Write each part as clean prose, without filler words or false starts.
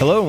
Hello and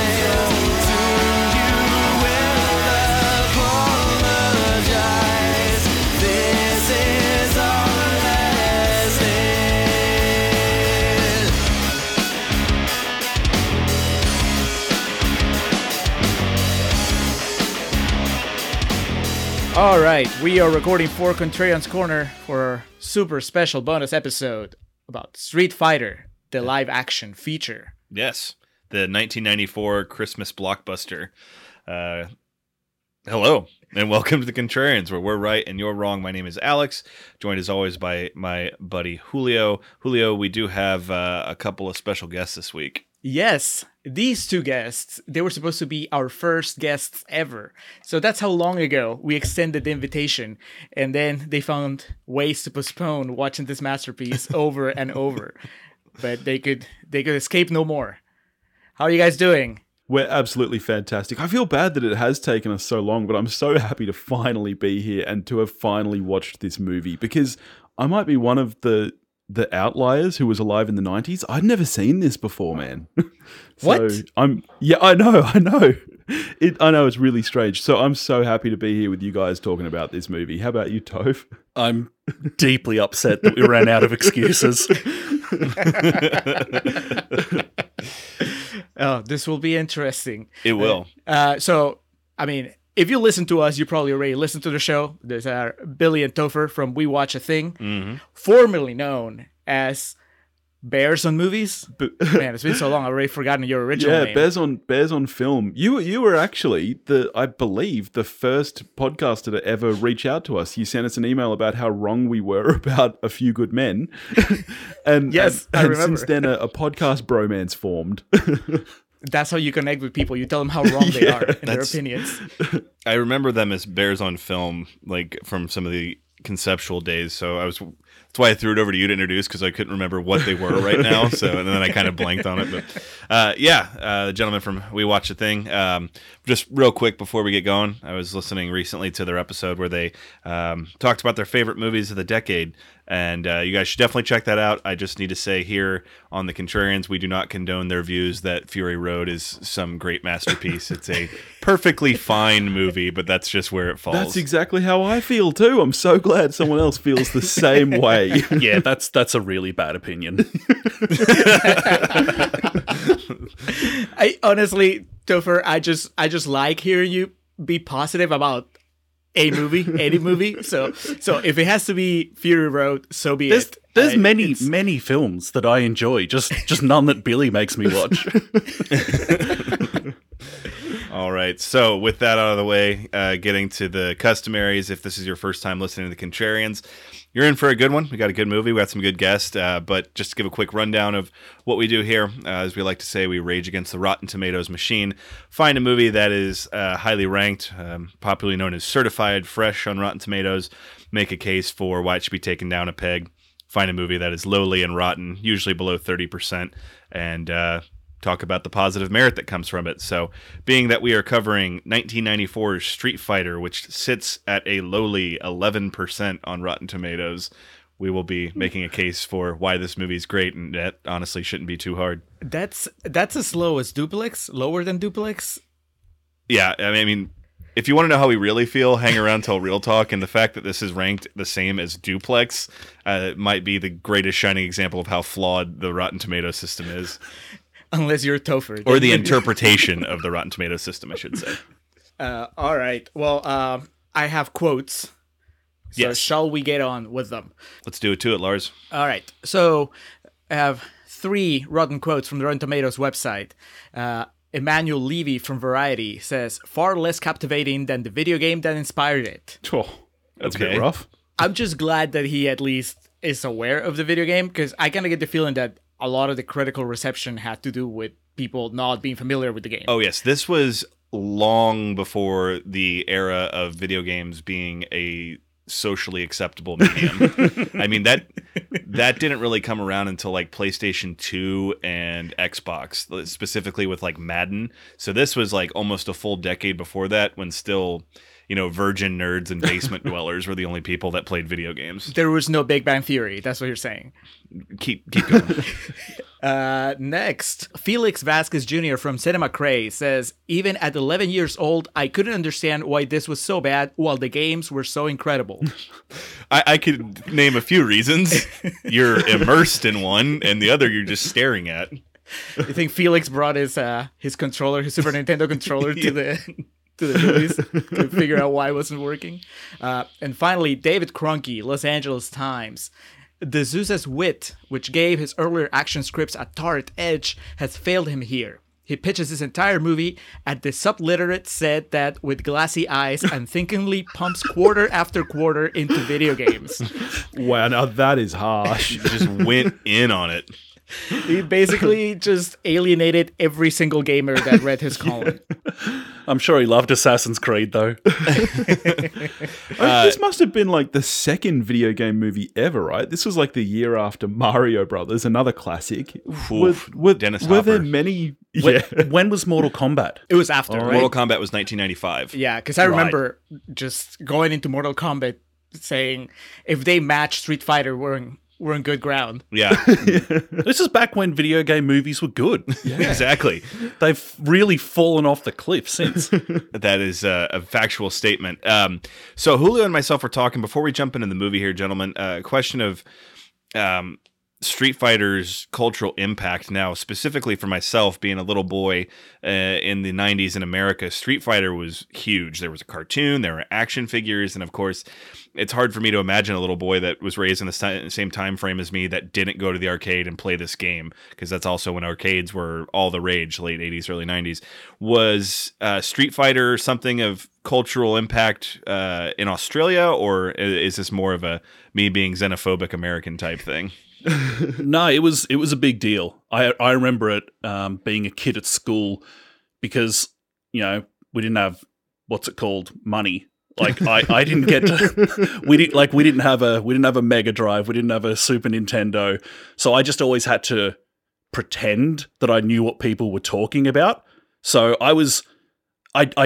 All right, we are recording for Contrarians Corner for our super special bonus episode about Street Fighter, the live-action feature. Yes, the 1994 Christmas blockbuster. Hello, and welcome to The Contrarians, where we're right and you're wrong. My name is Alex, joined as always by my buddy Julio. Julio, we do have a couple of special guests this week. Yes, these two guests, they were supposed to be our first guests ever. So that's how long ago we extended the invitation, and then they found ways to postpone watching this masterpiece over and over. But they could escape no more. How are you guys doing? We're absolutely fantastic. I feel bad that it has taken us so long, but I'm so happy to finally be here and to have finally watched this movie, because I might be one of the outliers who was alive in the 90s. I'd never seen this before, man. What? I know. I know it's really strange. So I'm so happy to be here with you guys talking about this movie. How about you, Toph? I'm deeply upset that we ran out of excuses. Oh, this will be interesting. It will. If you listen to us, you probably already listened to the show. There's our Billy and Topher from We Watch A Thing, formerly known as Bears on Movies. Man, it's been so long, I've already forgotten your original name. Yeah, Bears on Film. You were actually, I believe, the first podcaster to ever reach out to us. You sent us an email about how wrong we were about A Few Good Men. Yes, I remember. Since then, a podcast bromance formed. That's how you connect with people. You tell them how wrong they are in their opinions. I remember them as Bears on Film, like from some of the conceptual days. So that's why I threw it over to you to introduce, because I couldn't remember what they were right now. And then I kind of blanked on it. But the gentleman from We Watch a Thing. Just real quick before we get going, I was listening recently to their episode where they talked about their favorite movies of the decade. And you guys should definitely check that out. I just need to say here on The Contrarians, we do not condone their views that Fury Road is some great masterpiece. It's a perfectly fine movie, but that's just where it falls. That's exactly how I feel too. I'm so glad someone else feels the same way. Yeah, that's a really bad opinion. I honestly, Topher, I just like hearing you be positive about any movie. So if it has to be Fury Road, so be it. There's many films that I enjoy, just none that Billy makes me watch. All right, so with that out of the way, getting to the customaries, if this is your first time listening to The Contrarians, you're in for a good one. We got a good movie. We got some good guests, but just to give a quick rundown of what we do here, as we like to say, we rage against the Rotten Tomatoes machine, find a movie that is highly ranked, popularly known as certified fresh on Rotten Tomatoes, make a case for why it should be taken down a peg, find a movie that is lowly and rotten, usually below 30%, and talk about the positive merit that comes from it. So being that we are covering 1994's Street Fighter, which sits at a lowly 11% on Rotten Tomatoes, we will be making a case for why this movie is great, and that honestly shouldn't be too hard. That's as low as Duplex? Lower than Duplex? Yeah, I mean, if you want to know how we really feel, hang around till Real Talk, and the fact that this is ranked the same as Duplex might be the greatest shining example of how flawed the Rotten Tomatoes system is. Unless you're Topher. Or the interpretation of the Rotten Tomatoes system, I should say. All right. Well, I have quotes. So yes. Shall we get on with them? Let's do it to it, Lars. All right. So I have 3 rotten quotes from the Rotten Tomatoes website. Emmanuel Levy from Variety says, far less captivating than the video game that inspired it. Oh, that's okay. A bit rough. I'm just glad that he at least is aware of the video game, because I kind of get the feeling that a lot of the critical reception had to do with people not being familiar with the game. Oh, yes. This was long before the era of video games being a socially acceptable medium. I mean, that didn't really come around until like PlayStation 2 and Xbox, specifically with like Madden. So this was like almost a full decade before that, when still, you know, virgin nerds and basement dwellers were the only people that played video games. There was no Big Bang Theory. That's what you're saying. Keep going. Next, Felix Vasquez Jr. from Cinema Cray says, even at 11 years old, I couldn't understand why this was so bad while the games were so incredible. I could name a few reasons. You're immersed in one, and the other you're just staring at. I think Felix brought his controller, his Super Nintendo controller, yeah, to the movies to figure out why it wasn't working. And finally, David Cronkey, Los Angeles Times. De Souza's wit, which gave his earlier action scripts a tart edge, has failed him here. He pitches his entire movie at the subliterate said that with glassy eyes and thinkingly pumps quarter after quarter into video games. Wow, now that is harsh. Just went in on it. He basically just alienated every single gamer that read his column. Yeah. I'm sure he loved Assassin's Creed, though. This must have been like the second video game movie ever, right? This was like the year after Mario Brothers, another classic. Were Dennis Hopper. Were there many? Yeah. When was Mortal Kombat? It was after, right? Mortal Kombat was 1995. Yeah, because I remember just going into Mortal Kombat saying, if they match Street Fighter, we're in good ground. Yeah. This is back when video game movies were good. Yeah. Exactly. They've really fallen off the cliff since. That is a factual statement. So Julio and myself were talking before we jump into the movie here, gentlemen, a question of Street Fighter's cultural impact now, specifically for myself, being a little boy in the 90s in America. Street Fighter was huge. There was a cartoon, there were action figures, and of course, it's hard for me to imagine a little boy that was raised in the same time frame as me that didn't go to the arcade and play this game, because that's also when arcades were all the rage, late 80s, early 90s. Was Street Fighter something of cultural impact in Australia, or is this more of a me being xenophobic American type thing? No, it was a big deal. I remember it being a kid at school because, you know, we didn't have money. Like I didn't get to, we didn't have a Mega Drive, we didn't have a Super Nintendo. So I just always had to pretend that I knew what people were talking about. So I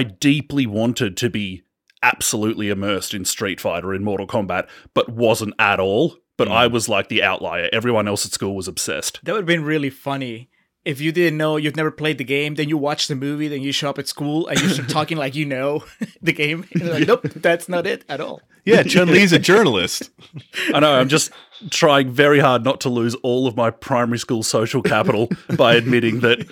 deeply wanted to be absolutely immersed in Street Fighter and Mortal Kombat, but wasn't at all. But I was like the outlier. Everyone else at school was obsessed. That would have been really funny if you didn't know, you've never played the game, then you watch the movie, then you show up at school and you start talking like you know the game. And you're like, nope, that's not it at all. Yeah, Chun-Li's a journalist. I know, I'm just trying very hard not to lose all of my primary school social capital by admitting that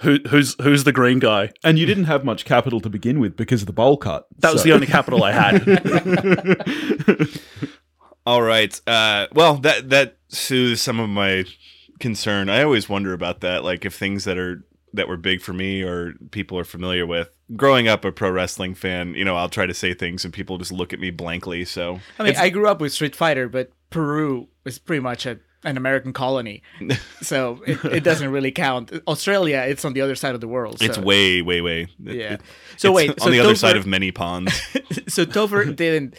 who's the green guy. And you didn't have much capital to begin with because of the bowl cut. That was the only capital I had. All right. Well, that soothes some of my concern. I always wonder about that, like if things that were big for me or people are familiar with. Growing up a pro wrestling fan, you know, I'll try to say things and people just look at me blankly. So I mean, I grew up with Street Fighter, but Peru was pretty much an American colony, so it doesn't really count. Australia, it's on the other side of the world. So. It's way, way, way. Yeah. So other side of many ponds. So Tover didn't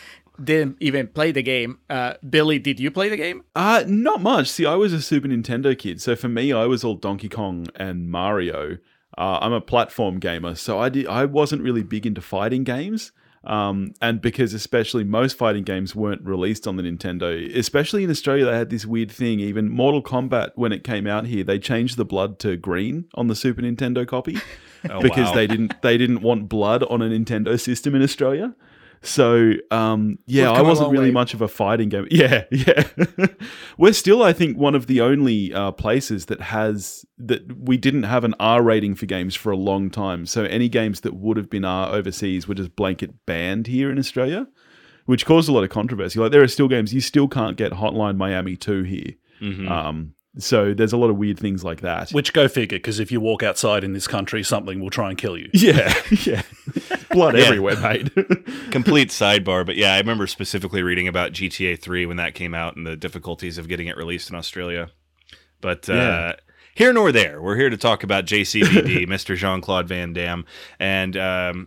even play the game. Billy, did you play the game? Not much. See, I was a Super Nintendo kid. So for me, I was all Donkey Kong and Mario. I'm a platform gamer. So I wasn't really big into fighting games. And because especially most fighting games weren't released on the Nintendo, especially in Australia, they had this weird thing. Even Mortal Kombat, when it came out here, they changed the blood to green on the Super Nintendo copy because they didn't want blood on a Nintendo system in Australia. So, I wasn't really much of a fighting game. Yeah, yeah. We're still, I think, one of the only places that we didn't have an R rating for games for a long time. So, any games that would have been R overseas were just blanket banned here in Australia, which caused a lot of controversy. Like, there are still games you still can't get Hotline Miami 2 here. Mm-hmm. So there's a lot of weird things like that. Which, go figure, because if you walk outside in this country, something will try and kill you. Yeah, yeah. Blood everywhere, mate. Complete sidebar, but yeah, I remember specifically reading about GTA 3 when that came out and the difficulties of getting it released in Australia. But here nor there, we're here to talk about JCVD, Mr. Jean-Claude Van Damme, and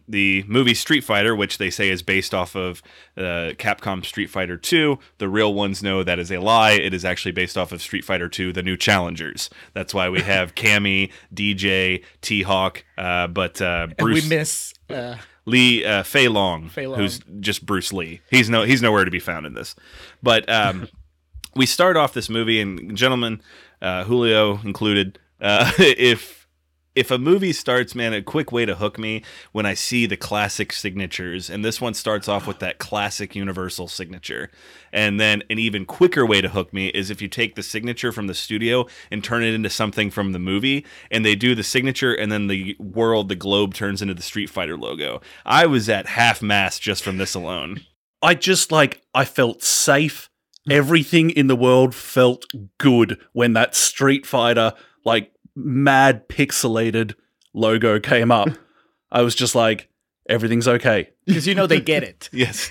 the movie Street Fighter, which they say is based off of Capcom Street Fighter 2. The real ones know that is a lie. It is actually based off of Street Fighter 2, The New Challengers. That's why we have Cammy, DJ, T-Hawk, but Bruce... And we miss... Lee Fei Long, who's just Bruce Lee. He's nowhere to be found in this. But we start off this movie, and gentlemen, Julio included, if a movie starts, man, a quick way to hook me when I see the classic signatures, and this one starts off with that classic Universal signature. And then an even quicker way to hook me is if you take the signature from the studio and turn it into something from the movie, and they do the signature, and then the globe turns into the Street Fighter logo. I was at half-mast just from this alone. I felt safe. Everything in the world felt good when that Street Fighter, mad pixelated logo came up. I was just like, everything's okay. Because they get it. Yes.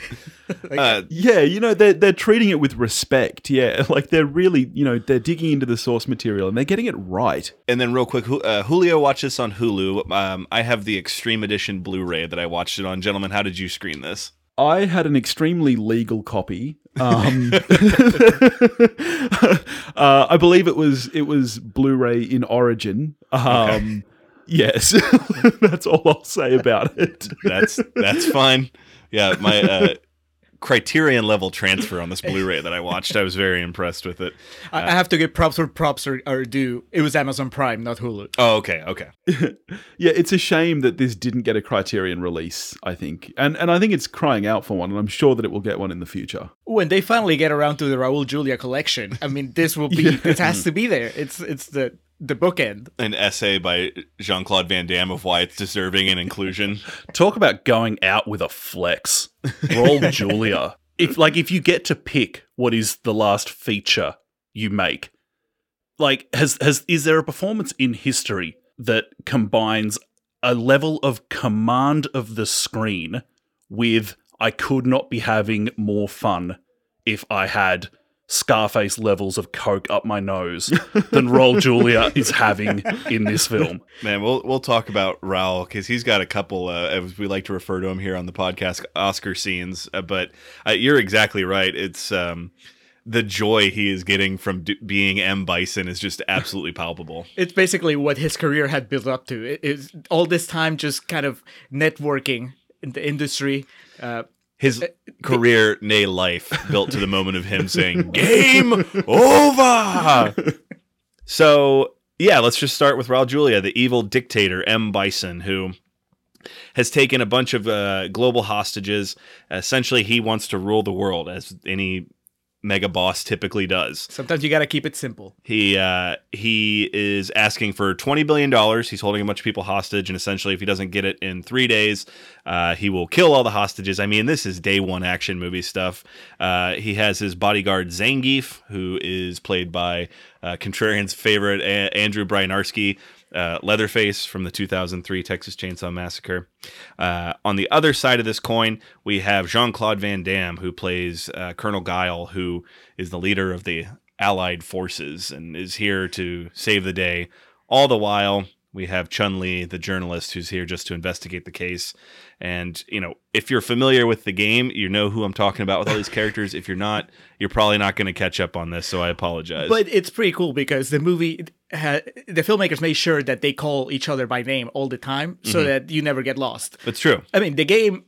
They're treating it with respect. Yeah, they're really, they're digging into the source material and they're getting it right. And then real quick, Julio watched this on Hulu. I have the Extreme Edition Blu-ray that I watched it on. Gentlemen, how did you screen this? I had an extremely legal copy. I believe it was Blu-ray in origin. Okay. Yes, that's all I'll say about it. That's fine. Yeah, my Criterion level transfer on this Blu-ray that I watched. I was very impressed with it. I have to give props are due. It was Amazon Prime, not Hulu. Oh, okay. Yeah, it's a shame that this didn't get a Criterion release, I think. And I think it's crying out for one, and I'm sure that it will get one in the future. When they finally get around to the Raúl Juliá collection, I mean, this will be, it has to be there. It's the bookend. An essay by Jean-Claude Van Damme of why it's deserving and inclusion. Talk about going out with a flex. Raúl Juliá. If you get to pick what is the last feature you make, is there a performance in history that combines a level of command of the screen with I could not be having more fun if I had Scarface levels of coke up my nose than Raúl Juliá is having in this film. Man, we'll talk about Raúl because he's got a couple, as we like to refer to him here on the podcast, Oscar scenes. But you're exactly right. It's the joy he is getting from being M. Bison is just absolutely palpable. It's basically what his career had built up to. It is all this time just kind of networking in the industry. His career, nay life, built to the moment of him saying, game over! So, yeah, let's just start with Raúl Juliá, the evil dictator, M. Bison, who has taken a bunch of global hostages. Essentially, he wants to rule the world, as any mega boss typically does. Sometimes you got to keep it simple. He is asking for $20 billion. He's holding a bunch of people hostage, and essentially if he doesn't get it in 3 days, he will kill all the hostages. I mean, this is day one action movie stuff. He has his bodyguard Zangief, who is played by Contrarian's favorite Andrew Bryniarski, Leatherface from the 2003 Texas Chainsaw Massacre. On the other side of this coin, we have Jean-Claude Van Damme, who plays Colonel Guile, who is the leader of the Allied forces and is here to save the day. All the while, we have Chun-Li, the journalist, who's here just to investigate the case. And, if you're familiar with the game, you know who I'm talking about with all these characters. If you're not, you're probably not going to catch up on this, so I apologize. But it's pretty cool because the movie, the filmmakers made sure that they call each other by name all the time so that you never get lost. That's true. I mean, the game,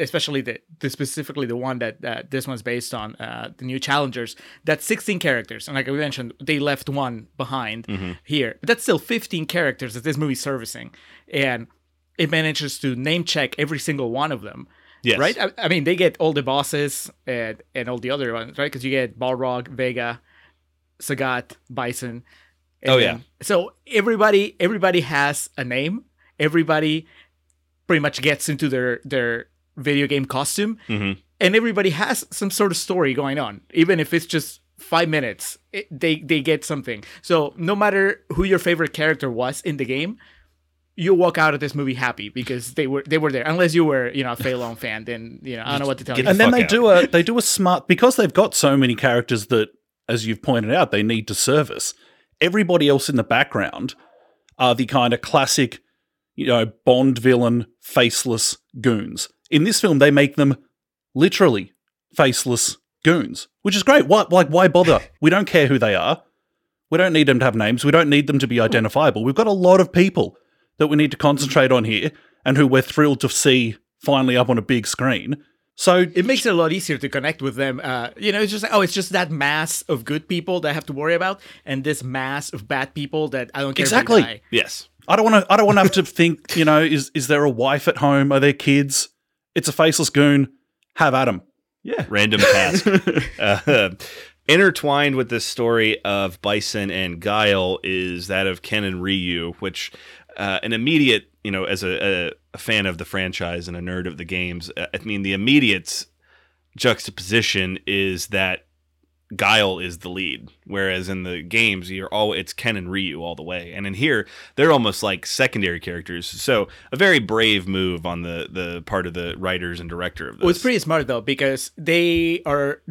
especially specifically the one that this one's based on, The New Challengers, that's 16 characters. And like I mentioned, they left one behind here. But that's still 15 characters that this movie's servicing, and it manages to name check every single one of them. Yes. Right? I mean, they get all the bosses and all the other ones, right? Because you get Balrog, Vega, Sagat, Bison. So everybody has a name. Everybody pretty much gets into their video game costume, and everybody has some sort of story going on, even if it's just 5 minutes, they get something. So no matter who your favorite character was in the game, you walk out of this movie happy because they were there. Unless you were, a Fei-Long fan, then I don't know what to tell you. And then they do a smart, because they've got so many characters that, as you've pointed out, they need to service. Everybody else in the background are the kind of classic, Bond villain, faceless goons. In this film, they make them literally faceless goons, which is great. Why bother? We don't care who they are. We don't need them to have names. We don't need them to be identifiable. We've got a lot of people that we need to concentrate on here, and who we're thrilled to see finally up on a big screen. So it makes it a lot easier to connect with them. It's just like, it's just that mass of good people that I have to worry about, and this mass of bad people that I don't care. Exactly. If they die. Yes. I don't want to have to think. Is there a wife at home? Are there kids? It's a faceless goon. Have at him. Yeah. Random task. Intertwined with this story of Bison and Guile is that of Ken and Ryu, which. An immediate, as a fan of the franchise and a nerd of the games, the immediate juxtaposition is that Guile is the lead, whereas in the games, it's Ken and Ryu all the way. And in here, they're almost like secondary characters. So a very brave move on the part of the writers and director of this. Well, it's pretty smart, though, because they don't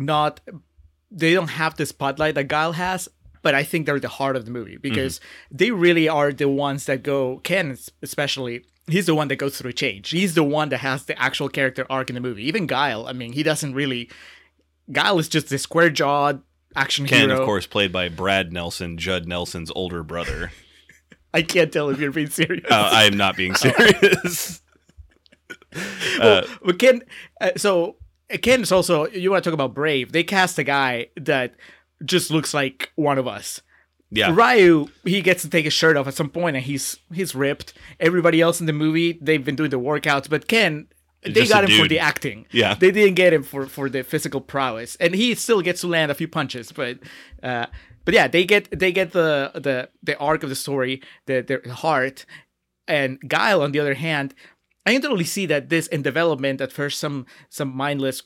have the spotlight that Guile has. But I think they're the heart of the movie because they really are the ones that go. Ken, especially, he's the one that goes through change. He's the one that has the actual character arc in the movie. Even Guile, he doesn't really. Guile is just the square-jawed action hero. Ken, of course, played by Brad Nelson, Judd Nelson's older brother. I can't tell if you're being serious. I am not being serious. Well, Ken. So Ken is also. You want to talk about brave? They cast a guy that. Just looks like one of us. Yeah. Ryu, he gets to take his shirt off at some point, and he's ripped. Everybody else in the movie, they've been doing the workouts, but Ken, they got him for the acting. Yeah. They didn't get him for the physical prowess, and he still gets to land a few punches. But yeah, they get the arc of the story, the heart, and Guile on the other hand, I can totally see that this in development at first some mindless.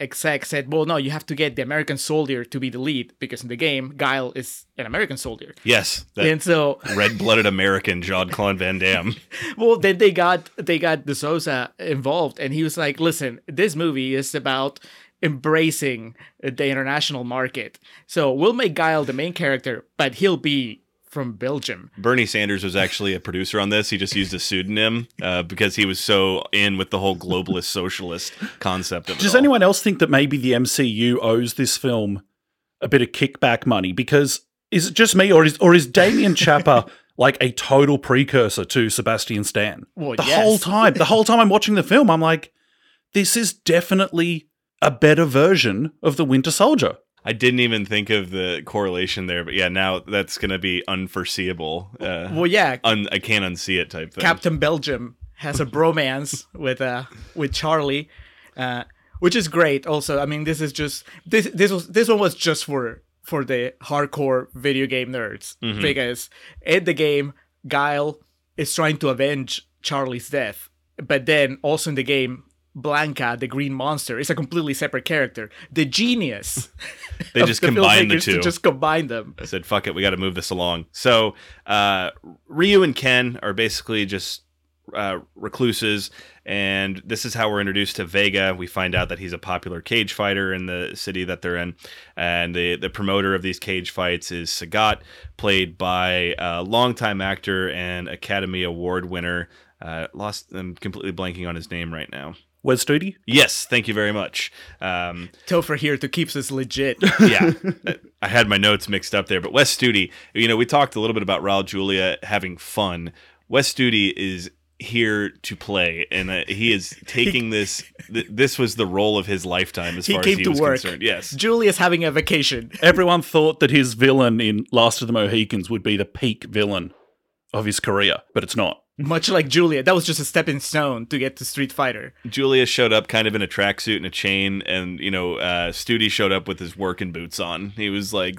Exec said, well, no, you have to get the American soldier to be the lead because in the game, Guile is an American soldier. Yes. And so red-blooded American Jean-Claude Van Damme. Well, then they got de Souza involved and he was like, listen, this movie is about embracing the international market. So we'll make Guile the main character, but he'll be from Belgium. Bernie Sanders was actually a producer on this. He just used a pseudonym because he was so in with the whole globalist socialist concept of it. Does anyone else think that maybe the MCU owes this film a bit of kickback money? Because is it just me or is Damien Chapa like a total precursor to Sebastian Stan? Well, the whole time I'm watching the film, I'm like, this is definitely a better version of the Winter Soldier. I didn't even think of the correlation there, but yeah, now that's going to be unforeseeable. I can't unsee it type thing. Captain Belgium has a bromance with Charlie, which is great. Also, this is just this one was just for the hardcore video game nerds because in the game, Guile is trying to avenge Charlie's death, but then also in the game. Blanca, the green monster, is a completely separate character. The genius. They just combined the two. Just combine them. I said, fuck it, we got to move this along. So Ryu and Ken are basically just recluses, and this is how we're introduced to Vega. We find out that he's a popular cage fighter in the city that they're in, and the promoter of these cage fights is Sagat, played by a longtime actor and Academy Award winner. I'm completely blanking on his name right now. Wes Studi? Yes, thank you very much. Topher here to keeps us legit. Yeah, I had my notes mixed up there, but Wes Studi, we talked a little bit about Raúl Juliá having fun. Wes Studi is here to play, and he is taking this. This was the role of his lifetime as far as he was concerned. Yes, Julia's having a vacation. Everyone thought that his villain in Last of the Mohicans would be the peak villain of his career, but it's not. Much like Julia, that was just a stepping stone to get to Street Fighter. Julia showed up kind of in a tracksuit and a chain, and Studi showed up with his working boots on. He was like,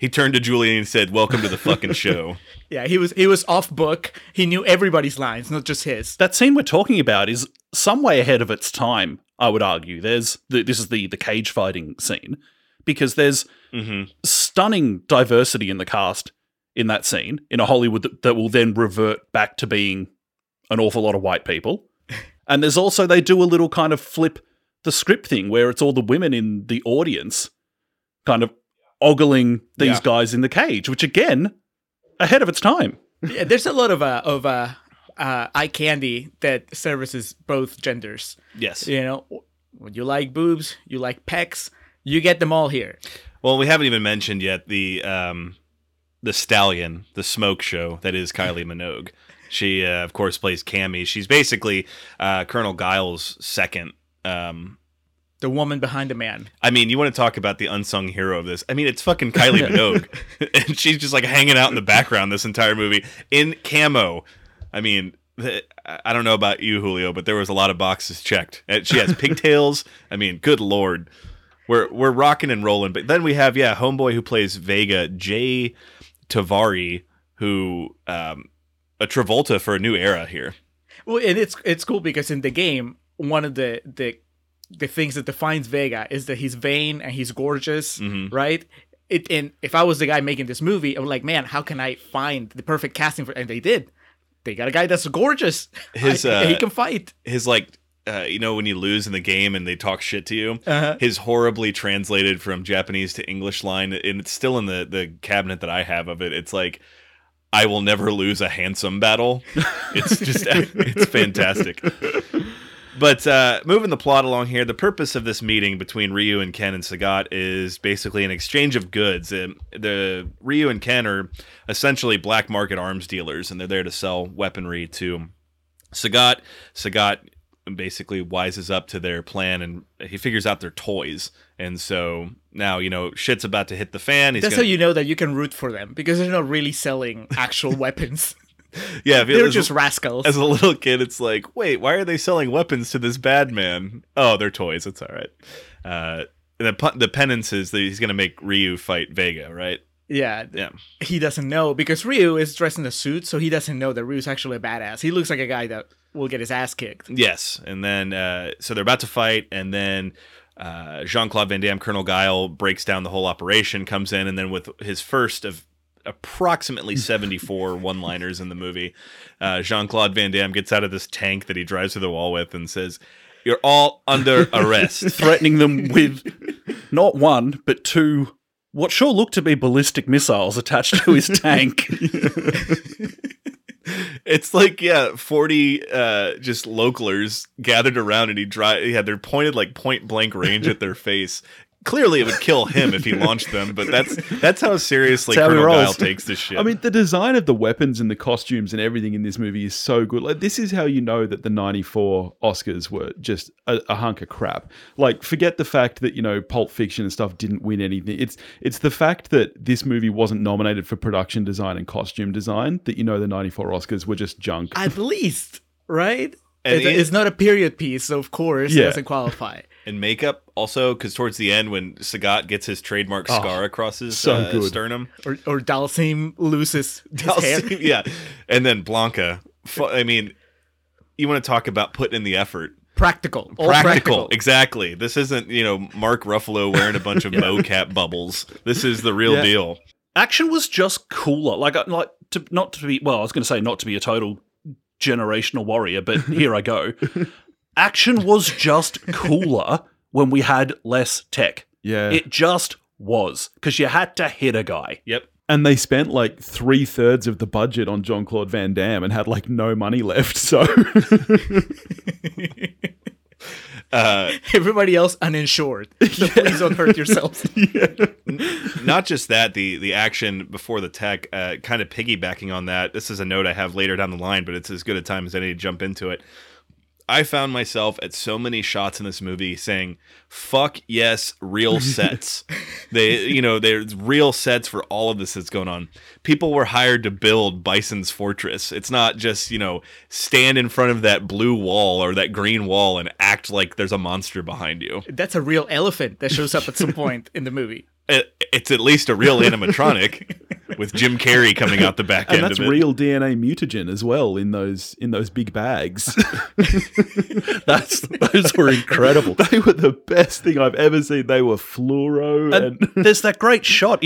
he turned to Julia and said, "Welcome to the fucking show." Yeah, he was off book. He knew everybody's lines, not just his. That scene we're talking about is some way ahead of its time, I would argue. This is the cage fighting scene, because there's stunning diversity in the cast in that scene in a Hollywood that will then revert back to being an awful lot of white people. And there's also, they do a little kind of flip the script thing where it's all the women in the audience kind of ogling these guys in the cage, which again, ahead of its time. Yeah, there's a lot of eye candy that services both genders. Yes. You know, you like boobs, you like pecs, you get them all here. Well, we haven't even mentioned yet the stallion, the smoke show that is Kylie Minogue. She, of course, plays Cammy. She's basically Colonel Giles' second. The woman behind the man. I mean, you want to talk about the unsung hero of this. I mean, it's fucking Kylie Minogue. And she's just like hanging out in the background this entire movie in camo. I mean, I don't know about you, Julio, but there was a lot of boxes checked. She has pigtails. I mean, good Lord. We're rocking and rolling. But then we have, homeboy who plays Vega, Jay Tavari, who... a Travolta for a new era here. Well, and it's cool because in the game, one of the things that defines Vega is that he's vain and he's gorgeous, right? And if I was the guy making this movie, I was like, man, how can I find the perfect casting for? And they did. They got a guy that's gorgeous. He can fight. His you know, when you lose in the game and they talk shit to you, his horribly translated from Japanese to English line, and it's still in the cabinet that I have of it. It's like, I will never lose a handsome battle. It's just, it's fantastic. But moving the plot along here, the purpose of this meeting between Ryu and Ken and Sagat is basically an exchange of goods. The Ryu and Ken are essentially black market arms dealers, and they're there to sell weaponry to Sagat. Sagat basically wises up to their plan, and he figures out their toys. And so now, you know, shit's about to hit the fan. That's how you know that you can root for them, because they're not really selling actual weapons. Yeah. They're just rascals. As a little kid, it's like, wait, why are they selling weapons to this bad man? Oh, they're toys. It's all right. The penance is that he's going to make Ryu fight Vega, right? Yeah. Yeah. He doesn't know, because Ryu is dressed in a suit, so he doesn't know that Ryu's actually a badass. He looks like a guy that will get his ass kicked. Yes. And then, so they're about to fight, and then... Jean-Claude Van Damme, Colonel Guile, breaks down the whole operation, comes in, and then with his first of approximately 74 one-liners in the movie, Jean-Claude Van Damme gets out of this tank that he drives through the wall with and says, "You're all under arrest." Threatening them with not one, but two, what sure looked to be ballistic missiles attached to his tank. It's like, 40 just localers gathered around, and they're pointed like point blank range at their face. Clearly, it would kill him if he launched them, but that's how seriously Colonel Guile takes this shit. I mean, the design of the weapons and the costumes and everything in this movie is so good. Like, this is how you know that the 94 Oscars were just a hunk of crap. Like, forget the fact that, you know, Pulp Fiction and stuff didn't win anything. It's the fact that this movie wasn't nominated for production design and costume design that you know the 94 Oscars were just junk. At least, right? It's not a period piece, so of course it doesn't qualify. And makeup also, because towards the end, when Sagat gets his trademark scar across his sternum. Or Dalsim loses his hair. Yeah. And then Blanca. I mean, you want to talk about putting in the effort. Practical. Exactly. This isn't, you know, Mark Ruffalo wearing a bunch of mocap bubbles. This is the real deal. Action was just cooler. I was going to say not to be a total generational warrior, but here I go. Action was just cooler when we had less tech. Yeah. It just was, because you had to hit a guy. Yep. And they spent like 3/3 of the budget on Jean-Claude Van Damme and had like no money left, so... everybody else uninsured, so please don't hurt yourselves. Not just that, the action before the tech, kind of piggybacking on that. This is a note I have later down the line, but it's as good a time as any to jump into it. I found myself at so many shots in this movie saying, fuck yes, real sets. There's real sets for all of this that's going on. People were hired to build Bison's Fortress. It's not just, stand in front of that blue wall or that green wall and act like there's a monster behind you. That's a real elephant that shows up at some point in the movie. it's at least a real animatronic with Jim Carrey coming out the back end of it. And that's real DNA mutagen as well in those big bags. Those were incredible. They were the best thing I've ever seen. They were fluoro. And there's that great shot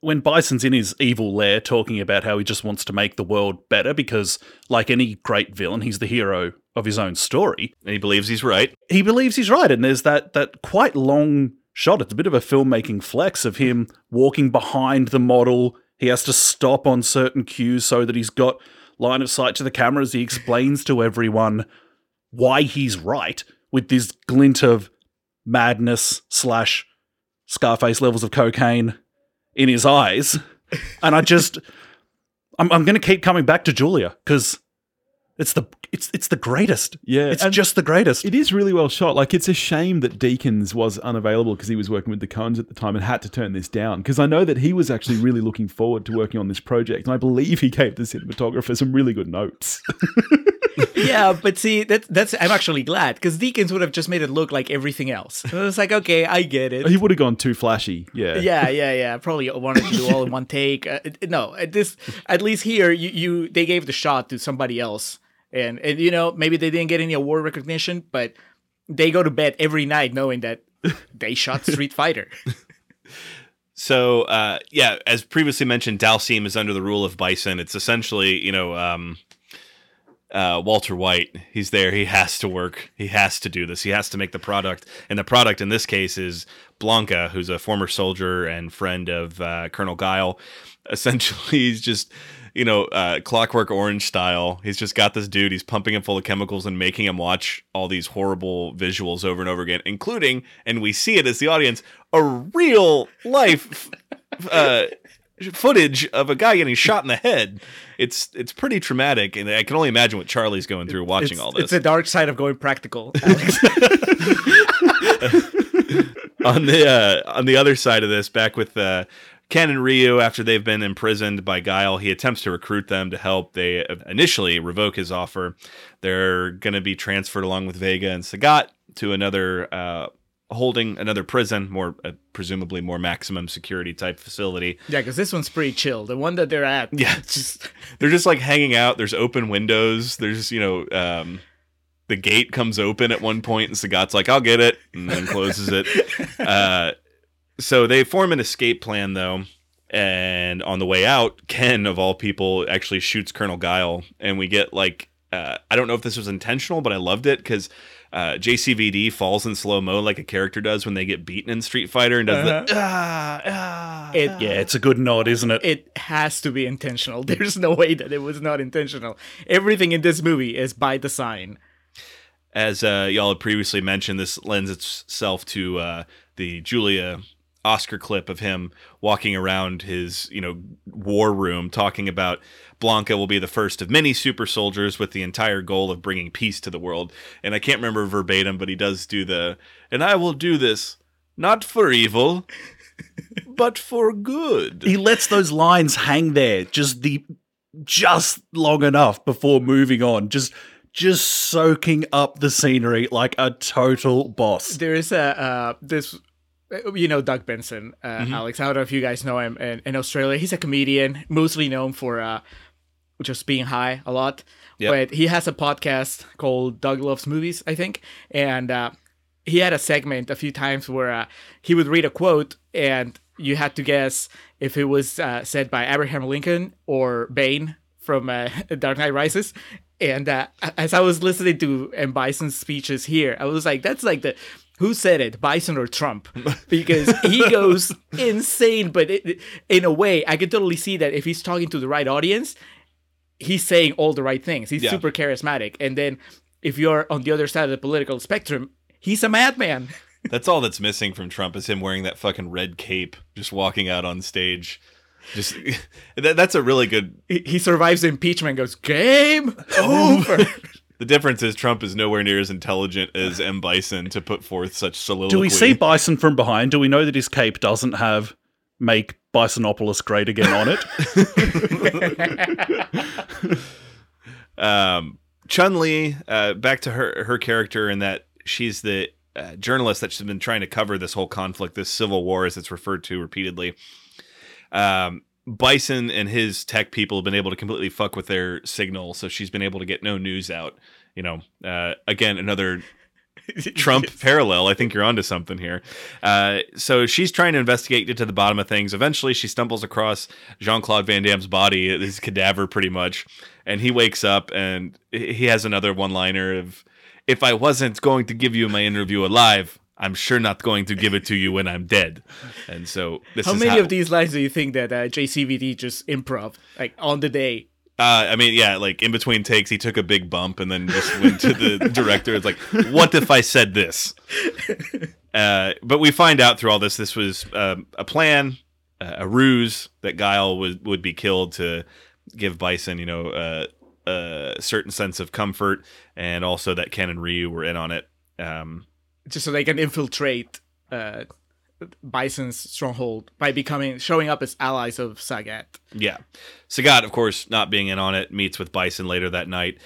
when Bison's in his evil lair talking about how he just wants to make the world better because, like any great villain, he's the hero of his own story. And he believes he's right. And there's that quite long shot. It's a bit of a filmmaking flex of him walking behind the model. He has to stop on certain cues so that he's got line of sight to the camera as he explains to everyone why he's right with this glint of madness / Scarface levels of cocaine in his eyes. And I'm going to keep coming back to Julia because it's the greatest. Yeah, it's just the greatest. It is really well shot. Like, it's a shame that Deakins was unavailable because he was working with the Coens at the time and had to turn this down, because I know that he was actually really looking forward to working on this project, and I believe he gave the cinematographer some really good notes. Yeah, but see, that's I'm actually glad, because Deakins would have just made it look like everything else. And it's like, okay, I get it. He would have gone too flashy. Yeah. Yeah. Probably wanted to do all in one take. At least here, they gave the shot to somebody else, and maybe they didn't get any award recognition, but they go to bed every night knowing that they shot Street Fighter. So, as previously mentioned, Dalsim is under the rule of Bison. It's essentially, Walter White. He's there. He has to work. He has to do this. He has to make the product. And the product in this case is Blanca, who's a former soldier and friend of Colonel Guile. Essentially, he's just, Clockwork Orange style. He's just got this dude. He's pumping him full of chemicals and making him watch all these horrible visuals over and over again, including, and we see it as the audience, a real life footage of a guy getting shot in the head. It's pretty traumatic, and I can only imagine what Charlie's going through watching all this. It's the dark side of going practical. On the other side of this, back with Ken and Ryu, after they've been imprisoned by Guile, he attempts to recruit them to help. They initially revoke his offer. They're going to be transferred along with Vega and Sagat to another prison, presumably more maximum security type facility. Yeah, because this one's pretty chill. The one that they're at, they're just like hanging out. There's open windows. There's the gate comes open at one point, and Sagat's like, "I'll get it," and then closes it. So they form an escape plan, though, and on the way out, Ken of all people actually shoots Colonel Guile, and we get I don't know if this was intentional, but I loved it because JCVD falls in slow-mo like a character does when they get beaten in Street Fighter and does it's a good nod, isn't it? It has to be intentional. There's no way that it was not intentional. Everything in this movie is by design. As y'all had previously mentioned, this lends itself to the Julia Oscar clip of him walking around his, war room, talking about Blanca will be the first of many super soldiers with the entire goal of bringing peace to the world. And I can't remember verbatim, but he does do and I will do this, not for evil, but for good. He lets those lines hang there just long enough before moving on. Just soaking up the scenery like a total boss. There is Doug Benson, Alex. I don't know if you guys know him in Australia. He's a comedian, mostly known for just being high a lot. Yep. But he has a podcast called Doug Loves Movies, I think. And he had a segment a few times where he would read a quote and you had to guess if it was said by Abraham Lincoln or Bane from Dark Knight Rises. And as I was listening to M. Bison's speeches here, I was like, that's like who said it, Bison or Trump? Because he goes insane. But in a way, I can totally see that if he's talking to the right audience, he's saying all the right things. He's super charismatic. And then if you're on the other side of the political spectrum, he's a madman. That's all that's missing from Trump is him wearing that fucking red cape, just walking out on stage. Just that's a really good. He survives impeachment and goes, game over. The difference is Trump is nowhere near as intelligent as M. Bison to put forth such soliloquy. Do we see Bison from behind? Do we know that his cape doesn't have "Make Bisonopolis Great Again" on it? Chun-Li, back to her character, in that she's the journalist that's been trying to cover this whole conflict, this civil war, as it's referred to repeatedly. Bison and his tech people have been able to completely fuck with their signal, so she's been able to get no news out. You know, again, another Trump yes. parallel. I think you're onto something here. So she's trying to investigate, get to the bottom of things. Eventually, she stumbles across Jean-Claude Van Damme's body, his cadaver, pretty much. And he wakes up, and he has another one-liner of, "If I wasn't going to give you my interview alive, I'm sure not going to give it to you when I'm dead." And so this is how many of these lines do you think that JCVD just improv, like, on the day? I mean, yeah, like, in between takes, he took a big bump and then just went to the director. It's like, what if I said this? But we find out through all this, this was a plan, a ruse, that Guile would be killed to give Bison, you know, a certain sense of comfort, and also that Ken and Ryu were in on it. Just so they can infiltrate Bison's stronghold by showing up as allies of Sagat. Yeah. Sagat, of course, not being in on it, meets with Bison later that night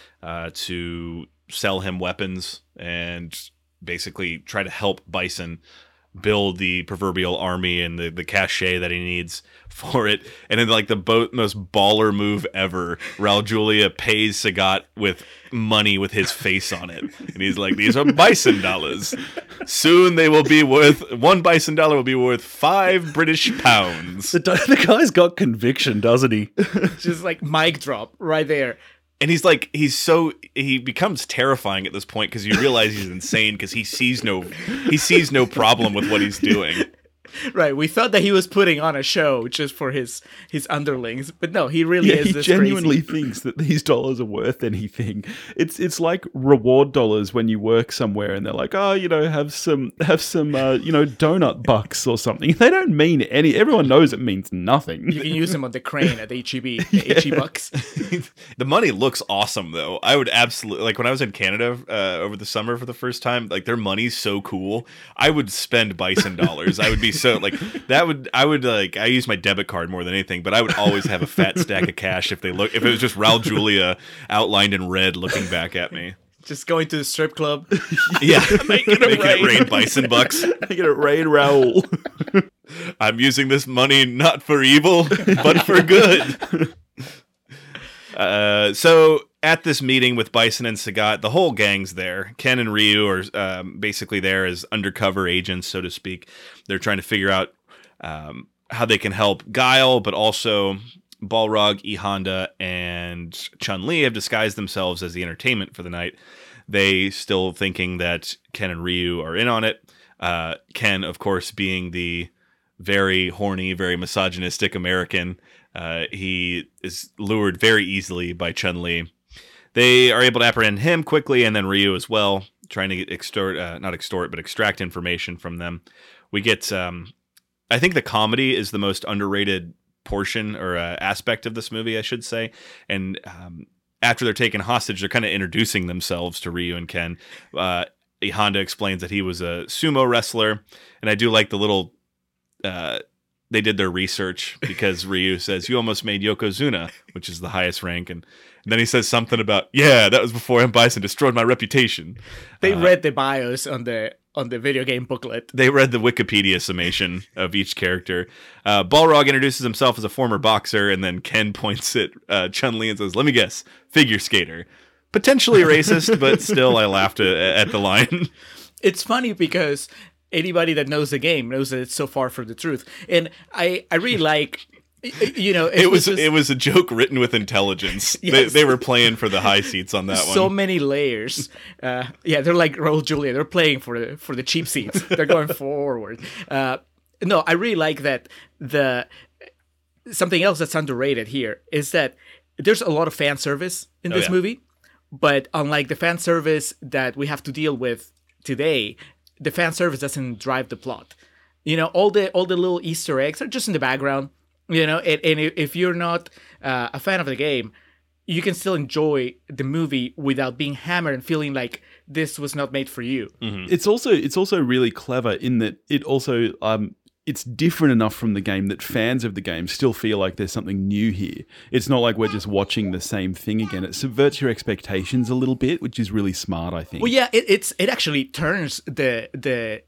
to sell him weapons and basically try to help Bison build the proverbial army and the cachet that he needs for it. And in like the most baller move ever, Raúl Juliá pays Sagat with money with his face on it. And he's like, "These are bison dollars. Soon they will be worth, one bison dollar will be worth 5 British pounds. The guy's got conviction, doesn't he? Just like mic drop right there. And he's like, he becomes terrifying at this point because you realize he's insane because he sees no problem with what he's doing. Right. We thought that he was putting on a show just for his underlings, but no, he really is. He this genuinely crazy. Thinks that these dollars are worth anything. It's like reward dollars when you work somewhere and they're like, "Oh, you know, have some you know, donut bucks or something." They don't mean any. Everyone knows it means nothing. You can use them on the crane at HEB, the HE bucks. The money looks awesome though. I would absolutely, like when I was in Canada over the summer for the first time, like their money's so cool. I would spend bison dollars. I would be so like that would I would like I use my debit card more than anything, but I would always have a fat stack of cash if it was just Raúl Juliá outlined in red looking back at me. Just going to the strip club. Yeah. Making it rain bison bucks. Making it rain Raoul. I'm using this money not for evil, but for good. So at this meeting with Bison and Sagat, the whole gang's there. Ken and Ryu are basically there as undercover agents, so to speak. They're trying to figure out how they can help Guile, but also Balrog, E. Honda, and Chun-Li have disguised themselves as the entertainment for the night. They still thinking that Ken and Ryu are in on it. Ken, of course, being the very horny, very misogynistic American, he is lured very easily by Chun-Li. They are able to apprehend him quickly, and then Ryu as well, trying to extract information from them. We get, I think the comedy is the most underrated portion or aspect of this movie, I should say. And after they're taken hostage, they're kind of introducing themselves to Ryu and Ken. E. Honda explains that he was a sumo wrestler, and I do like the little... they did their research because Ryu says, "You almost made Yokozuna," which is the highest rank. And then he says something about, "Yeah, that was before M. Bison destroyed my reputation." They read the bios on the video game booklet. They read the Wikipedia summation of each character. Balrog introduces himself as a former boxer, and then Ken points at Chun-Li and says, "Let me guess, figure skater." Potentially racist, but still I laughed at the line. It's funny because... anybody that knows the game knows that it's so far from the truth. And I really like, you know... It was a joke written with intelligence. Yes. They were playing for the high seats on that one. So many layers. Yeah, they're like Raúl Juliá. They're playing for the cheap seats. They're going forward. No, I really like that. Something else that's underrated here is that there's a lot of fan service in this movie. But unlike the fan service that we have to deal with today... the fan service doesn't drive the plot. You know, all the little Easter eggs are just in the background, you know, and if you're not a fan of the game, you can still enjoy the movie without being hammered and feeling like this was not made for you. Mm-hmm. It's also really clever in that it also it's different enough from the game that fans of the game still feel like there's something new here. It's not like we're just watching the same thing again. It subverts your expectations a little bit, which is really smart, I think. Well, yeah, it actually turns the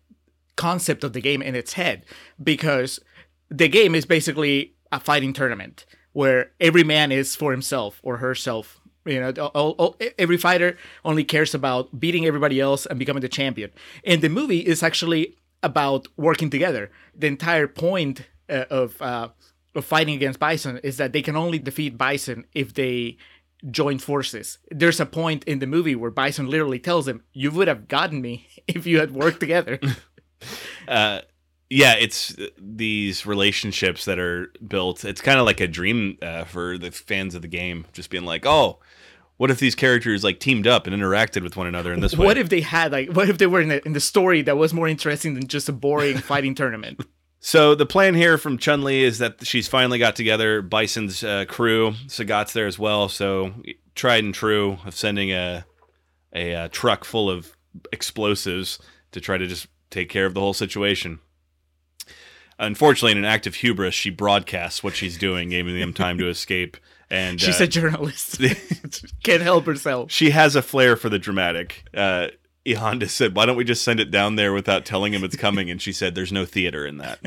concept of the game in its head, because the game is basically a fighting tournament where every man is for himself or herself. You know, every fighter only cares about beating everybody else and becoming the champion. And the movie is actually about working together. The entire point of fighting against Bison is that they can only defeat Bison if they join forces. There's a point in the movie where Bison literally tells him, "You would have gotten me if you had worked together." Yeah, it's these relationships that are built. It's kind of like a dream for the fans of the game, just being like, oh, what if these characters like teamed up and interacted with one another in this way? What if they had what if they were in the story that was more interesting than just a boring fighting tournament? So the plan here from Chun-Li is that she's finally got together Bison's crew. Sagat's there as well. So tried and true of sending a truck full of explosives to try to just take care of the whole situation. Unfortunately, in an act of hubris, she broadcasts what she's doing, giving them time to escape. And she's a journalist. Can't help herself. She has a flair for the dramatic. E. Honda said, why don't we just send it down there without telling him it's coming? And she said, there's no theater in that.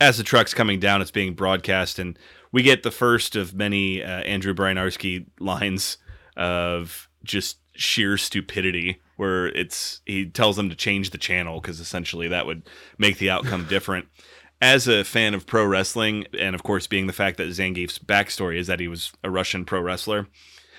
As the truck's coming down, it's being broadcast. And we get the first of many Andrew Bryniarski lines of just sheer stupidity, where he tells them to change the channel because essentially that would make the outcome different. As a fan of pro wrestling, and of course being the fact that Zangief's backstory is that he was a Russian pro wrestler,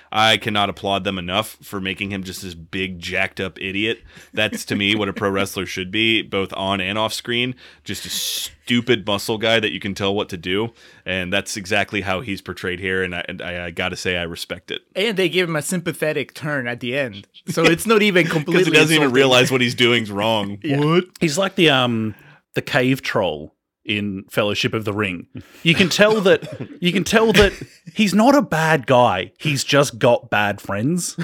I cannot applaud them enough for making him just this big jacked up idiot. That's to me what a pro wrestler should be, both on and off screen, just a stupid muscle guy that you can tell what to do. And that's exactly how he's portrayed here. And I got to say, I respect it. And they give him a sympathetic turn at the end. So it's not even completely. Because he doesn't even realize what he's doing's wrong. Yeah. What? He's like the cave troll in Fellowship of the Ring. You can tell that he's not a bad guy. He's just got bad friends.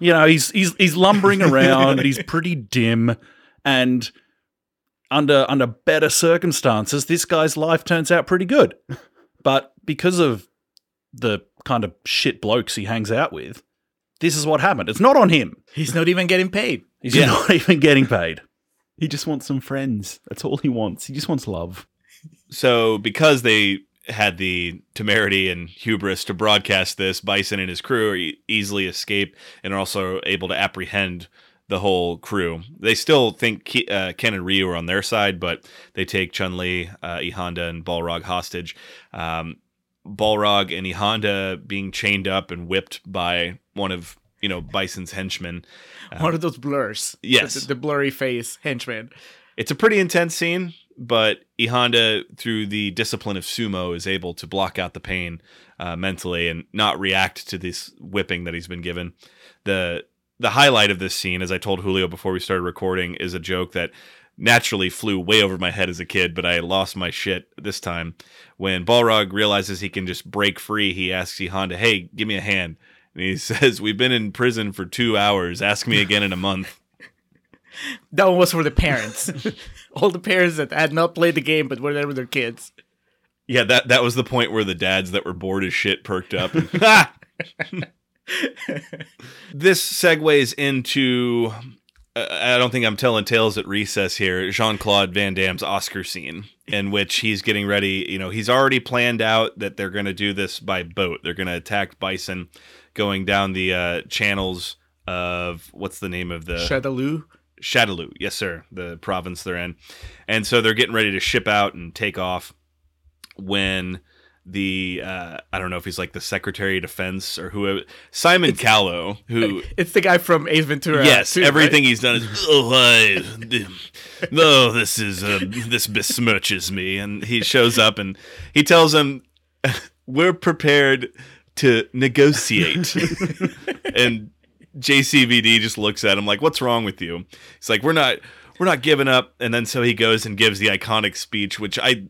You know, he's lumbering around, he's pretty dim, and under better circumstances, this guy's life turns out pretty good. But because of the kind of shit blokes he hangs out with, this is what happened. It's not on him. He's not even getting paid. He just wants some friends. That's all he wants. He just wants love. So because they had the temerity and hubris to broadcast this, Bison and his crew easily escape and are also able to apprehend the whole crew. They still think Ken and Ryu are on their side, but they take Chun-Li, E. Honda, and Balrog hostage. Balrog and E. Honda being chained up and whipped by one of Bison's henchmen. One of those blurs. Yes. The blurry face henchman. It's a pretty intense scene, but E. Honda, through the discipline of sumo, is able to block out the pain mentally and not react to this whipping that he's been given. The highlight of this scene, as I told Julio before we started recording, is a joke that naturally flew way over my head as a kid, but I lost my shit this time. When Balrog realizes he can just break free, he asks E. Honda, hey, give me a hand. And he says, we've been in prison for 2 hours. Ask me again in a month. That one was for the parents. All the parents that had not played the game but were there with their kids. Yeah, that was the point where the dads that were bored as shit perked up. This segues into, I don't think I'm telling tales at recess here, Jean-Claude Van Damme's Oscar scene, in which he's getting ready. He's already planned out that they're going to do this by boat. They're going to attack Bison, going down the channels of, what's the name of the... Shadaloo, yes, sir, the province they're in. And so they're getting ready to ship out and take off when the, I don't know if he's like the Secretary of Defense or whoever, Simon Callow, who... It's the guy from Ace Ventura. Yes, too, everything right? He's done is, this besmirches me. And he shows up and he tells them, we're prepared to negotiate. And JCVD just looks at him like, what's wrong with you? He's like, we're not giving up. And then so he goes and gives the iconic speech, which I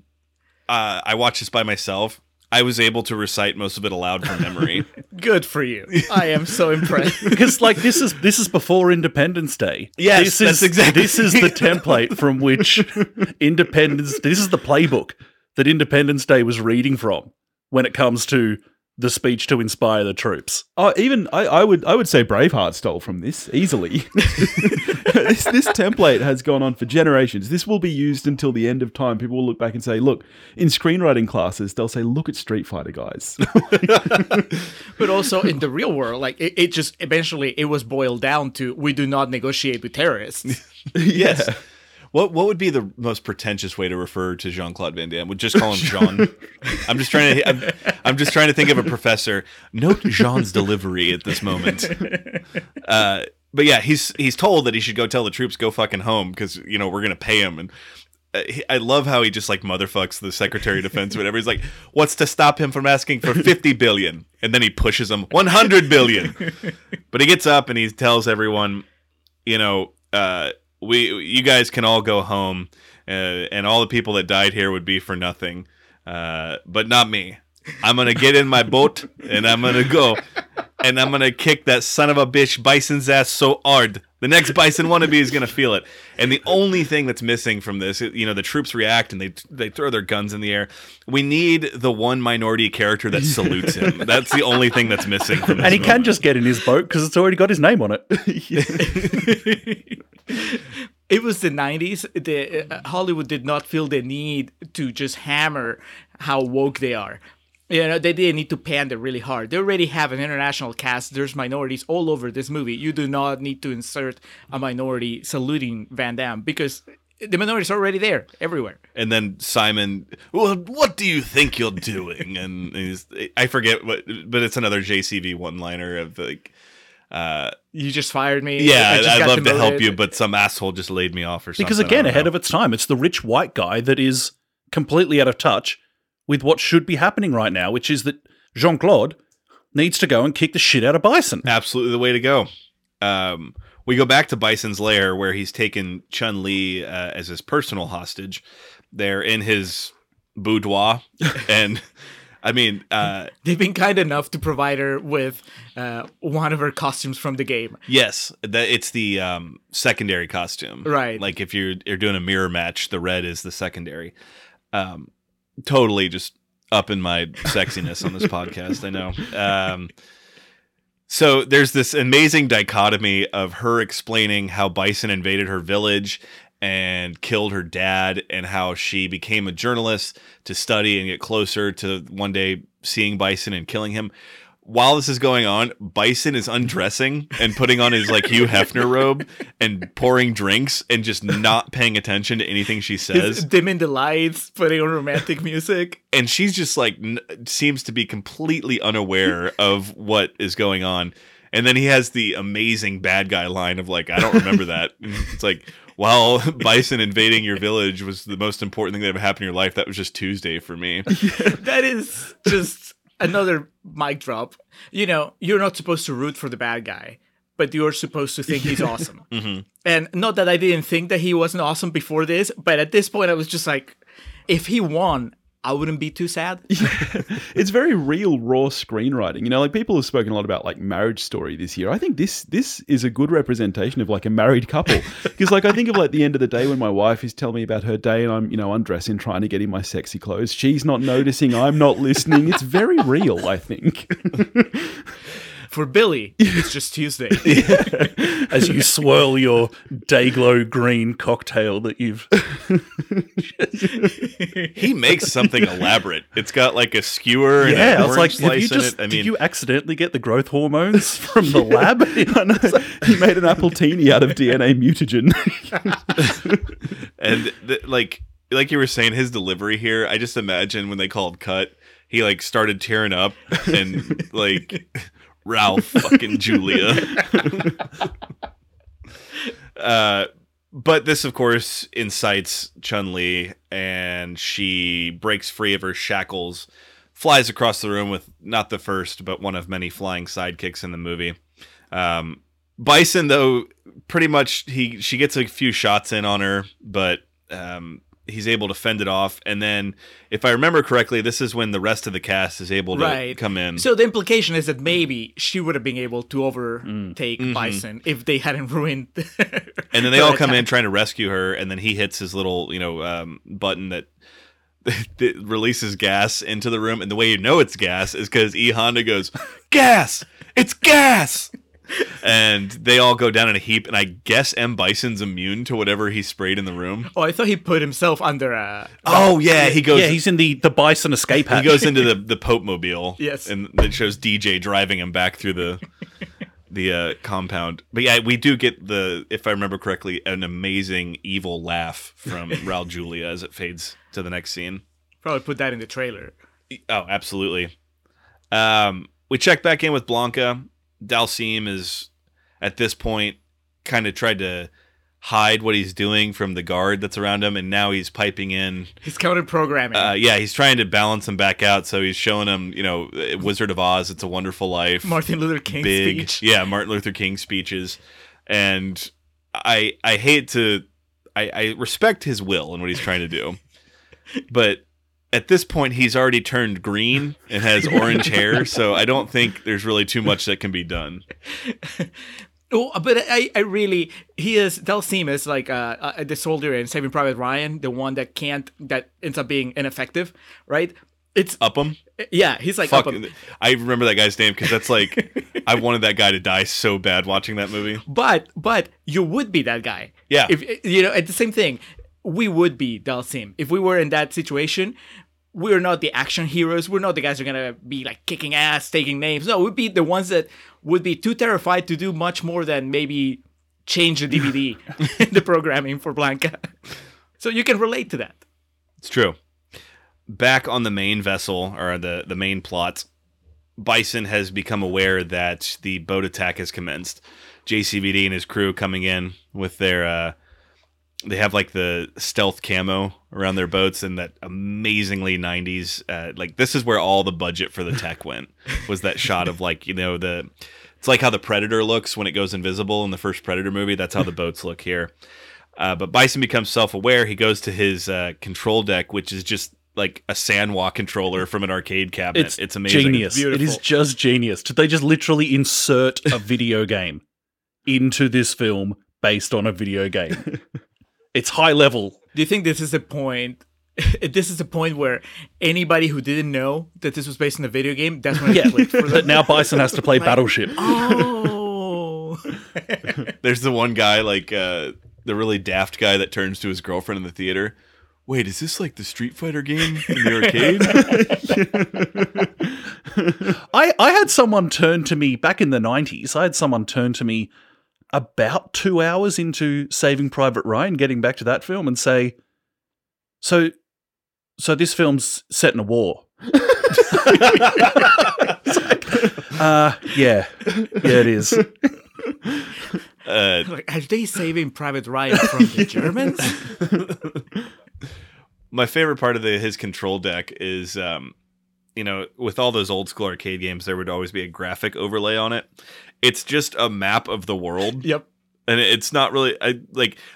watched this by myself. I was able to recite most of it aloud from memory. Good for you. I am so impressed. Because like this is before Independence Day. Yes, this is the template from which this is the playbook that Independence Day was reading from when it comes to the speech to inspire the troops. Oh, even I would say Braveheart stole from this easily. This template has gone on for generations. This will be used until the end of time. People will look back and say, "Look, in screenwriting classes, they'll say, look at Street Fighter, guys." But also in the real world, like it just eventually it was boiled down to we do not negotiate with terrorists. Yes. Yeah. What would be the most pretentious way to refer to Jean-Claude Van Damme? Would just call him Jean. I'm just trying to think of a professor. Note Jean's delivery at this moment. But yeah, he's told that he should go tell the troops go fucking home because you know we're gonna pay him. And I love how he just like motherfucks the Secretary of Defense or whatever. He's like, what's to stop him from asking for $50 billion? And then he pushes him $100 billion. But he gets up and he tells everyone, you know. You guys can all go home, and all the people that died here would be for nothing, but not me. I'm gonna get in my boat, and I'm gonna go, and I'm gonna kick that son of a bitch bison's ass so hard. The next bison wannabe is gonna feel it. And the only thing that's missing from this, you know, the troops react and they throw their guns in the air. We need the one minority character that salutes him. That's the only thing that's missing from this. And he moment. Can just get in his boat because it's already got his name on it. It was the 90s. Hollywood did not feel the need to just hammer how woke they are. You know, they didn't need to pander really hard. They already have an international cast. There's minorities all over this movie. You do not need to insert a minority saluting Van Damme because the minorities are already there everywhere. And then Simon, well, what do you think you're doing? And I forget what, but it's another JCV one-liner of like. You just fired me. Yeah, I'd love to help you, but some asshole just laid me off or something. Because again, ahead of its time, it's the rich white guy that is completely out of touch with what should be happening right now, which is that Jean-Claude needs to go and kick the shit out of Bison. Absolutely the way to go. We go back to Bison's lair where he's taken Chun-Li as his personal hostage. They're in his boudoir and... I mean, they've been kind enough to provide her with one of her costumes from the game. Yes, it's the secondary costume, right? Like if you're doing a mirror match, the red is the secondary. Totally, just up in my sexiness on this podcast. I know. So there's this amazing dichotomy of her explaining how Bison invaded her village and killed her dad and how she became a journalist to study and get closer to one day seeing Bison and killing him. While this is going on, Bison is undressing and putting on his like Hugh Hefner robe and pouring drinks and just not paying attention to anything she says. He's dimming the lights, putting on romantic music. And she's just like, seems to be completely unaware of what is going on. And then he has the amazing bad guy line of like, I don't remember that. It's like, while Bison invading your village was the most important thing that ever happened in your life, that was just Tuesday for me. That is just another mic drop. You know, you're not supposed to root for the bad guy, but you're supposed to think he's awesome. Mm-hmm. And not that I didn't think that he wasn't awesome before this, but at this point I was just like, if he won, I wouldn't be too sad. It's very real, raw screenwriting. You know, like people have spoken a lot about like Marriage Story this year. I think this is a good representation of like a married couple. Because like I think of like the end of the day when my wife is telling me about her day and I'm, you know, undressing, trying to get in my sexy clothes. She's not noticing. I'm not listening. It's very real, I think. For Billy, it's just Tuesday. Yeah. As you swirl your Dayglow green cocktail that you've... He makes something elaborate. It's got like a skewer and an orange slice in it. I mean, did you accidentally get the growth hormones from the lab? I know. He made an appletini out of DNA mutagen. And like you were saying, his delivery here, I just imagine when they called cut, he like started tearing up and like... Ralph fucking Julia. But this, of course, incites Chun-Li, and she breaks free of her shackles, flies across the room with not the first, but one of many flying sidekicks in the movie. Bison, though, pretty much she gets a few shots in on her, but he's able to fend it off. And then, if I remember correctly, this is when the rest of the cast is able to come in. So the implication is that maybe she would have been able to overtake Bison if they hadn't ruined. And then they all come in trying to rescue her, and then he hits his little, button that releases gas into the room. And the way you know it's gas is because E. Honda goes, "Gas! It's gas!" And they all go down in a heap, and I guess M. Bison's immune to whatever he sprayed in the room. Oh, I thought he put himself under a... Oh, yeah, he goes... Yeah, he's in the Bison escape hatch. He goes into the Pope Mobile. Yes. And it shows DJ driving him back through the compound. But yeah, we do get if I remember correctly, an amazing evil laugh from Raúl Juliá as it fades to the next scene. Probably put that in the trailer. Oh, absolutely. We check back in with Blanca. Dalsim is, at this point, kind of tried to hide what he's doing from the guard that's around him, and now he's piping in. He's counter-programming. He's trying to balance him back out, so he's showing him, Wizard of Oz, It's a Wonderful Life. Martin Luther King speech. Yeah, Martin Luther King speeches. And I respect his will and what he's trying to do, but... At this point, he's already turned green and has orange hair, so I don't think there's really too much that can be done. Oh, but Dalsim is like the soldier in Saving Private Ryan, the one that ends up being ineffective, right? It's Upham. Yeah, he's like Upham. I remember that guy's name because that's like I wanted that guy to die so bad watching that movie. But you would be that guy. Yeah. If it's the same thing. We would be Dalsim. If we were in that situation, we're not the action heroes. We're not the guys who are going to be like kicking ass, taking names. No, we'd be the ones that would be too terrified to do much more than maybe change the DVD, the programming for Blanca. So you can relate to that. It's true. Back on the main vessel, or the main plot, Bison has become aware that the boat attack has commenced. JCVD and his crew coming in with their... They have like the stealth camo around their boats and that amazingly 90s. This is where all the budget for the tech went, was that shot of it's like how the Predator looks when it goes invisible in the first Predator movie. That's how the boats look here. But Bison becomes self-aware. He goes to his control deck, which is just like a Sanwa controller from an arcade cabinet. It's amazing. Genius. It is just genius. Did they just literally insert a video game into this film based on a video game? It's high level. Do you think this is the point? This is the point where anybody who didn't know that this was based on a video game, that's when it clicked for them. Now Bison has to play Battleship. Oh. There's the one guy, the really daft guy that turns to his girlfriend in the theater. Wait, is this like the Street Fighter game in the arcade? I had someone turn to me back in the 90s. I had someone turn to me about 2 hours into Saving Private Ryan, getting back to that film, and say, so this film's set in a war. Yeah, it is. Are they saving Private Ryan from the Germans? My favorite part of his control deck is... with all those old school arcade games, there would always be a graphic overlay on it. It's just a map of the world. Yep. And it's not really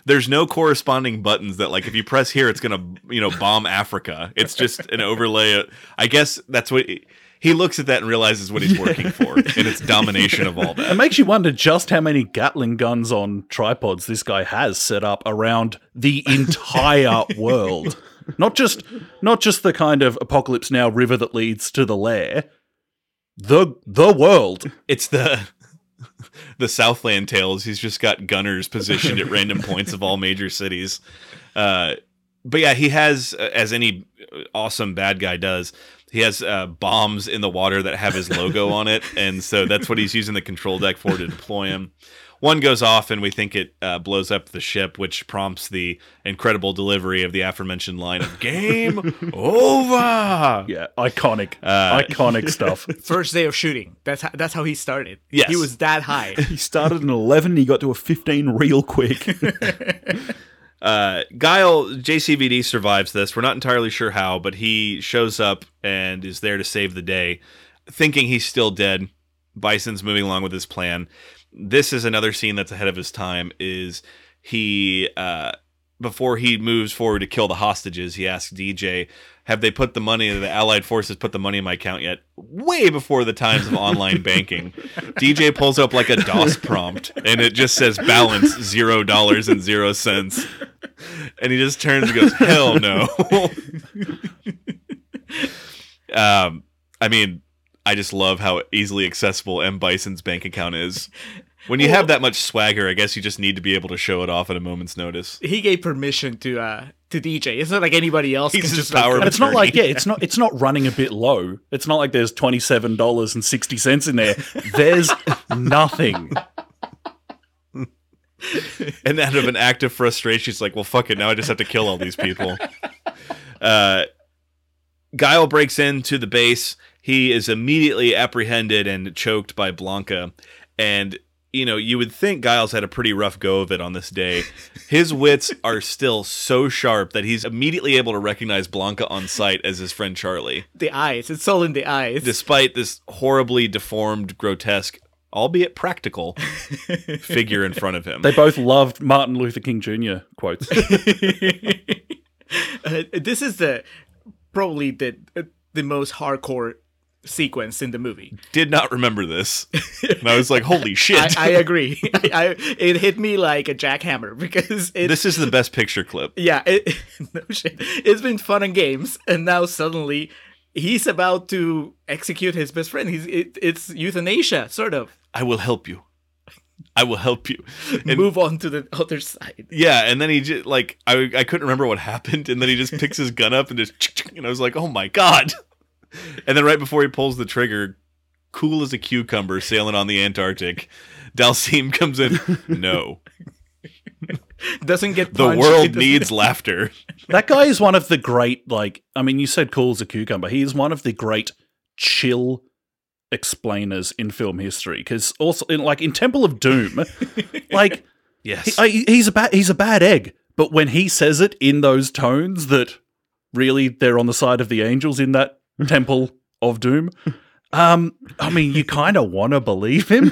there's no corresponding buttons that if you press here, it's going to, bomb Africa. It's just an overlay. I guess that's what he looks at that and realizes what he's working for. And it's domination of all that. It makes you wonder just how many Gatling guns on tripods this guy has set up around the entire world. Not just the kind of Apocalypse Now river that leads to the lair. The world. It's the Southland Tales. He's just got gunners positioned at random points of all major cities. But yeah, he has, as any awesome bad guy does, he has bombs in the water that have his logo on it. And so that's what he's using the control deck for, to deploy him. One goes off, and we think it blows up the ship, which prompts the incredible delivery of the aforementioned line of "Game over." Yeah, iconic, stuff. First day of shooting. That's how he started. Yes, he was that high. He started an 11. He got to a 15 real quick. Guile JCVD survives this. We're not entirely sure how, but he shows up and is there to save the day, thinking he's still dead. Bison's moving along with his plan. This is another scene that's ahead of his time, is he before he moves forward to kill the hostages, he asks DJ, have they put the money, the Allied forces put the money in my account yet? Way before the times of online banking. DJ pulls up like a DOS prompt, and it just says balance $0.00. And he just turns and goes, hell no. I mean, I just love how easily accessible M. Bison's bank account is. When you have that much swagger, I guess you just need to be able to show it off at a moment's notice. He gave permission to DJ. It's not like anybody else. He's can just power. Like, it's not like it's not running a bit low. It's not like there's $27.60 in there. There's nothing. And out of an act of frustration, she's like, "Well, fuck it. Now I just have to kill all these people." Guile breaks into the base. He is immediately apprehended and choked by Blanca, and. You know, you would think Giles had a pretty rough go of it on this day. His wits are still so sharp that he's immediately able to recognize Blanca on sight as his friend Charlie. The eyes. It's all in the eyes. Despite this horribly deformed, grotesque, albeit practical, figure in front of him. They both loved Martin Luther King Jr. quotes. This is probably the most hardcore sequence in the movie. Did not remember this, and I was like, "Holy shit!" I agree. It hit me like a jackhammer because this is the best picture clip. Yeah, no shit. It's been fun and games, and now suddenly he's about to execute his best friend. It's euthanasia, sort of. I will help you. And move on to the other side. Yeah, and then he just like I couldn't remember what happened, and then he just picks his gun up and just, and I was like, "Oh my god." And then right before he pulls the trigger, cool as a cucumber sailing on the Antarctic, Dalsim comes in. No. Doesn't get punched. The world needs laughter. That guy is one of the great, like, I mean, you said cool as a cucumber. He is one of the great chill explainers in film history. Because also, in Temple of Doom, like, yes, he's a bad egg. But when he says it in those tones that really they're on the side of the angels in that Temple of Doom. I mean, you kind of want to believe him.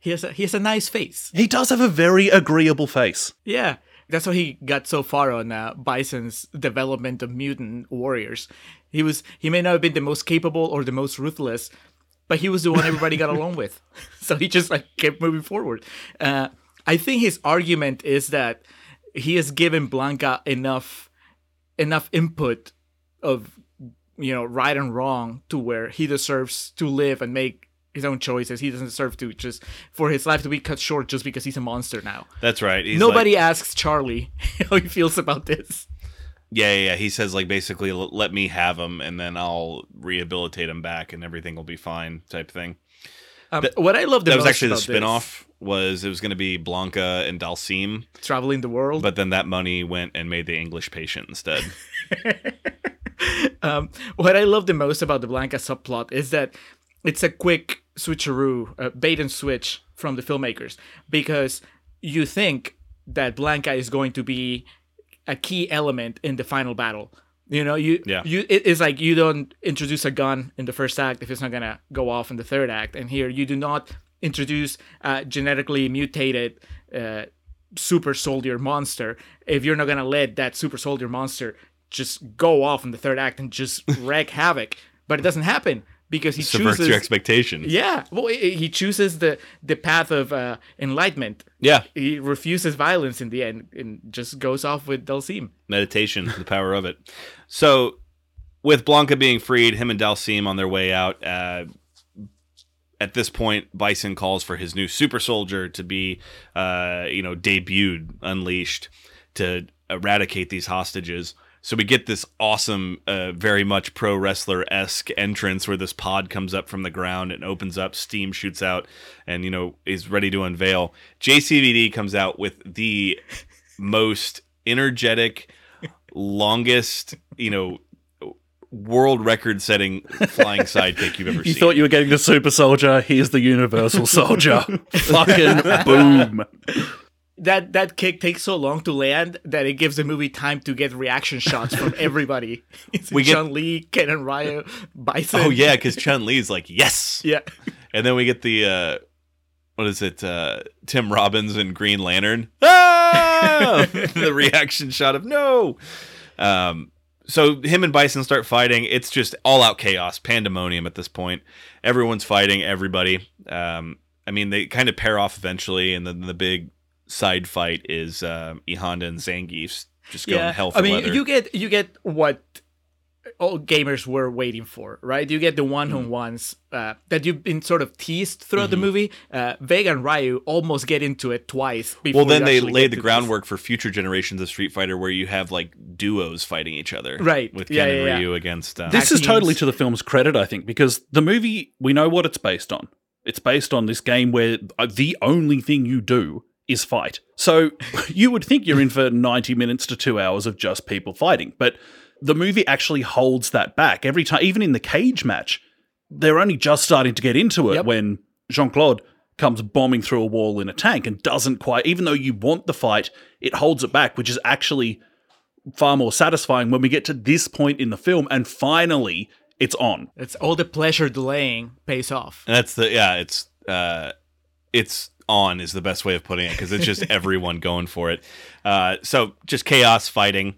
He has a nice face. He does have a very agreeable face. Yeah, that's why he got so far on Bison's development of mutant warriors. He may not have been the most capable or the most ruthless, but he was the one everybody got along with. So he just kept moving forward. I think his argument is that he has given Blanca enough input of right and wrong to where he deserves to live and make his own choices. He doesn't deserve to just for his life to be cut short just because he's a monster now. That's right. Nobody asks Charlie how he feels about this. Yeah. He says basically let me have him and then I'll rehabilitate him back and everything will be fine type thing. What I loved was actually the spinoff was it was going to be Blanca and Dalsim traveling the world, but then that money went and made the English Patient instead. What I love the most about the Blanca subplot is that it's a quick switcheroo, bait and switch from the filmmakers, because you think that Blanca is going to be a key element in the final battle. It's like you don't introduce a gun in the first act if it's not going to go off in the third act. And here you do not introduce a genetically mutated super soldier monster if you're not going to let that super soldier monster just go off in the third act and just wreak havoc, but it doesn't happen because he subverts your expectation. Yeah, well, he chooses the path of enlightenment. Yeah, he refuses violence in the end and just goes off with Dalsim. Meditation, the power of it. So, with Blanca being freed, him and Dalsim on their way out. At this point, Bison calls for his new super soldier to be, debuted, unleashed to eradicate these hostages. So we get this awesome, very much pro wrestler-esque entrance where this pod comes up from the ground and opens up, steam shoots out, and, is ready to unveil. JCVD comes out with the most energetic, longest, world record-setting flying sidekick you've ever seen. You thought you were getting the super soldier. Here's the universal soldier. Fucking boom. That kick takes so long to land that it gives the movie time to get reaction shots from everybody. Chun-Li, Ken and Ryu, Bison. Oh, yeah, because Chun-Li's like, yes! Yeah. And then we get Tim Robbins and Green Lantern. Ah! no! The reaction shot of no. So him and Bison start fighting. It's just all-out chaos, pandemonium at this point. Everyone's fighting everybody. I mean, they kind of pair off eventually, and then the big side fight is E Honda and Zangief's just going hell for leather. I mean, you get what all gamers were waiting for, right? You get the one-on-ones that you've been sort of teased throughout the movie. Vega and Ryu almost get into it twice. Well, then they lay the groundwork for future generations of Street Fighter where you have like duos fighting each other. Right. With Ken and Ryu against... this is totally to the film's credit, I think, because the movie, we know what it's based on. It's based on this game where the only thing you do is fight. So you would think you're in for 90 minutes to 2 hours of just people fighting, but... the movie actually holds that back every time. Even in the cage match, they're only just starting to get into it when Jean-Claude comes bombing through a wall in a tank and doesn't quite, even though you want the fight, it holds it back, which is actually far more satisfying when we get to this point in the film and finally it's on. It's all the pleasure delaying pays off. And that's it's on is the best way of putting it because it's just everyone going for it. So just chaos fighting.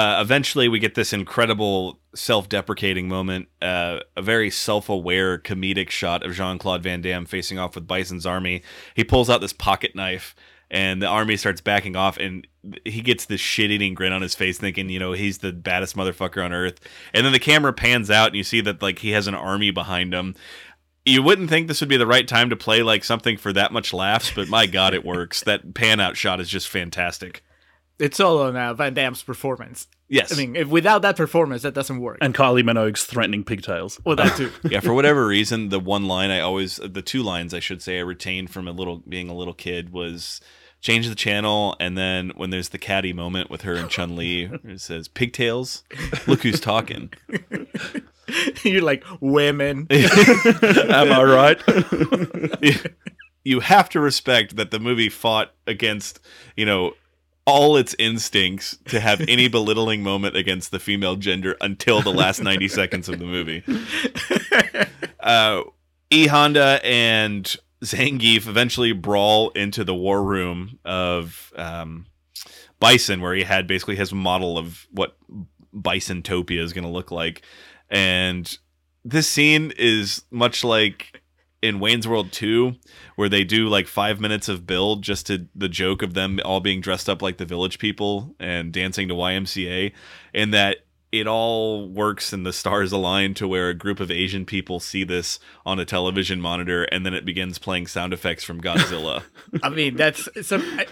Eventually, we get this incredible self-deprecating moment, a very self-aware comedic shot of Jean-Claude Van Damme facing off with Bison's army. He pulls out this pocket knife, and the army starts backing off, and he gets this shit-eating grin on his face thinking, you know, he's the baddest motherfucker on Earth. And then the camera pans out, and you see that, like, he has an army behind him. You wouldn't think this would be the right time to play, like, something for that much laughs, but my God, it works. That pan-out shot is just fantastic. It's all on Van Damme's performance. Yes. I mean, if without that performance, that doesn't work. And Kylie Minogue's threatening pigtails. Well, that too. Yeah, for whatever reason, the 2 lines I should say I retained from being a little kid was change the channel, and then when there's the catty moment with her and Chun-Li, it says, pigtails, look who's talking. You're like, women. Am I right? Yeah. You have to respect that the movie fought against, you know, all its instincts to have any belittling moment against the female gender until the last 90 seconds of the movie. E Honda and Zangief eventually brawl into the war room of Bison, where he had basically his model of what Bisontopia is going to look like. And this scene is much like in Wayne's World 2, where they do like 5 minutes of build just to the joke of them all being dressed up like the Village People and dancing to YMCA, and that it all works and the stars align to where a group of Asian people see this on a television monitor, and then it begins playing sound effects from Godzilla. I mean,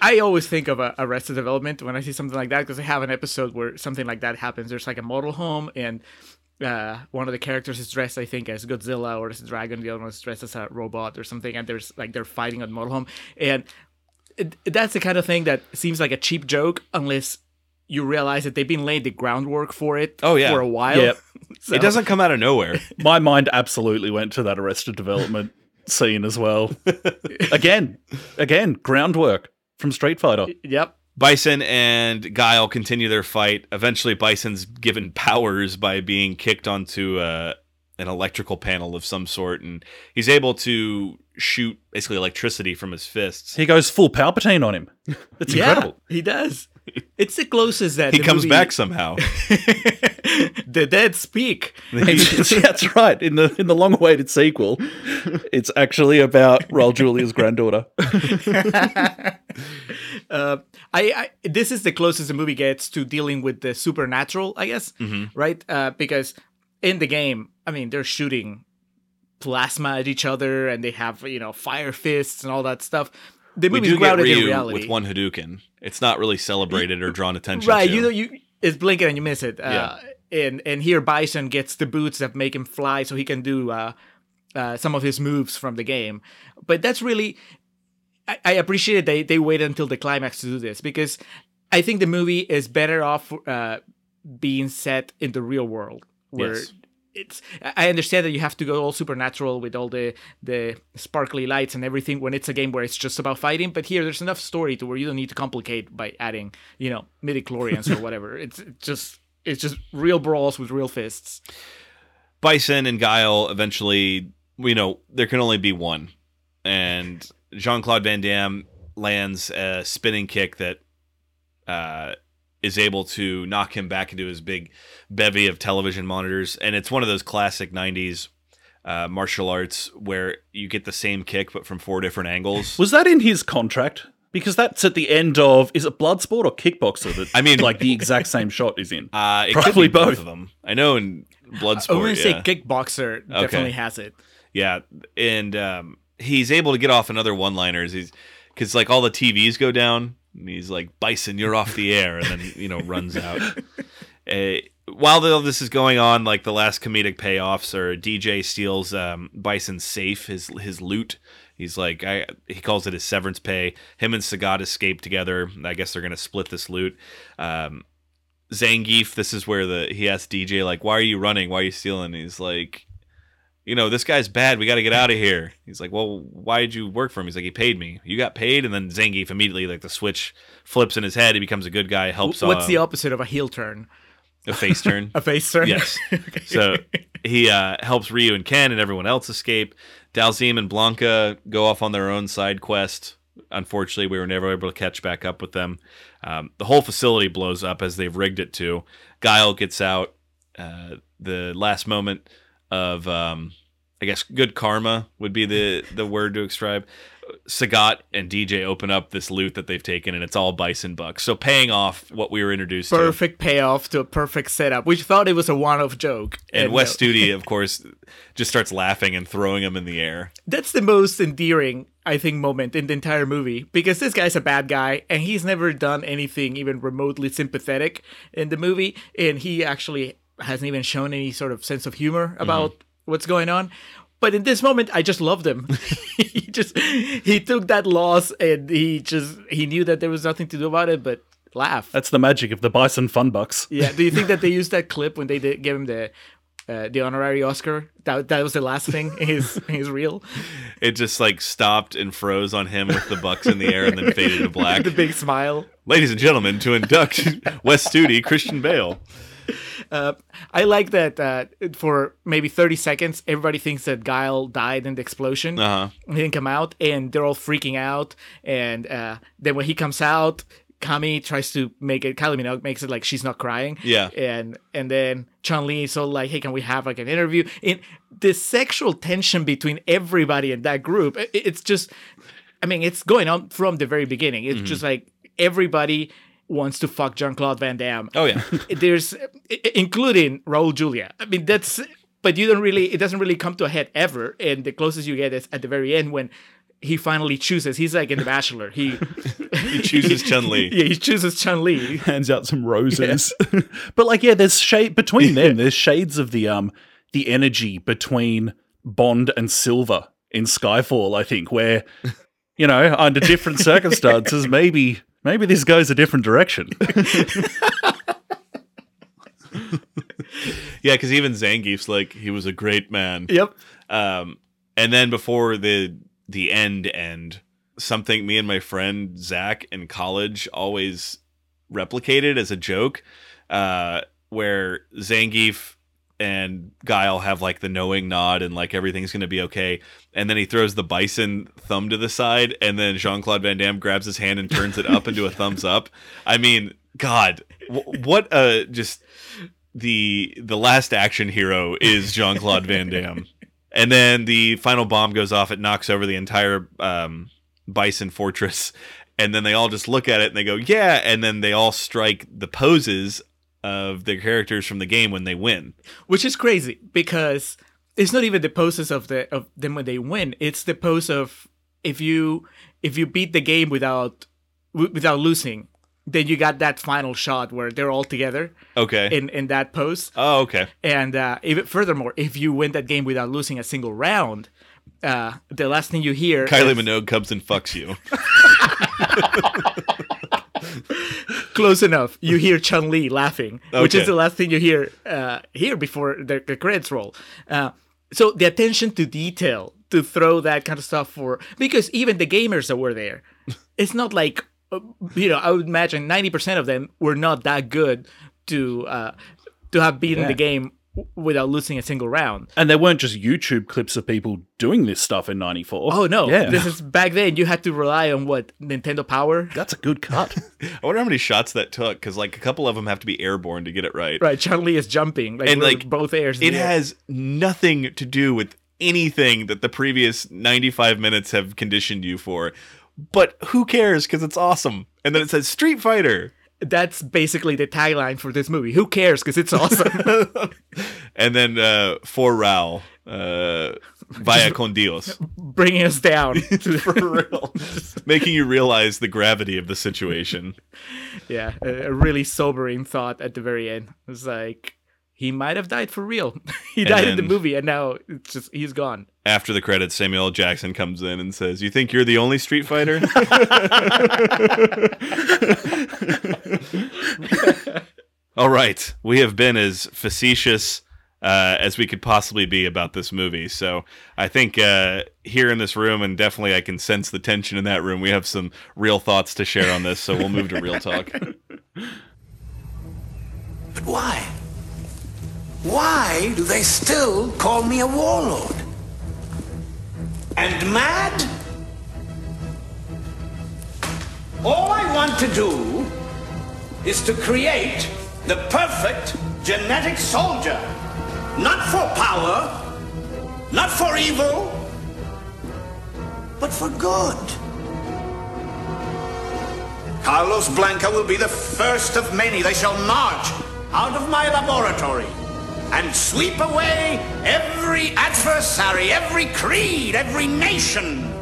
I always think of Arrested Development when I see something like that, because they have an episode where something like that happens. There's like a model home, and one of the characters is dressed, I think, as Godzilla or as a dragon. The other one is dressed as a robot or something. And there's like they're fighting at motorhome, and that's the kind of thing that seems like a cheap joke unless you realize that they've been laying the groundwork for it for a while. Yep. So. It doesn't come out of nowhere. My mind absolutely went to that Arrested Development scene as well. Again, groundwork from Street Fighter. Yep. Bison and Guile continue their fight. Eventually, Bison's given powers by being kicked onto an electrical panel of some sort, and he's able to shoot basically electricity from his fists. He goes full Palpatine on him. It's incredible. He does. It's the closest that he comes back somehow. The dead speak. That's right. In the long-awaited sequel, it's actually about Raúl Juliá's granddaughter. This is the closest the movie gets to dealing with the supernatural, I guess, right? Because in the game, I mean, they're shooting plasma at each other, and they have, you know, fire fists and all that stuff. The movie is grounded in reality. With one Hadouken, it's not really celebrated or drawn attention to. You know, it's blink it and you miss it. And here Bison gets the boots that make him fly, so he can do some of his moves from the game. But that's really... I appreciate it they waited until the climax to do this, because I think the movie is better off being set in the real world. I understand that you have to go all supernatural with all the sparkly lights and everything when it's a game where it's just about fighting, but here there's enough story to where you don't need to complicate by adding, you know, midichlorians or whatever. It's just real brawls with real fists. Bison and Guile eventually, you know, there can only be one, and Jean-Claude Van Damme lands a spinning kick that is able to knock him back into his big bevy of television monitors. And it's one of those classic 90s martial arts where you get the same kick, but from four different angles. Was that in his contract? Because that's at the end of, is it Bloodsport or Kickboxer? That, I mean, like the exact same shot is in. It probably could be both of them. I know in Bloodsport, I'm going to say Kickboxer definitely has it. Yeah, and he's able to get off another one-liners. He's, because like all the TVs go down, and he's like, "Bison, you're off the air," and then runs out. While this is going on, like the last comedic payoffs are DJ steals Bison's safe, his loot. He's like, he calls it his severance pay. Him and Sagat escape together. I guess they're gonna split this loot. Zangief, this is where he asks DJ like, "Why are you running? Why are you stealing?" He's like, "This guy's bad. We got to get out of here." He's like, "Well, why did you work for him?" He's like, "He paid me." "You got paid?" And then Zangief immediately, like the switch flips in his head. He becomes a good guy, helps out. What's the opposite of a heel turn? A face turn. A face turn? Yes. Okay. So he helps Ryu and Ken and everyone else escape. Dalzim and Blanca go off on their own side quest. Unfortunately, we were never able to catch back up with them. The whole facility blows up as they've rigged it to. Guile gets out. The last moment of I guess good karma would be the word to describe. Sagat and DJ open up this loot that they've taken, and it's all Bison bucks. So paying off what we were introduced to. Perfect payoff to a perfect setup. We thought it was a one-off joke. And Wes Studi, of course, just starts laughing and throwing him in the air. That's the most endearing, I think, moment in the entire movie, because this guy's a bad guy, and he's never done anything even remotely sympathetic in the movie, and he actually hasn't even shown any sort of sense of humor about what's going on. But in this moment, I just loved him. He took that loss, and he knew that there was nothing to do about it, but laugh. That's the magic of the Bison Fun Bucks. Yeah. Do you think that they used that clip when they gave him the honorary Oscar? That was the last thing in his reel. It just like stopped and froze on him with the bucks in the air, and then faded to black. The big smile. Ladies and gentlemen, to induct Wes Studi, Christian Bale. I like that for maybe 30 seconds, everybody thinks that Guile died in the explosion. He didn't come out, and they're all freaking out. And then when he comes out, Kylie Minogue makes it like she's not crying. Yeah. And then Chun-Li is all like, "Hey, can we have like an interview?" And the sexual tension between everybody in that group, it's just, I mean, it's going on from the very beginning. It's just like everybody wants to fuck Jean-Claude Van Damme. Oh yeah. There's including Raúl Juliá. I mean, but you don't really, it doesn't really come to a head ever, and the closest you get is at the very end when he finally chooses. He's like in The Bachelor. He chooses Chun-Li. Yeah, he chooses Chun-Li. Hands out some roses. Yeah. But like, yeah, there's shade between them. There's shades of the energy between Bond and Silver in Skyfall, I think, where under different circumstances, maybe this goes a different direction. Yeah, because even Zangief's like, he was a great man. Yep. And then before the end, something me and my friend Zach in college always replicated as a joke, where Zangief and Guile have like the knowing nod and like everything's going to be okay. And then he throws the Bison thumb to the side, and then Jean-Claude Van Damme grabs his hand and turns it up into a thumbs up. I mean, God, what just the last action hero is Jean-Claude Van Damme. And then the final bomb goes off. It knocks over the entire Bison fortress. And then they all just look at it and they go, yeah. And then they all strike the poses of the characters from the game when they win, which is crazy because it's not even the poses of them when they win. It's the pose of if you beat the game without losing, then you got that final shot where they're all together. Okay. In that pose. Oh, okay. And furthermore, if you win that game without losing a single round, the last thing you hear, Kylie Minogue comes and fucks you. Close enough. You hear Chun-Li laughing, which is the last thing you hear before the credits roll. So the attention to detail to throw that kind of stuff because even the gamers that were there, it's not like, I would imagine 90% of them were not that good to have beaten the game without losing a single round. And there weren't just YouTube clips of people doing this stuff in 94. Oh, no. Yeah. This is back then. You had to rely on, what, Nintendo Power? That's a good cut. I wonder how many shots that took, because, like, a couple of them have to be airborne to get it right. Right. Chun-Li is jumping. Like, and, like, both airs. It has nothing to do with anything that the previous 95 minutes have conditioned you for. But who cares, because it's awesome. And then it says, Street Fighter. That's basically the tagline for this movie. Who cares? Because it's awesome. And then for Raul, vaya con Dios. Bringing us down. For real. Making you realize the gravity of the situation. Yeah, a really sobering thought at the very end. It's like, he might have died for real. He died in the movie, and now it's just he's gone. After the credits, Samuel L. Jackson comes in and says, "You think you're the only Street Fighter?" All right, we have been as facetious as we could possibly be about this movie. So I think here in this room, and definitely I can sense the tension in that room, we have some real thoughts to share on this. So we'll move to real talk. But why? Why do they still call me a warlord? And mad? All I want to do is to create the perfect genetic soldier. Not for power, not for evil, but for good. Carlos Blanca will be the first of many. They shall march out of my laboratory and sweep away every adversary, every creed, every nation,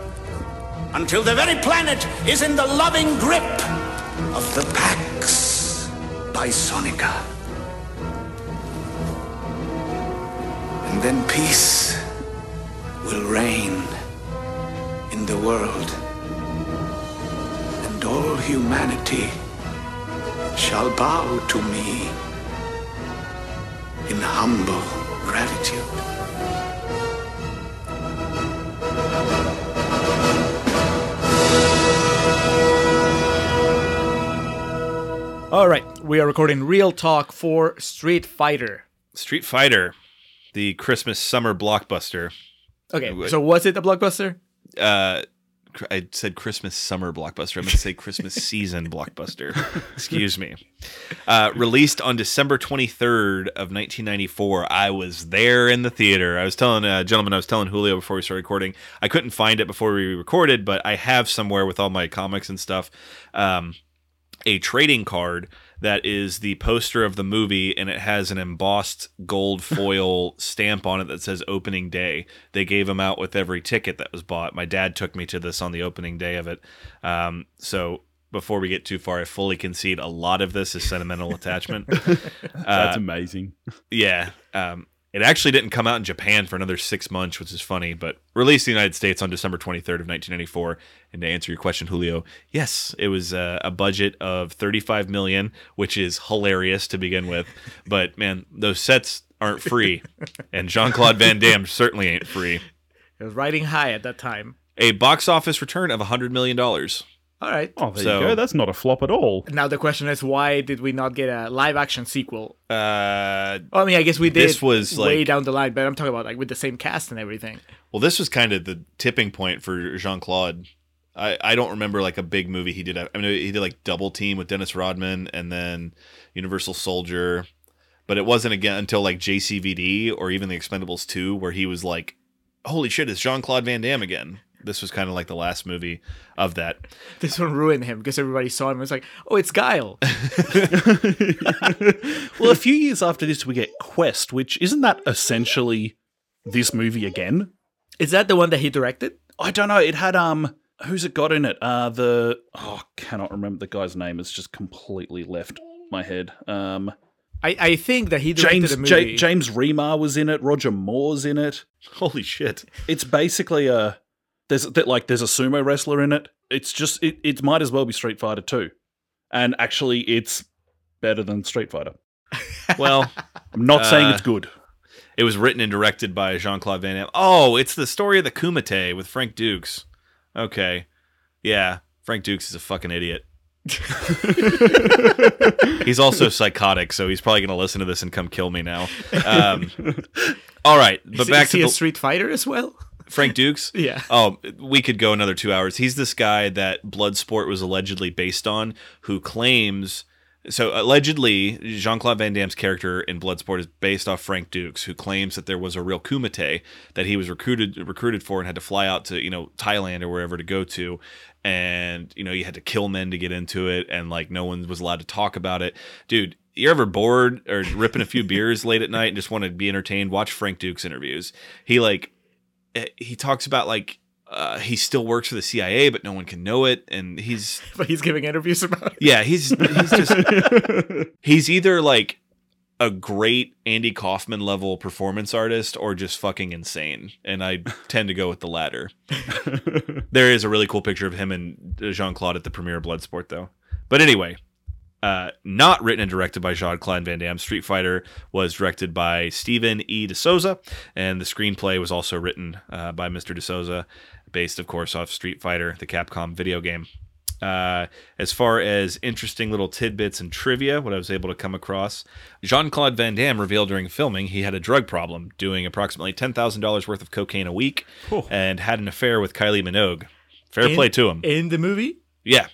until the very planet is in the loving grip of the Pax Bisonica. And then peace will reign in the world, and all humanity shall bow to me in humble gratitude. All right, we are recording Real Talk for Street Fighter. Street Fighter, the Christmas summer blockbuster. Okay, so was it a blockbuster? I said Christmas summer blockbuster. I meant to say Christmas season blockbuster. Excuse me. Released on December 23rd of 1994. I was there in the theater. I was telling I was telling Julio before we started recording, I couldn't find it before we recorded, but I have somewhere with all my comics and stuff, a trading card that is the poster of the movie, and it has an embossed gold foil stamp on it that says opening day. They gave them out with every ticket that was bought. My dad took me to this on the opening day of it. So before we get too far, I fully concede a lot of this is sentimental attachment. That's amazing. Yeah. It actually didn't come out in Japan for another 6 months, which is funny, but released in the United States on December 23rd of 1994. And to answer your question, Julio, yes, it was a budget of $35 million, which is hilarious to begin with. But, man, those sets aren't free, and Jean-Claude Van Damme certainly ain't free. It was riding high at that time. A box office return of $100 million. All right. Oh, there you go. That's not a flop at all. Now the question is, why did we not get a live-action sequel? I mean, I guess we did. This was way like, down the line, but I'm talking about like with the same cast and everything. Well, this was kind of the tipping point for Jean-Claude. I don't remember like a big movie he did. I mean, he did like Double Team with Dennis Rodman and then Universal Soldier, but it wasn't again until like JCVD or even The Expendables 2 where he was like, "Holy shit, it's Jean-Claude Van Damme again." This was kind of like the last movie of that. This one ruined him because everybody saw him and was like, oh, it's Guile. Well, a few years after this, we get Quest, which isn't that essentially this movie again? Is that the one that he directed? I don't know. It had, who's it got in it? I cannot remember the guy's name. It's just completely left my head. I think that he directed the movie. James Remar was in it. Roger Moore's in it. Holy shit. It's basically a... There's a sumo wrestler in it. It's just it might as well be Street Fighter 2, and actually it's better than Street Fighter. Well, I'm not saying it's good. It was written and directed by Jean-Claude Van Damme. Oh, it's the story of the Kumite with Frank Dukes. Okay, yeah, Frank Dukes is a fucking idiot. He's also psychotic, so he's probably going to listen to this and come kill me now. All right, but back to Street Fighter as well. Frank Dukes? Yeah. Oh, we could go another 2 hours. He's this guy that Bloodsport was allegedly based on, who claims... So, allegedly, Jean-Claude Van Damme's character in Bloodsport is based off Frank Dukes, who claims that there was a real kumite that he was recruited for and had to fly out to, Thailand or wherever to go to. And, you had to kill men to get into it, and, no one was allowed to talk about it. Dude, you're ever bored or ripping a few beers late at night and just want to be entertained? Watch Frank Dukes interviews. He talks about, he still works for the CIA, but no one can know it, and he's... But he's giving interviews about it? Yeah, he's just... he's either, a great Andy Kaufman-level performance artist or just fucking insane, and I tend to go with the latter. There is a really cool picture of him and Jean-Claude at the premiere of Bloodsport, though. But anyway... not written and directed by Jean-Claude Van Damme. Street Fighter was directed by Steven E. de Souza, and the screenplay was also written by Mr. de Souza, based, of course, off Street Fighter, the Capcom video game. As far as interesting little tidbits and trivia, what I was able to come across, Jean-Claude Van Damme revealed during filming he had a drug problem, doing approximately $10,000 worth of cocaine a week, and had an affair with Kylie Minogue. Fair play to him. In the movie? Yeah.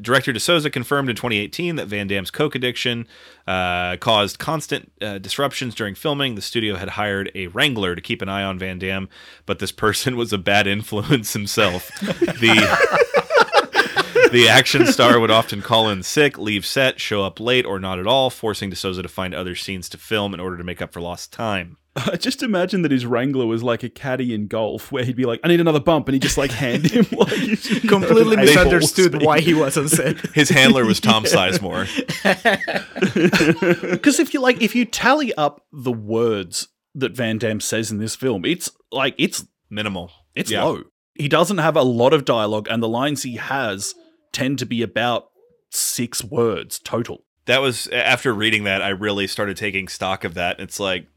Director de Souza confirmed in 2018 that Van Damme's coke addiction caused constant disruptions during filming. The studio had hired a wrangler to keep an eye on Van Damme, but this person was a bad influence himself. The action star would often call in sick, leave set, show up late, or not at all, forcing de Souza to find other scenes to film in order to make up for lost time. Just imagine that his wrangler was like a caddy in golf, where he'd be like, "I need another bump," and he'd just hand him completely misunderstood why he wasn't set. His handler was Tom Sizemore. Because if you tally up the words that Van Damme says in this film, it's minimal. It's low. He doesn't have a lot of dialogue, and the lines he has tend to be about 6 words total. That was after reading that, I really started taking stock of that. It's like.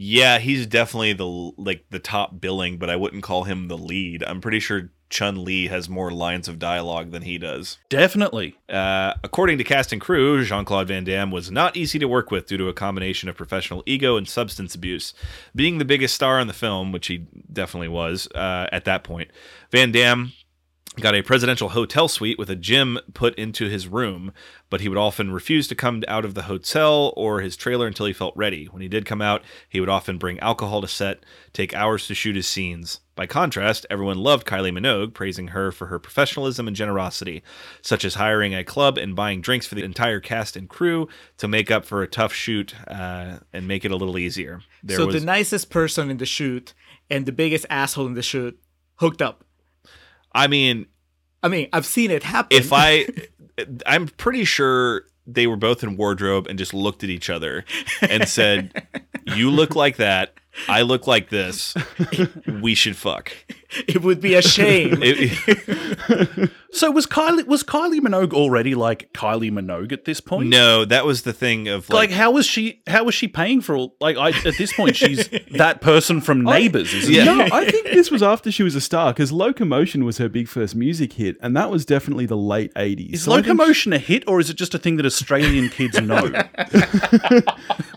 Yeah, he's definitely the top billing, but I wouldn't call him the lead. I'm pretty sure Chun-Li has more lines of dialogue than he does. Definitely. According to cast and crew, Jean-Claude Van Damme was not easy to work with due to a combination of professional ego and substance abuse. Being the biggest star in the film, which he definitely was at that point, Van Damme got a presidential hotel suite with a gym put into his room, but he would often refuse to come out of the hotel or his trailer until he felt ready. When he did come out, he would often bring alcohol to set, take hours to shoot his scenes. By contrast, everyone loved Kylie Minogue, praising her for her professionalism and generosity, such as hiring a club and buying drinks for the entire cast and crew to make up for a tough shoot and make it a little easier. The nicest person in the shoot and the biggest asshole in the shoot hooked up. I mean, I've seen it happen. I'm pretty sure they were both in wardrobe and just looked at each other and said, "You look like that. I look like this. We should fuck." It would be a shame. So was Kylie Minogue already Kylie Minogue at this point? No, that was the thing of how was she paying for all at this point she's that person from Neighbours, isn't she? No, I think this was after she was a star, because Locomotion was her big first music hit, and that was definitely the late 80s. Is Locomotion a hit, or is it just a thing that Australian kids know?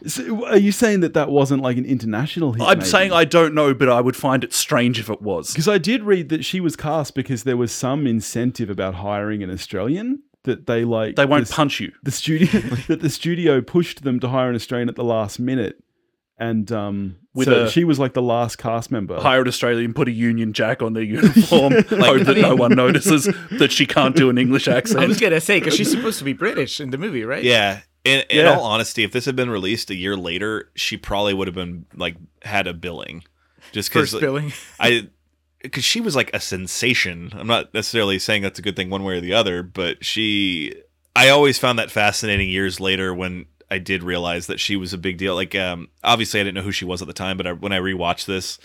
So are you saying that wasn't an international hit? I'm saying I don't know, but I would find it strange if it was. Because I did read that she was cast because there was some incentive about hiring an Australian, that they they won't punch you. The studio that the studio pushed them to hire an Australian at the last minute, and she was the last cast member. Hire an Australian, put a Union Jack on their uniform, hope that no one notices that she can't do an English accent. I was gonna say, because she's supposed to be British in the movie, right? Yeah. In all honesty, if this had been released a year later, she probably would have been had a billing, just because billing. Because she was a sensation. I'm not necessarily saying that's a good thing one way or the other, but I always found that fascinating years later when I did realize that she was a big deal. Obviously I didn't know who she was at the time, but when I rewatched this,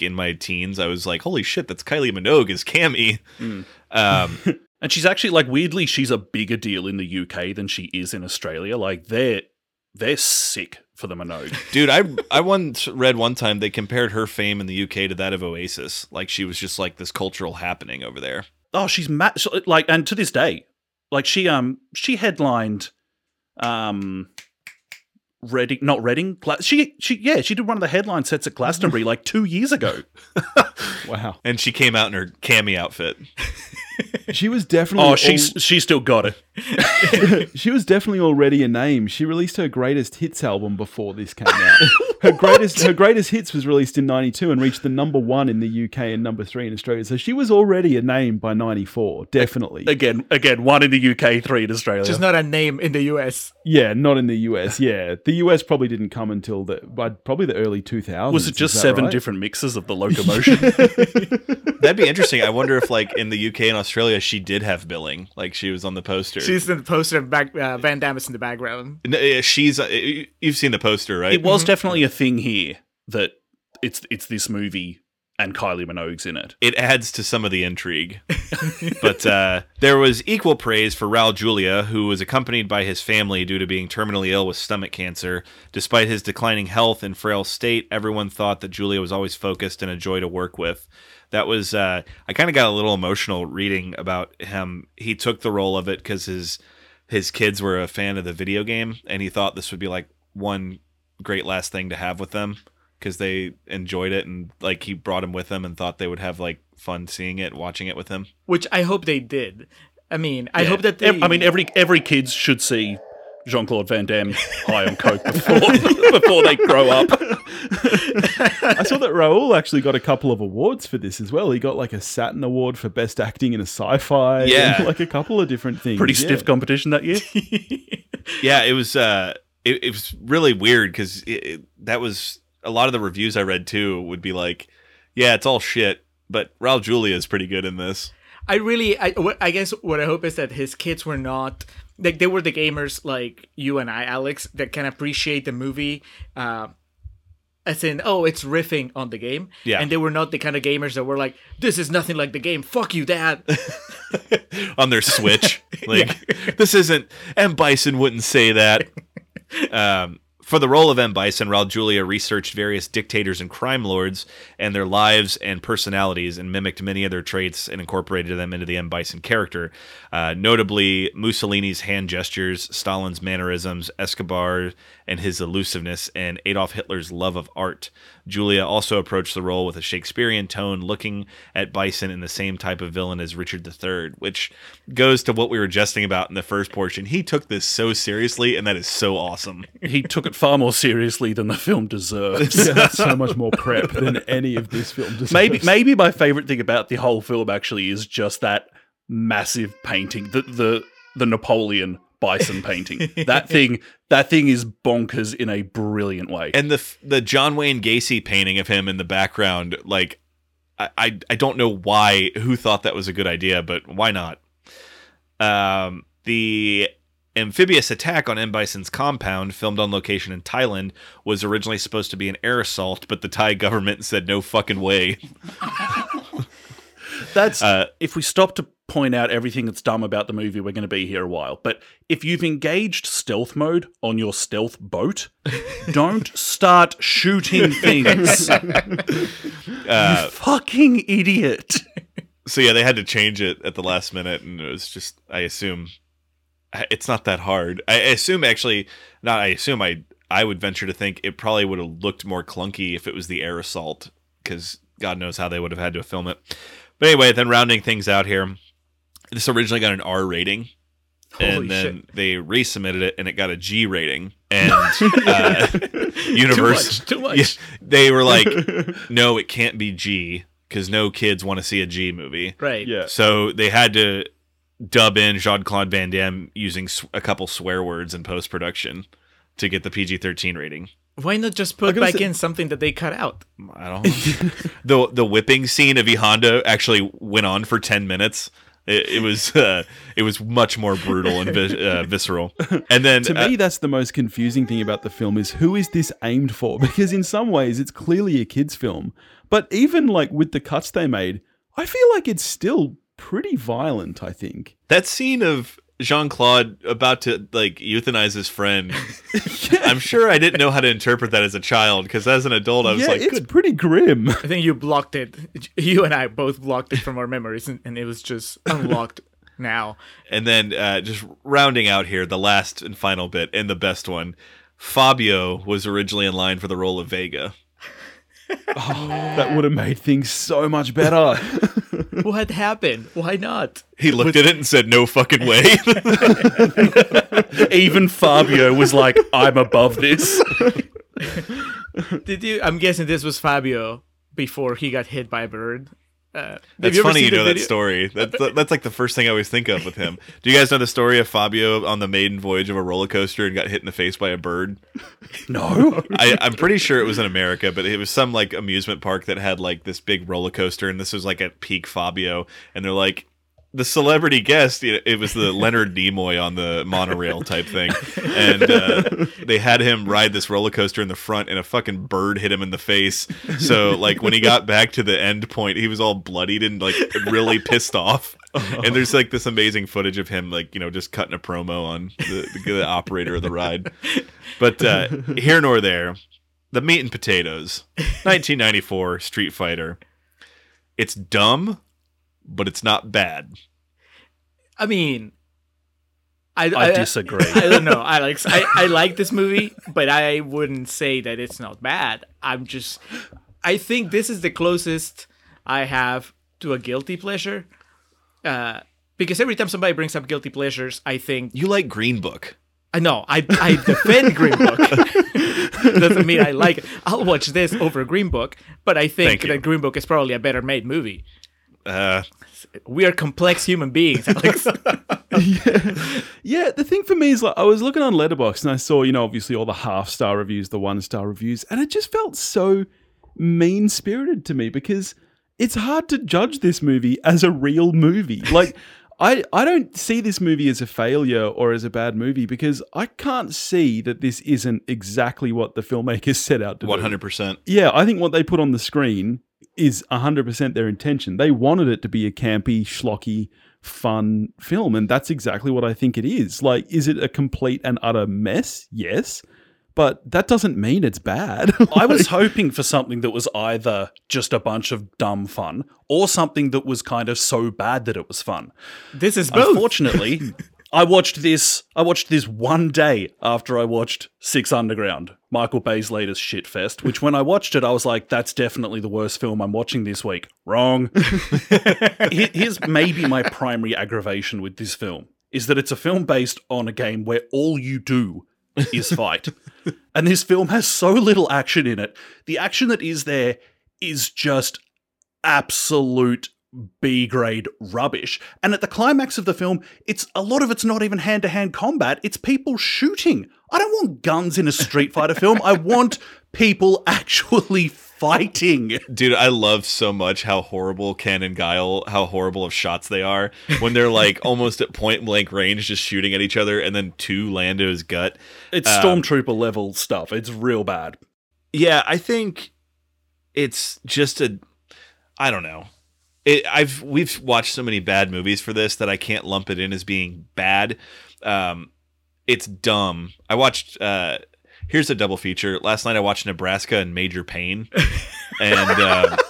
in my teens, I was like, holy shit, that's Kylie Minogue as Cammy. Mm. And she's actually, weirdly, she's a bigger deal in the UK than she is in Australia. They're sick for the Minogue. Dude, I once read one time they compared her fame in the UK to that of Oasis. She was just this cultural happening over there. Oh, she's mad. And to this day, like she headlined Reading. She did one of the headline sets at Glastonbury like 2 years ago. Wow! And she came out in her cami outfit. She was definitely. Oh, she still got it. She was definitely already a name. She released her greatest hits album before this came out. Her greatest hits was released in '92 and reached the #1 in the UK and #3 in Australia. So she was already a name by '94, definitely. Again, 1 in the UK, 3 in Australia. Just not a name in the US. Yeah, not in the US. Yeah, the US probably didn't come until probably the early 2000s. Was it just seven different mixes of The Locomotion? That'd be interesting. I wonder if like in the UK and Australia she did have billing, like she was on the poster. She's in the poster. Van Damme is in the background. No, she's. You've seen the poster, right? It was definitely a thing here that it's this movie and Kylie Minogue's in it. It adds to some of the intrigue. But there was equal praise for Raúl Juliá, who was accompanied by his family due to being terminally ill with stomach cancer. Despite his declining health and frail state, everyone thought that Juliá was always focused and a joy to work with. That was I kind of got a little emotional reading about him. He took the role of it because his kids were a fan of the video game, and he thought this would be like one great last thing to have with them because they enjoyed it, and like he brought him with him and thought they would have like fun seeing it, watching it with him. Which I hope they did. I mean, I hope that they... I mean, every kid should see Jean-Claude Van Damme high on coke before they grow up. I saw that Raúl actually got a couple of awards for this as well. He got like a Saturn Award for best acting in a sci-fi. Yeah, and like a couple of different things. Pretty stiff competition that year. Yeah, it was. It was really weird because that was a lot of the reviews I read too would be like, yeah, it's all shit, but Raúl Juliá is pretty good in this. I guess what I hope is that his kids were not like they were the gamers like you and I, Alex, that can appreciate the movie. As in, oh, it's riffing on the game. Yeah. And they were not the kind of gamers that were like, this is nothing like the game. Fuck you, Dad. On their Switch. Like, This isn't... M. Bison wouldn't say that. For the role of M. Bison, Raúl Juliá researched various dictators and crime lords and their lives and personalities and mimicked many of their traits and incorporated them into the M. Bison character. Notably, Mussolini's hand gestures, Stalin's mannerisms, Escobar and his elusiveness, and Adolf Hitler's love of art. Juliá also approached the role with a Shakespearean tone, looking at Bison in the same type of villain as Richard III, which goes to what we were jesting about in the first portion. He took this so seriously, and that is so awesome. He took it far more seriously than the film deserves. Yeah, so much more prep than any of this film deserves. Maybe my favorite thing about the whole film actually is just that massive painting, the Napoleon Bison painting. That thing is bonkers in a brilliant way. And the John Wayne Gacy painting of him in the background, like I don't know why, who thought that was a good idea, but why not? The amphibious attack on M. Bison's compound, filmed on location in Thailand, was originally supposed to be an air assault, but the Thai government said no fucking way. That's if we stop to point out everything that's dumb about the movie, we're going to be here a while. But if you've engaged stealth mode on your stealth boat, don't start shooting things. You fucking idiot. So yeah, they had to change it at the last minute, and it was just, I assume... It's not that hard. I would venture to think it probably would have looked more clunky if it was the air assault, because God knows how they would have had to film it. But anyway, then rounding things out here, this originally got an R rating. Holy shit. They resubmitted it, and it got a G rating. And Universal, too much. Yeah, they were like, no, it can't be G, because no kids want to see a G movie. Right. Yeah. So they had to dub in Jean-Claude Van Damme using a couple swear words in post-production to get the PG-13 rating. Why not just put back in something that they cut out? I don't know. The whipping scene of E. Honda actually went on for 10 minutes. It was much more brutal and visceral. And then to me, that's the most confusing thing about the film is who is this aimed for? Because in some ways, it's clearly a kid's film. But even like with the cuts they made, I feel like it's still... pretty violent, I think. That scene of Jean-Claude about to like euthanize his friend. Yeah. I'm sure I didn't know how to interpret that as a child, because as an adult I was like, it's pretty grim. I think you blocked it. You and I both blocked it from our memories, and it was just unlocked now. And then just rounding out here, the last and final bit, and the best one, Fabio was originally in line for the role of Vega. Oh, that would have made things so much better. What happened? Why not? He looked at it and said, no fucking way. Even Fabio was like, I'm above this. Did you? I'm guessing this was Fabio before he got hit by a bird. That's funny you know that story. That's like the first thing I always think of with him. Do you guys know the story of Fabio on the maiden voyage of a roller coaster and got hit in the face by a bird? No. I'm pretty sure it was in America, but it was some like amusement park that had like this big roller coaster, and this was like at peak Fabio, and they're like, the celebrity guest, it was the Leonard Nimoy on the monorail type thing. And they had him ride this roller coaster in the front, and a fucking bird hit him in the face. So, like, when he got back to the end point, he was all bloodied and, like, really pissed off. And there's, like, this amazing footage of him, like, you know, just cutting a promo on the operator of the ride. But here nor there, the meat and potatoes. 1994 Street Fighter. It's dumb, but it's not bad. I mean, I disagree. I don't know, Alex. I like this movie, but I wouldn't say that it's not bad. I think this is the closest I have to a guilty pleasure. Because every time somebody brings up guilty pleasures, I think... You like Green Book. I know. I defend Green Book. Doesn't mean I like it. I'll watch this over Green Book, but I think that Green Book is probably a better made movie. We are complex human beings, Alex. Yeah, the thing for me is, like, I was looking on Letterboxd and I saw, you know, obviously all the half-star reviews, the one-star reviews, and it just felt so mean-spirited to me because it's hard to judge this movie as a real movie. Like, I don't see this movie as a failure or as a bad movie because I can't see that this isn't exactly what the filmmakers set out to 100%. Do. 100%. Yeah, I think what they put on the screen is 100% their intention. They wanted it to be a campy, schlocky, fun film, and that's exactly what I think it is. Like, is it a complete and utter mess? Yes, but that doesn't mean it's bad. I was hoping for something that was either just a bunch of dumb fun or something that was kind of so bad that it was fun. This is both. Unfortunately, I watched this one day after I watched Six Underground, Michael Bay's latest shitfest, which when I watched it, I was like, that's definitely the worst film I'm watching this week. Wrong. Here's maybe my primary aggravation with this film, is that it's a film based on a game where all you do is fight. And this film has so little action in it. The action that is there is just absolute B-grade rubbish. And at the climax of the film, it's not even hand-to-hand combat. It's people shooting. I don't want guns in a Street Fighter film. I want people actually fighting. Dude, I love so much how horrible Ken and Guile, how horrible of shots they are when they're like almost at point blank range just shooting at each other and then two land to his gut. It's Stormtrooper level stuff. It's real bad. Yeah, I think it's just I don't know. We've watched so many bad movies for this that I can't lump it in as being bad. It's dumb. I watched here's a double feature. Last night I watched Nebraska and Major Payne, and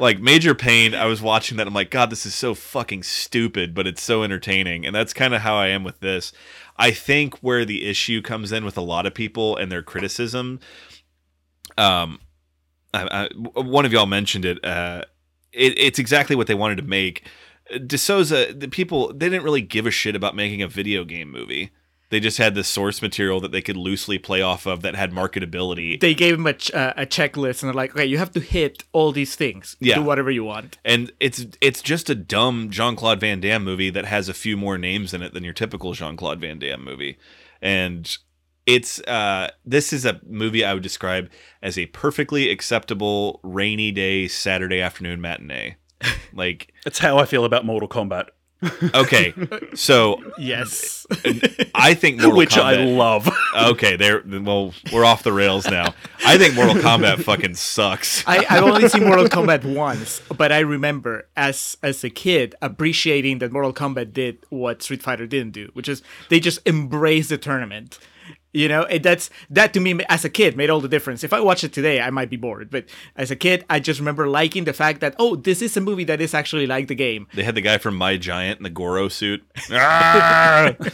like Major Payne, I was watching that. I'm like, God, this is so fucking stupid, but it's so entertaining. And that's kind of how I am with this. I think where the issue comes in with a lot of people and their criticism. One of y'all mentioned it. It's exactly what they wanted to make. De Souza, the people, they didn't really give a shit about making a video game movie. They just had this source material that they could loosely play off of that had marketability. They gave him a checklist, and they're like, okay, you have to hit all these things. Yeah. Do whatever you want. And it's just a dumb Jean-Claude Van Damme movie that has a few more names in it than your typical Jean-Claude Van Damme movie. And it's this is a movie I would describe as a perfectly acceptable rainy day Saturday afternoon matinee. Like that's how I feel about Mortal Kombat. Okay, so yes, I think Mortal which Kombat, I love. Okay, we're off the rails now. I think Mortal Kombat fucking sucks. I've only seen Mortal Kombat once, but I remember as a kid appreciating that Mortal Kombat did what Street Fighter didn't do, which is they just embraced the tournament. You know, that to me as a kid made all the difference. If I watch it today, I might be bored. But as a kid, I just remember liking the fact that, oh, this is a movie that is actually like the game. They had the guy from My Giant in the Goro suit. You can't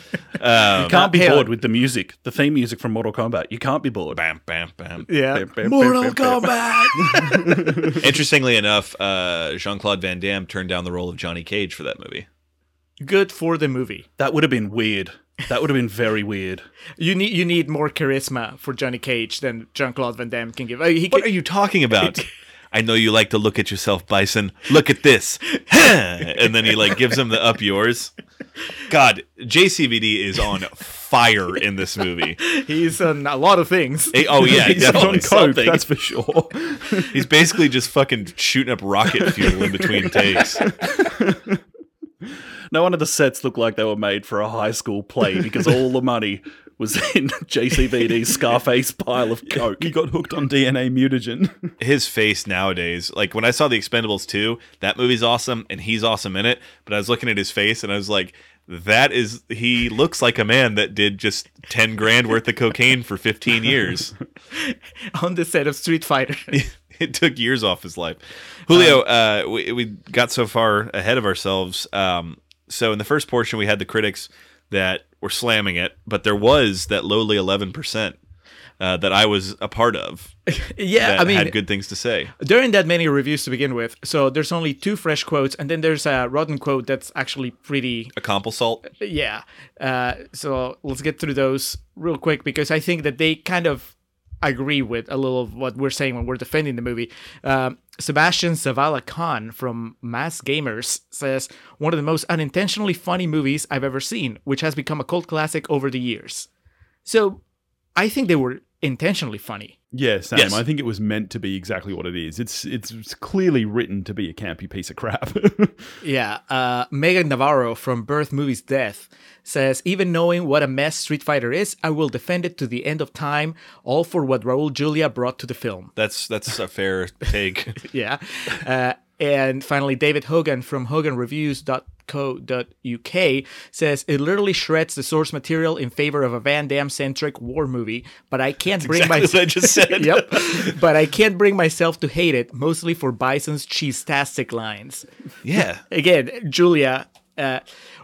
be bored with the music, the theme music from Mortal Kombat. You can't be bored. Bam, bam, bam. Yeah. Bam, bam, Mortal Kombat! Interestingly enough, Jean-Claude Van Damme turned down the role of Johnny Cage for that movie. Good for the movie. That would have been weird. That would have been very weird. You need more charisma for Johnny Cage than Jean-Claude Van Damme can give. What are you talking about? I know you like to look at yourself, Bison. Look at this. And then he gives him the up yours. God, JCVD is on fire in this movie. He's on a lot of things. Oh, yeah. He's definitely on coke, that's for sure. He's basically just fucking shooting up rocket fuel in between takes. No one of the sets looked like they were made for a high school play because all the money was in JCVD's Scarface pile of coke. He got hooked on DNA mutagen. His face nowadays, when I saw The Expendables 2, that movie's awesome and he's awesome in it. But I was looking at his face and I was like, he looks like a man that did just 10 grand worth of cocaine for 15 years. On the set of Street Fighter. It took years off his life. Julio, we got so far ahead of ourselves. So in the first portion, we had the critics that were slamming it, but there was that lowly 11% that I was a part of. Yeah, that had good things to say. There aren't that many reviews to begin with, so there's only 2 fresh quotes, and then there's a rotten quote that's actually pretty... A compulsalt? Yeah. So let's get through those real quick, because I think that they kind of agree with a little of what we're saying when we're defending the movie. Sebastian Zavala Khan from Mass Gamers says, one of the most unintentionally funny movies I've ever seen, which has become a cult classic over the years. So I think they were intentionally funny. Yeah, same. Yes. I think it was meant to be exactly what it is. It's clearly written to be a campy piece of crap. Yeah. Megan Navarro from Birth Movies Death says, even knowing what a mess Street Fighter is, I will defend it to the end of time, all for what Raúl Juliá brought to the film. That's a fair take. Yeah. And finally, David Hogan from hoganreviews.co.uk says, it literally shreds the source material in favor of a Van Damme-centric war movie, but I can't But I can't bring myself to hate it, mostly for Bison's cheese-tastic lines. Yeah. Again, Juliá,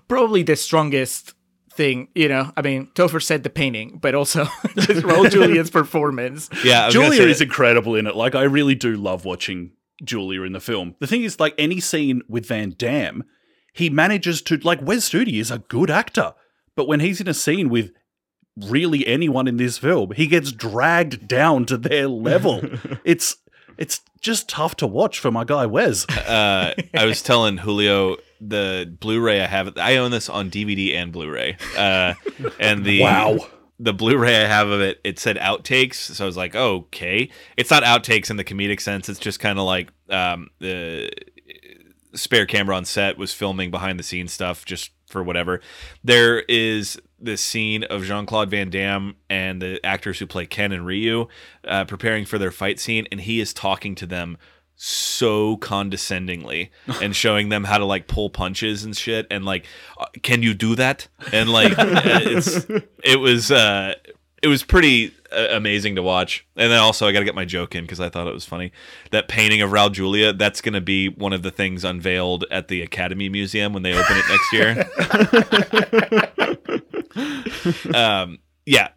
probably the strongest thing, Topher said the painting, but also just Raúl Juliá's performance. Yeah, Juliá is incredible in it. I really do love watching Juliá in the film. The thing is, any scene with Van Damme, he manages to, Wes Studi is a good actor, but when he's in a scene with really anyone in this film, he gets dragged down to their level. It's just tough to watch for my guy Wes. I was telling Julio the Blu-ray I have. I own this on DVD and Blu-ray. And the wow. The Blu-ray I have of it, it said outtakes, so I was like, oh, okay. It's not outtakes in the comedic sense. It's just kind of the spare camera on set was filming behind-the-scenes stuff just for whatever. There is this scene of Jean-Claude Van Damme and the actors who play Ken and Ryu preparing for their fight scene, and he is talking to them so condescendingly and showing them how to pull punches and shit and can you do that, and it was pretty amazing to watch. And then also I gotta get my joke in because I thought it was funny, that painting of Raúl Juliá, that's gonna be one of the things unveiled at the Academy Museum when they open it next year.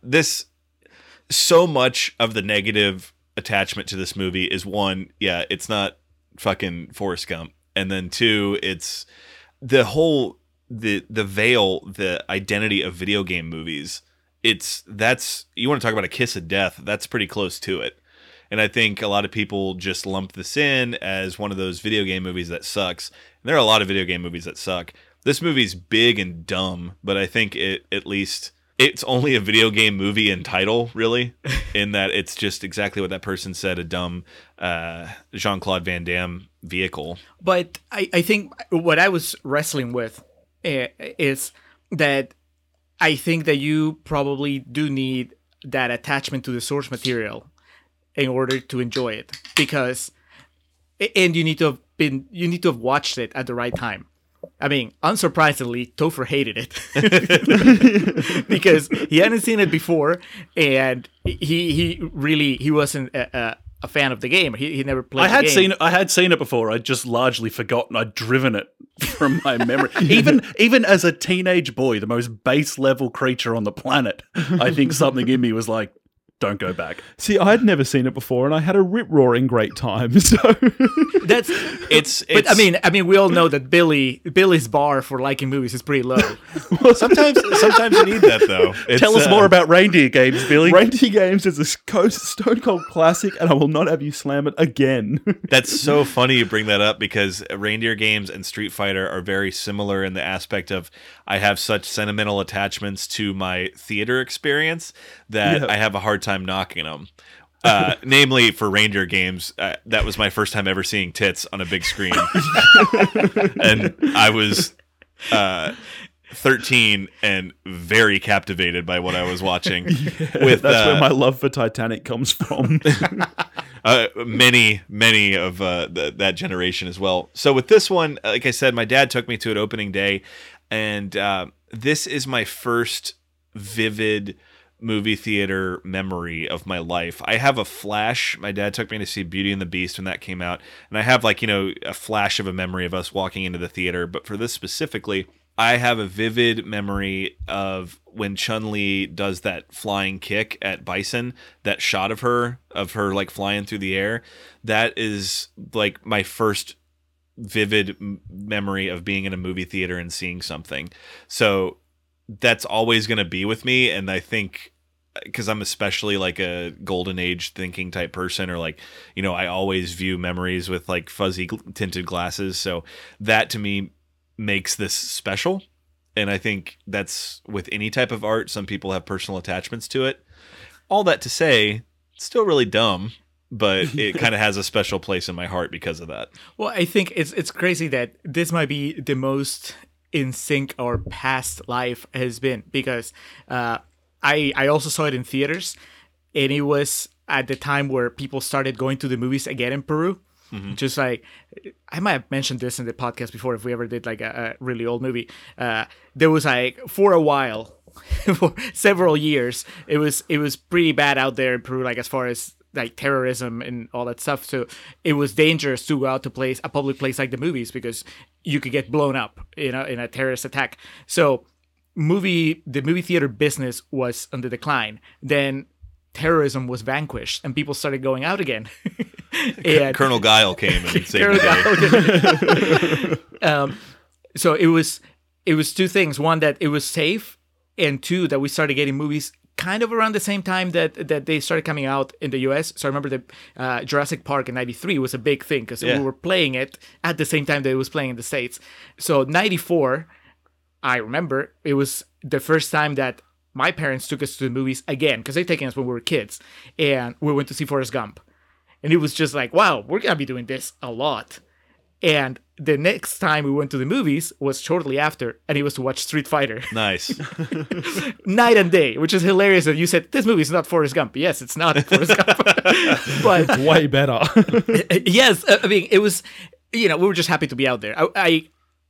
So much of the negative attachment to this movie is, one, yeah, it's not fucking Forrest Gump, and then two, it's the whole the veil, the identity of video game movies. You want to talk about a kiss of death, that's pretty close to it. And I think a lot of people just lump this in as one of those video game movies that sucks, and there are a lot of video game movies that suck. This movie's big and dumb, but I think it's only a video game movie in title, really, in that it's just exactly what that person said, a dumb Jean-Claude Van Damme vehicle. But I think what I was wrestling with is that I think that you probably do need that attachment to the source material in order to enjoy it, because you need to have watched it at the right time. I mean, unsurprisingly, Topher hated it because he hadn't seen it before, and he really wasn't a fan of the game. He never played. I had seen it before. I'd just largely forgotten. I'd driven it from my memory. Even as a teenage boy, the most base level creature on the planet, I think something in me was like, don't go back. See, I'd never seen it before, and I had a rip-roaring great time. So But I mean, we all know that Billy's bar for liking movies is pretty low. sometimes you need that, though. Tell us more about Reindeer Games, Billy. Reindeer Games is a stone cold classic, and I will not have you slam it again. That's so funny you bring that up, because Reindeer Games and Street Fighter are very similar in the aspect of I have such sentimental attachments to my theater experience that I have a hard time knocking them. Namely, for Ranger Games, that was my first time ever seeing tits on a big screen. And I was 13 and very captivated by what I was watching. That's where my love for Titanic comes from. Many of that generation as well. So with this one, like I said, my dad took me to it opening day, and this is my first vivid movie theater memory of my life. I have a flash. My dad took me to see Beauty and the Beast when that came out, and I have a flash of a memory of us walking into the theater. But for this specifically, I have a vivid memory of when Chun-Li does that flying kick at Bison, that shot of her like flying through the air. That is like my first vivid memory of being in a movie theater and seeing something. So that's always going to be with me. And I think because I'm especially like a golden age thinking type person, or I always view memories with like fuzzy tinted glasses. So that to me makes this special. And I think that's with any type of art. Some people have personal attachments to it. All that to say, it's still really dumb, but it kind of has a special place in my heart because of that. Well, I think it's crazy that this might be the most in sync our past life has been, because I also saw it in theaters, and it was at the time where people started going to the movies again in Peru. Mm-hmm. Just like, I might have mentioned this in the podcast before if we ever did like a really old movie. There was like, for a while, for several years, it was pretty bad out there in Peru, like as far as like terrorism and all that stuff. So it was dangerous to go out to a public place like the movies, because you could get blown up, in a terrorist attack. So the movie theater business was on the decline. Then terrorism was vanquished, and people started going out again. And Colonel Guile came and saved the day. So it was two things: one, that it was safe, and two, that we started getting movies kind of around the same time that they started coming out in the US. So I remember the Jurassic Park in 93 was a big thing, because we were playing it at the same time that it was playing in the States. So 94, I remember, it was the first time that my parents took us to the movies again, because they'd taken us when we were kids, and we went to see Forrest Gump. And it was just like, wow, we're going to be doing this a lot. And the next time we went to the movies was shortly after, and it was to watch Street Fighter. Nice. Night and day, which is hilarious that you said, this movie is not Forrest Gump. Yes, it's not Forrest Gump. But way better. Yes, I mean, it was, we were just happy to be out there.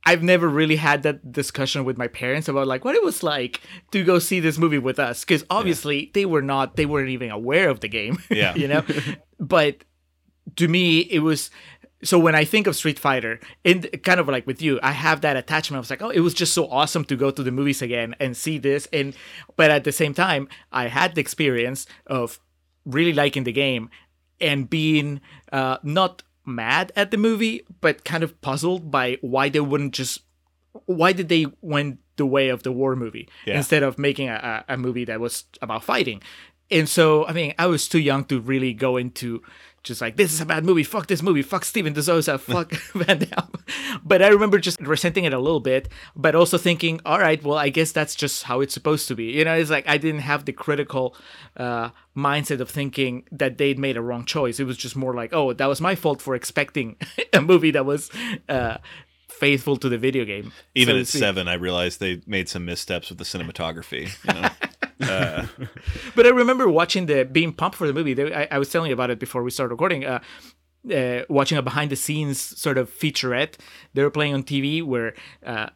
I've never really had that discussion with my parents about like what it was like to go see this movie with us, because obviously they weren't even aware of the game. Yeah. But to me, it was... So when I think of Street Fighter, and kind of like with you, I have that attachment. I was like, oh, it was just so awesome to go to the movies again and see this. But at the same time, I had the experience of really liking the game and being not mad at the movie, but kind of puzzled by why did they went the way of the war movie instead of making a movie that was about fighting. And so, I mean, I was too young to really go into just like, this is a bad movie, fuck this movie, fuck Steven de Souza, fuck Van Damme. But I remember just resenting it a little bit, but also thinking, all right, well, I guess that's just how it's supposed to be. It's like I didn't have the critical mindset of thinking that they'd made a wrong choice. It was just more like, oh, that was my fault for expecting a movie that was... faithful to the video game. Even so at 7, I realized they made some missteps with the cinematography. But I remember watching being pumped for the movie. I was telling you about it before we started recording. watching a behind-the-scenes sort of featurette they were playing on TV where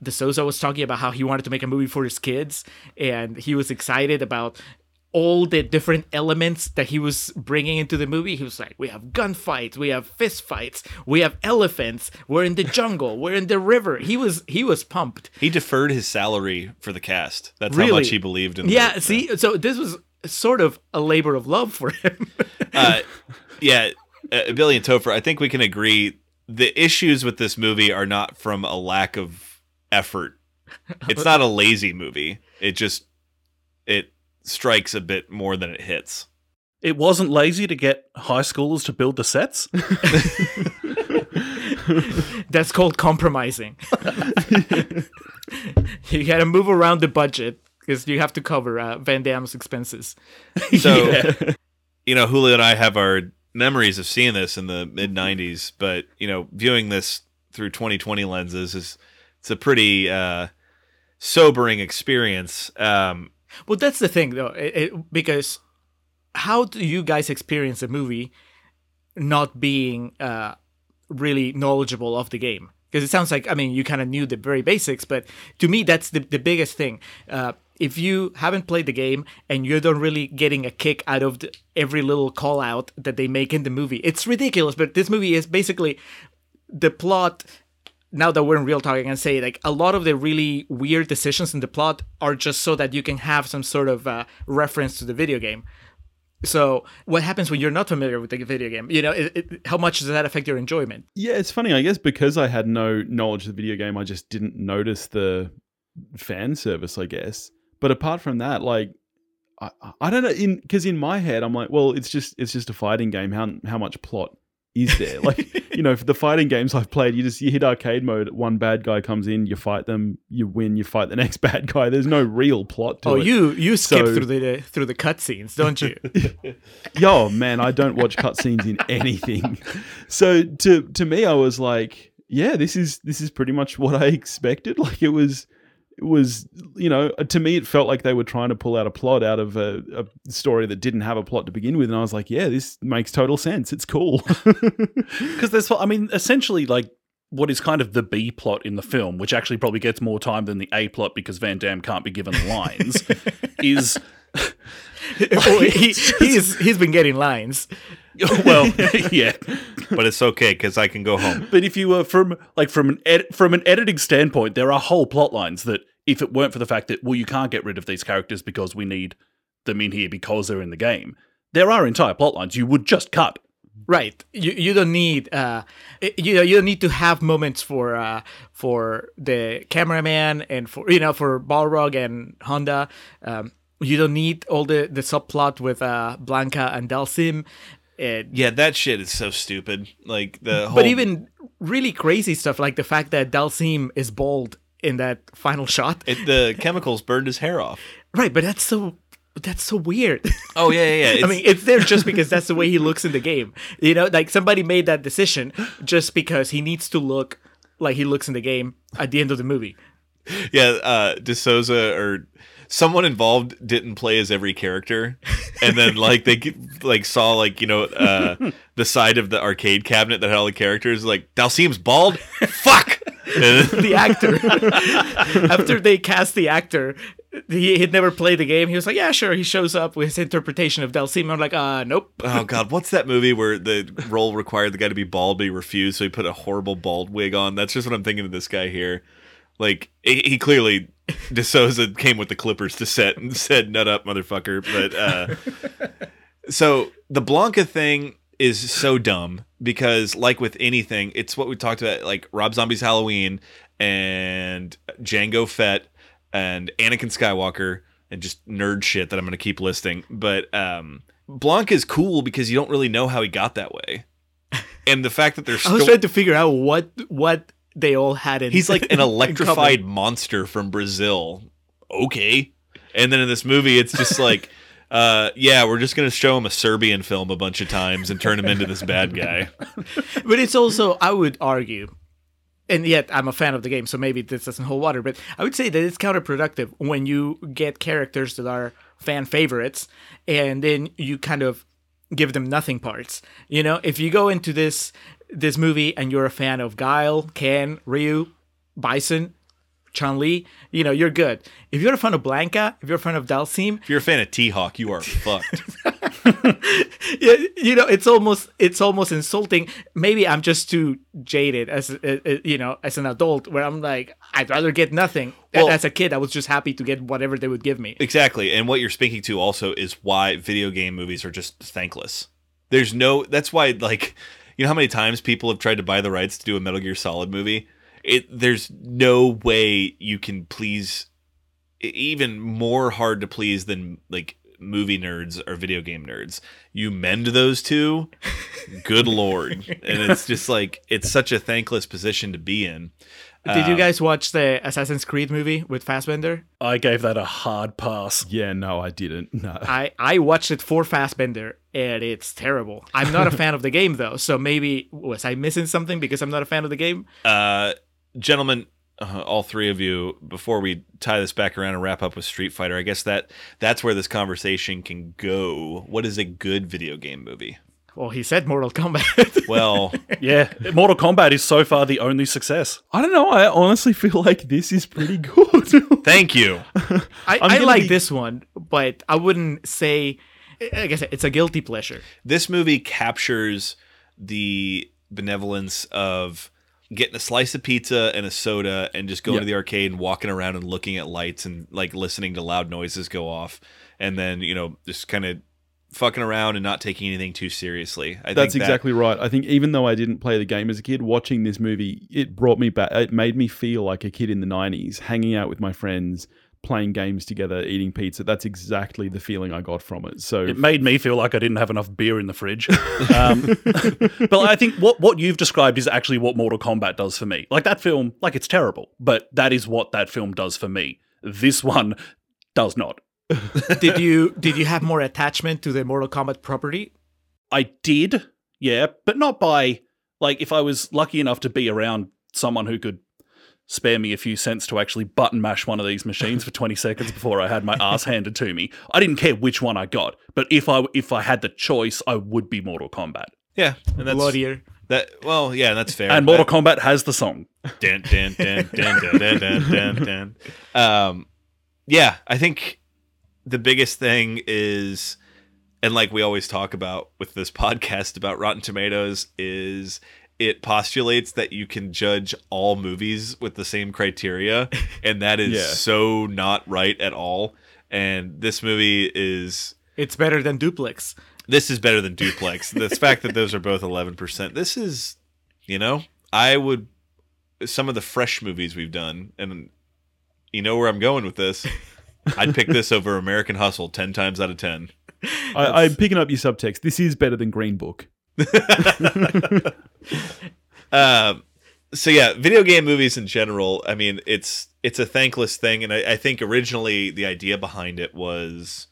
De Souza was talking about how he wanted to make a movie for his kids, and he was excited about all the different elements that he was bringing into the movie. He was like, we have gunfights, we have fist fights, we have elephants, we're in the jungle, we're in the river. He was pumped. He deferred his salary for the cast. That's really how much he believed in. Yeah, see, so this was sort of a labor of love for him. Billy and Topher, I think we can agree the issues with this movie are not from a lack of effort. It's not a lazy movie. It strikes a bit more than it hits. It wasn't lazy to get high schoolers to build the sets. That's called compromising. You got to move around the budget because you have to cover Van Damme's expenses. So, you know, Julio and I have our memories of seeing this in the mid 90s, but, you know, viewing this through 2020 lenses it's a pretty sobering experience. Well, that's the thing, though, because how do you guys experience a movie not being really knowledgeable of the game? Because it sounds like, I mean, you kind of knew the very basics, but to me, that's the biggest thing. If you haven't played the game and you're not really getting a kick out of every little call out that they make in the movie, it's ridiculous. But this movie is basically the plot. Now that we're in real talk, I can say like a lot of the really weird decisions in the plot are just so that you can have some sort of reference to the video game. So what happens when you're not familiar with the video game? You know, how much does that affect your enjoyment? Yeah, it's funny. I guess because I had no knowledge of the video game, I just didn't notice the fan service, I guess. But apart from that, like, I don't know, because in my head, I'm like, well, it's just a fighting game. How much plot is there? Like, you know, for the fighting games I've played, you hit arcade mode, one bad guy comes in, you fight them, you win, you fight the next bad guy. There's no real plot to it. Oh, you skip through the cutscenes, don't you? Yo, man, I don't watch cutscenes in anything. So to me, I was like, yeah, this is pretty much what I expected. Like it was, you know, to me it felt like they were trying to pull out a plot out of a story that didn't have a plot to begin with, and I was like, yeah, this makes total sense. It's cool. Because that's what I mean, essentially, like what is kind of the B plot in the film, which actually probably gets more time than the A plot because Van Damme can't be given lines, is well, he's been getting lines. Well, yeah, but it's okay because I can go home. But if you were from an editing standpoint, there are whole plot lines that if it weren't for the fact that, well, you can't get rid of these characters because we need them in here because they're in the game, there are entire plot lines you would just cut. Right. You don't need you don't need to have moments for the cameraman and for Balrog and Honda. You don't need all the subplot with Blanca and Dalsim. Yeah, that shit is so stupid. Like the whole... But even really crazy stuff, like the fact that Dalsim is bald in that final shot. The chemicals burned his hair off. Right, but that's so weird. Oh, yeah. I mean, it's there just because that's the way he looks in the game. You know, like somebody made that decision just because he needs to look like he looks in the game at the end of the movie. Yeah, De Souza or... someone involved didn't play as every character, and then like they saw the side of the arcade cabinet that had all the characters. Like Dalsim's bald. Fuck the actor. After they cast the actor, he had never played the game. He was like, yeah, sure. He shows up with his interpretation of Dalsim. I'm like, nope. Oh god, what's that movie where the role required the guy to be bald, but he refused, so he put a horrible bald wig on? That's just what I'm thinking of this guy here. Like he clearly. De Souza came with the clippers to set and said, nut up, motherfucker. But so the Blanca thing is so dumb because, like with anything, it's what we talked about, like Rob Zombie's Halloween and Jango Fett and Anakin Skywalker and just nerd shit that I'm going to keep listing. But Blanca is cool because you don't really know how he got that way. And the fact that I was trying to figure out what they all had it. He's like an electrified monster from Brazil. Okay. And then in this movie, it's just like, we're just going to show him a Serbian film a bunch of times and turn him into this bad guy. But it's also, I would argue, and yet I'm a fan of the game, so maybe this doesn't hold water, but I would say that it's counterproductive when you get characters that are fan favorites and then you kind of give them nothing parts. You know, if you go into this movie and you're a fan of Guile, Ken, Ryu, Bison, Chun-Li, you know, you're good. If you're a fan of Blanca, if you're a fan of Dalsim, if you're a fan of T-Hawk, you are fucked. You know, it's almost insulting. Maybe I'm just too jaded as an adult, where I'm like, I'd rather get nothing. Well, as a kid, I was just happy to get whatever they would give me. Exactly. And what you're speaking to also is why video game movies are just thankless. That's why, like, you know how many times people have tried to buy the rights to do a Metal Gear Solid movie? There's no way you can please, even more hard to please than, like, movie nerds or video game nerds. You mend those two, good lord. And it's just like, it's such a thankless position to be in. Did you guys watch the Assassin's Creed movie with Fassbender? I gave that a hard pass. Yeah, no, I didn't. No. I watched it for Fassbender, and it's terrible. I'm not a fan of the game, though, so maybe was I missing something because I'm not a fan of the game? Gentlemen, all three of you, before we tie this back around and wrap up with Street Fighter, I guess that's where this conversation can go. What is a good video game movie? Well, he said Mortal Kombat. Well, yeah. Mortal Kombat is so far the only success. I don't know. I honestly feel like this is pretty good. Thank you. I like this one, but I wouldn't say... Like I said, it's a guilty pleasure. This movie captures the benevolence of getting a slice of pizza and a soda and just going to the arcade and walking around and looking at lights and, like, listening to loud noises go off. And then, you know, just kind of fucking around and not taking anything too seriously. I think that's exactly right. I think even though I didn't play the game as a kid, watching this movie, it brought me back. It made me feel like a kid in the 90s, hanging out with my friends, playing games together, eating pizza. That's exactly the feeling I got from it. So it made me feel like I didn't have enough beer in the fridge. But I think what you've described is actually what Mortal Kombat does for me. Like, that film, like, it's terrible, but that is what that film does for me. This one does not. Did you have more attachment to the Mortal Kombat property? I did, yeah, but not by, like, if I was lucky enough to be around someone who could spare me a few cents to actually button mash one of these machines for 20 seconds before I had my ass handed to me. I didn't care which one I got, but if I had the choice, I would be Mortal Kombat. Yeah, and that's bloodier. Well, yeah, that's fair. And Mortal Kombat has the song. Dun, dun, dun, dun, dun, dun, dun, dun, dun. Yeah, I think the biggest thing is, and like we always talk about with this podcast about Rotten Tomatoes, is it postulates that you can judge all movies with the same criteria, and that is so not right at all. And this movie is... It's better than Duplex. This is better than Duplex. The fact that those are both 11%. This is, you know, I would... Some of the fresh movies we've done, and you know where I'm going with this... I'd pick this over American Hustle 10 times out of 10. I'm picking up your subtext. This is better than Green Book. So yeah, video game movies in general, I mean, it's a thankless thing. And I think originally the idea behind it was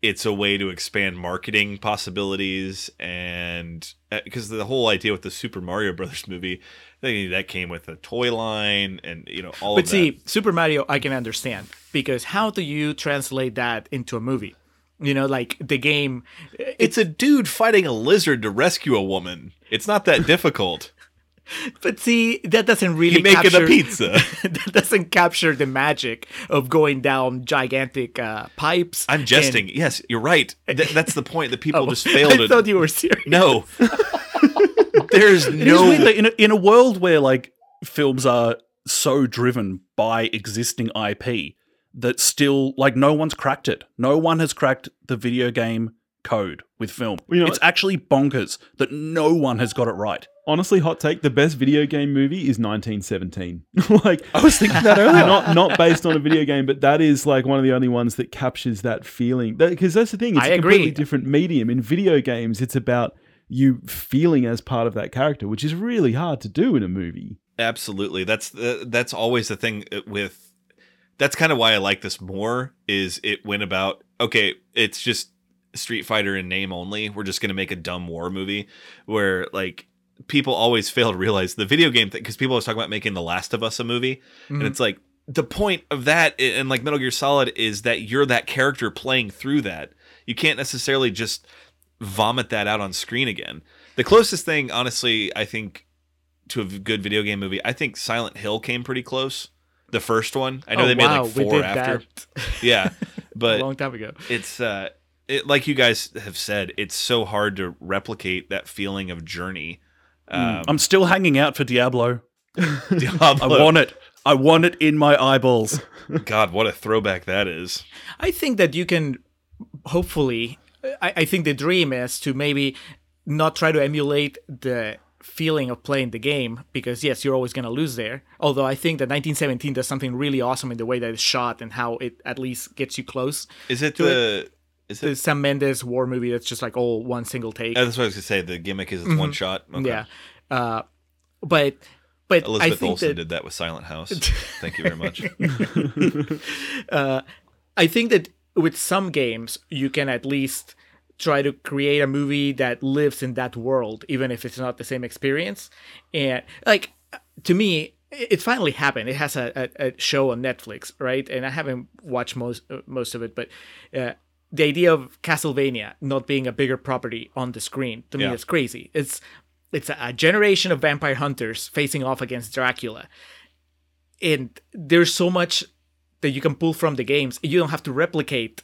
it's a way to expand marketing possibilities. And because the whole idea with the Super Mario Brothers movie, I think that came with a toy line and, you know, all of that. But see, Super Mario, I can understand. Because how do you translate that into a movie? You know, like the game. It's a dude fighting a lizard to rescue a woman. It's not that difficult. But see, that doesn't really capture... You're making a pizza. That doesn't capture the magic of going down gigantic pipes. I'm jesting. Yes, you're right. That's the point that people just failed. I thought you were serious. No. There's no... In a world where, like, films are so driven by existing IP... that still, like, no one's cracked it. No one has cracked the video game code with film. You know, it's actually bonkers that no one has got it right. Honestly, hot take, the best video game movie is 1917. Like, I was thinking that earlier. Not based on a video game, but that is, like, one of the only ones that captures that feeling. Because that's the thing. It's a completely different medium. In video games, it's about you feeling as part of that character, which is really hard to do in a movie. Absolutely. That's always the thing with... That's kind of why I like this more, is it went about, okay, it's just Street Fighter in name only. We're just going to make a dumb war movie where, like, people always fail to realize the video game thing, because people always talk about making The Last of Us a movie. Mm-hmm. And it's like, the point of that, and like Metal Gear Solid, is that you're that character playing through that. You can't necessarily just vomit that out on screen again. The closest thing, honestly, I think, to a good video game movie, I think Silent Hill came pretty close. The first one. I know they made like 4 after. Yeah. But a long time ago. It's like you guys have said, it's so hard to replicate that feeling of journey. I'm still hanging out for Diablo. I want it. I want it in my eyeballs. God, what a throwback that is. I think that you can hopefully, I think the dream is to maybe not try to emulate the feeling of playing the game, because yes, you're always going to lose there. Although I think that 1917 does something really awesome in the way that it's shot and how it at least gets you close. Is it the... Is it Sam Mendes war movie that's just like all one single take? Oh, that's what I was going to say. The gimmick is it's one shot. Okay. Yeah. But Elizabeth Olsen did that with Silent House. Thank you very much. I think that with some games, you can at least try to create a movie that lives in that world, even if it's not the same experience. And like, to me, it finally happened. It has a show on Netflix, right? And I haven't watched most of it, but... the idea of Castlevania not being a bigger property on the screen, to me, that's crazy. It's a generation of vampire hunters facing off against Dracula. And there's so much that you can pull from the games. You don't have to replicate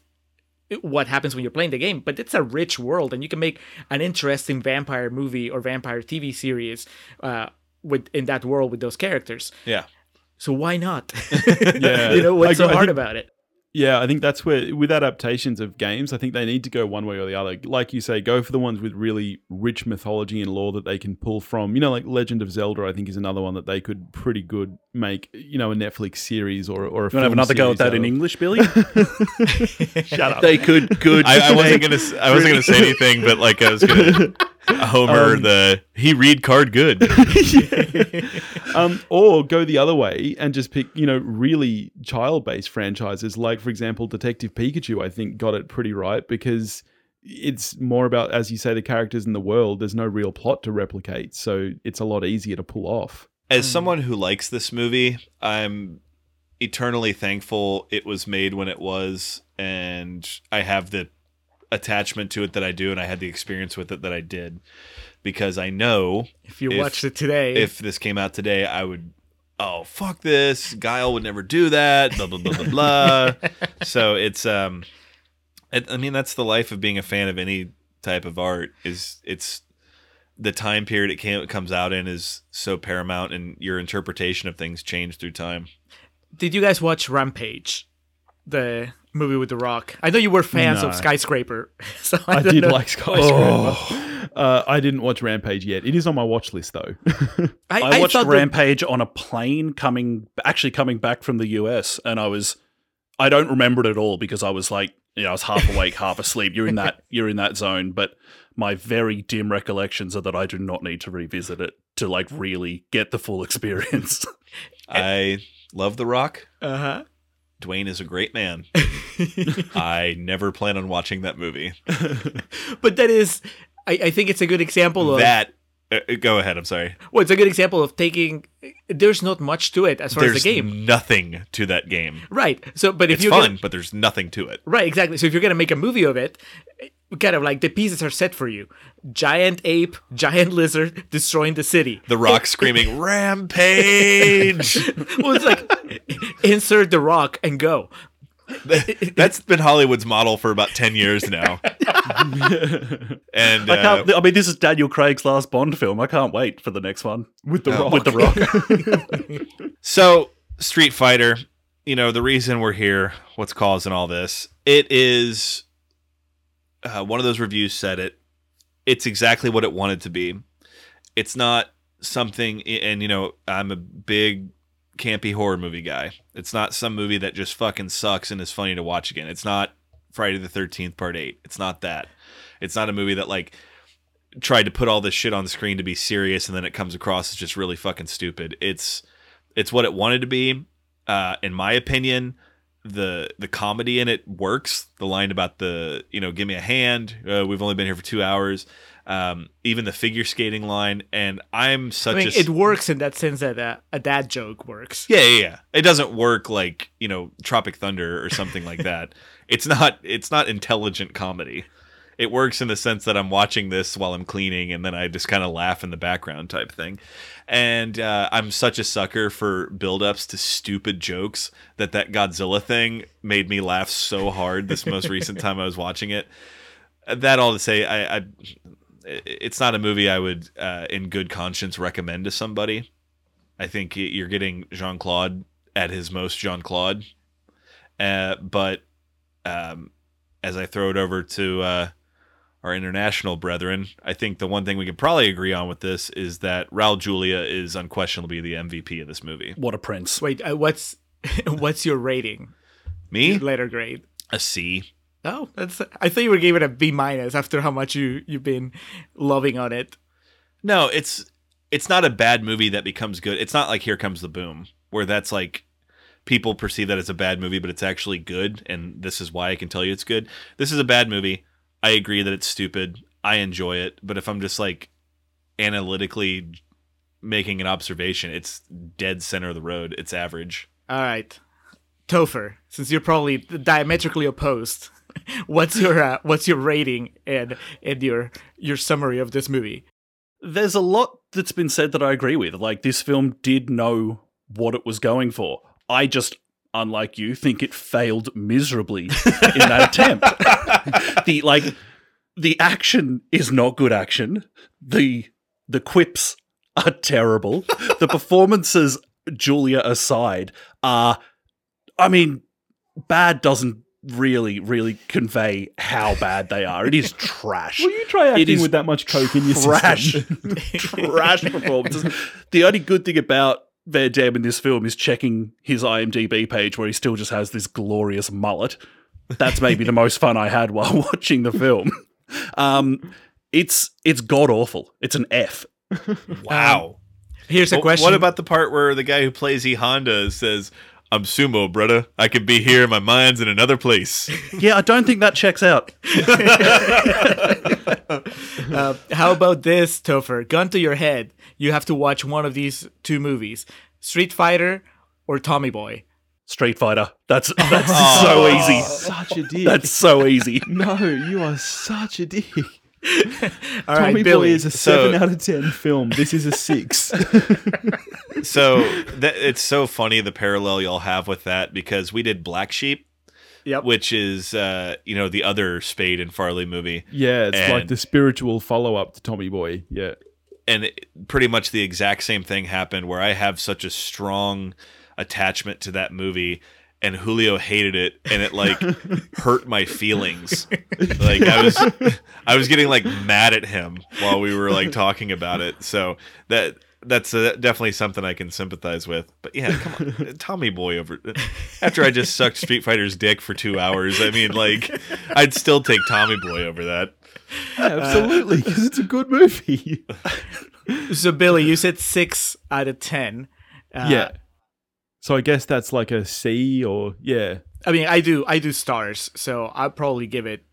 what happens when you're playing the game, but it's a rich world, and you can make an interesting vampire movie or vampire TV series in that world with those characters. Yeah. So why not? Yeah. You know, what's so hard about it? Yeah, I think that's where, with adaptations of games, I think they need to go one way or the other. Like you say, go for the ones with really rich mythology and lore that they can pull from. You know, like Legend of Zelda, I think, is another one that they could pretty good make, you know, a Netflix series or a film series. You want to have another go at that in English, Billy? Shut up. They could good. I wasn't gonna say anything, but like I was gonna... Homer, he read card good. Or go the other way and just pick, you know, really child-based franchises. Like, for example, Detective Pikachu, I think, got it pretty right, because it's more about, as you say, the characters in the world. There's no real plot to replicate, so it's a lot easier to pull off. As someone who likes this movie, I'm eternally thankful it was made when it was, and I have the attachment to it that I do, and I had the experience with it that I did, because I know if watched it today, if this came out today, I would, fuck this, Guile would never do that, blah blah blah blah blah. So it's I mean, that's the life of being a fan of any type of art, is it's the time period it comes out in is so paramount, and your interpretation of things change through time. Did you guys watch Rampage, the movie with The Rock? I know you were fans of Skyscraper. So I did like Skyscraper. I didn't watch Rampage yet. It is on my watch list, though. I watched Rampage on a plane coming back from the US, and I don't remember it at all, because I was like, you know, I was half awake, half asleep. You're in that zone, but my very dim recollections are that I do not need to revisit it to like really get the full experience. I love The Rock. Uh-huh. Dwayne is a great man. I never plan on watching that movie. But that is, I think it's a good example of... that. Go ahead, I'm sorry. Well, it's a good example of taking... There's not much to it as far as the game. There's nothing to that game. Right. So, but if it's fun, but there's nothing to it. Right, exactly. So if you're going to make a movie of it, kind of like the pieces are set for you. Giant ape, giant lizard, destroying the city. The Rock screaming, Rampage! Well, it's like, insert The Rock and go. That's been Hollywood's model for about 10 years now. And this is Daniel Craig's last Bond film. I can't wait for the next one with The Rock. With The Rock. So, Street Fighter, you know, the reason we're here, what's causing all this, it is... one of those reviews said it. It's exactly what it wanted to be. It's not something, and you know, I'm a big campy horror movie guy. It's not some movie that just fucking sucks and is funny to watch again. It's not Friday the 13th Part 8. It's not that. It's not a movie that like tried to put all this shit on the screen to be serious and then it comes across as just really fucking stupid. It's what it wanted to be. In my opinion, the comedy in it works. The line about the, you know, give me a hand, we've only been here for 2 hours, even the figure skating line, and it works in that sense that a dad joke works. Yeah. It doesn't work like, you know, Tropic Thunder or something like that. It's not intelligent comedy. it works in the sense that I'm watching this while I'm cleaning, and then I just kind of laugh in the background type thing. And I'm such a sucker for buildups to stupid jokes that that Godzilla thing made me laugh so hard this most recent time I was watching it. That all to say, I it's not a movie I would, in good conscience, recommend to somebody. I think you're getting Jean-Claude at his most Jean-Claude. But as I throw it over to our international brethren, I think the one thing we could probably agree on with this is that Raúl Juliá is unquestionably the MVP of this movie. What a prince. Wait, what's your rating? Me? Letter grade. A C. Oh, that's. I thought you would give it a B- after how much you've been loving on it. No, it's not a bad movie that becomes good. It's not like Here Comes the Boom, where that's like people perceive that it's a bad movie, but it's actually good, and this is why I can tell you it's good. This is a bad movie. I agree that it's stupid. I enjoy it, but if I'm just like analytically making an observation, it's dead center of the road. It's average. All right, Topher, since you're probably diametrically opposed, what's your rating and your summary of this movie? There's a lot that's been said that I agree with. Like, this film did know what it was going for. I just, unlike you, think it failed miserably in that attempt. The action is not good action. The quips are terrible. The performances, Julia aside, are, I mean, bad doesn't really convey how bad they are. It is trash. Will you try acting with that much coke in your system? Trash performances. The only good thing about Van Damme in this film is checking his IMDb page where he still just has this glorious mullet. That's maybe the most fun I had while watching the film. It's god-awful. It's an F. Wow. Here's a question. What about the part where the guy who plays E. Honda says, "I'm sumo, brother. I could be here. My mind's in another place." Yeah, I don't think that checks out. How about this, Topher? Gun to your head. You have to watch one of these two movies: Street Fighter or Tommy Boy. Street Fighter. That's so easy. Such a dick. That's so easy. No, you are such a dick. All right, Tommy Boy is a 7 out of 10 film. This is a 6. So it's so funny the parallel y'all have with that, because we did Black Sheep, yep, which is the other Spade and Farley movie. Yeah, it's like the spiritual follow up to Tommy Boy. Yeah, and pretty much the exact same thing happened, where I have such a strong attachment to that movie. And Julio hated it, and it like hurt my feelings. Like I was getting like mad at him while we were like talking about it. So that's definitely something I can sympathize with. But yeah, come on, Tommy Boy over. After I just sucked Street Fighter's dick for 2 hours, I mean, like, I'd still take Tommy Boy over that. Absolutely, because it's a good movie. So Billy, you said 6 out of 10. Yeah. So I guess that's like a C, or yeah. I mean, I do stars, so I'll probably give it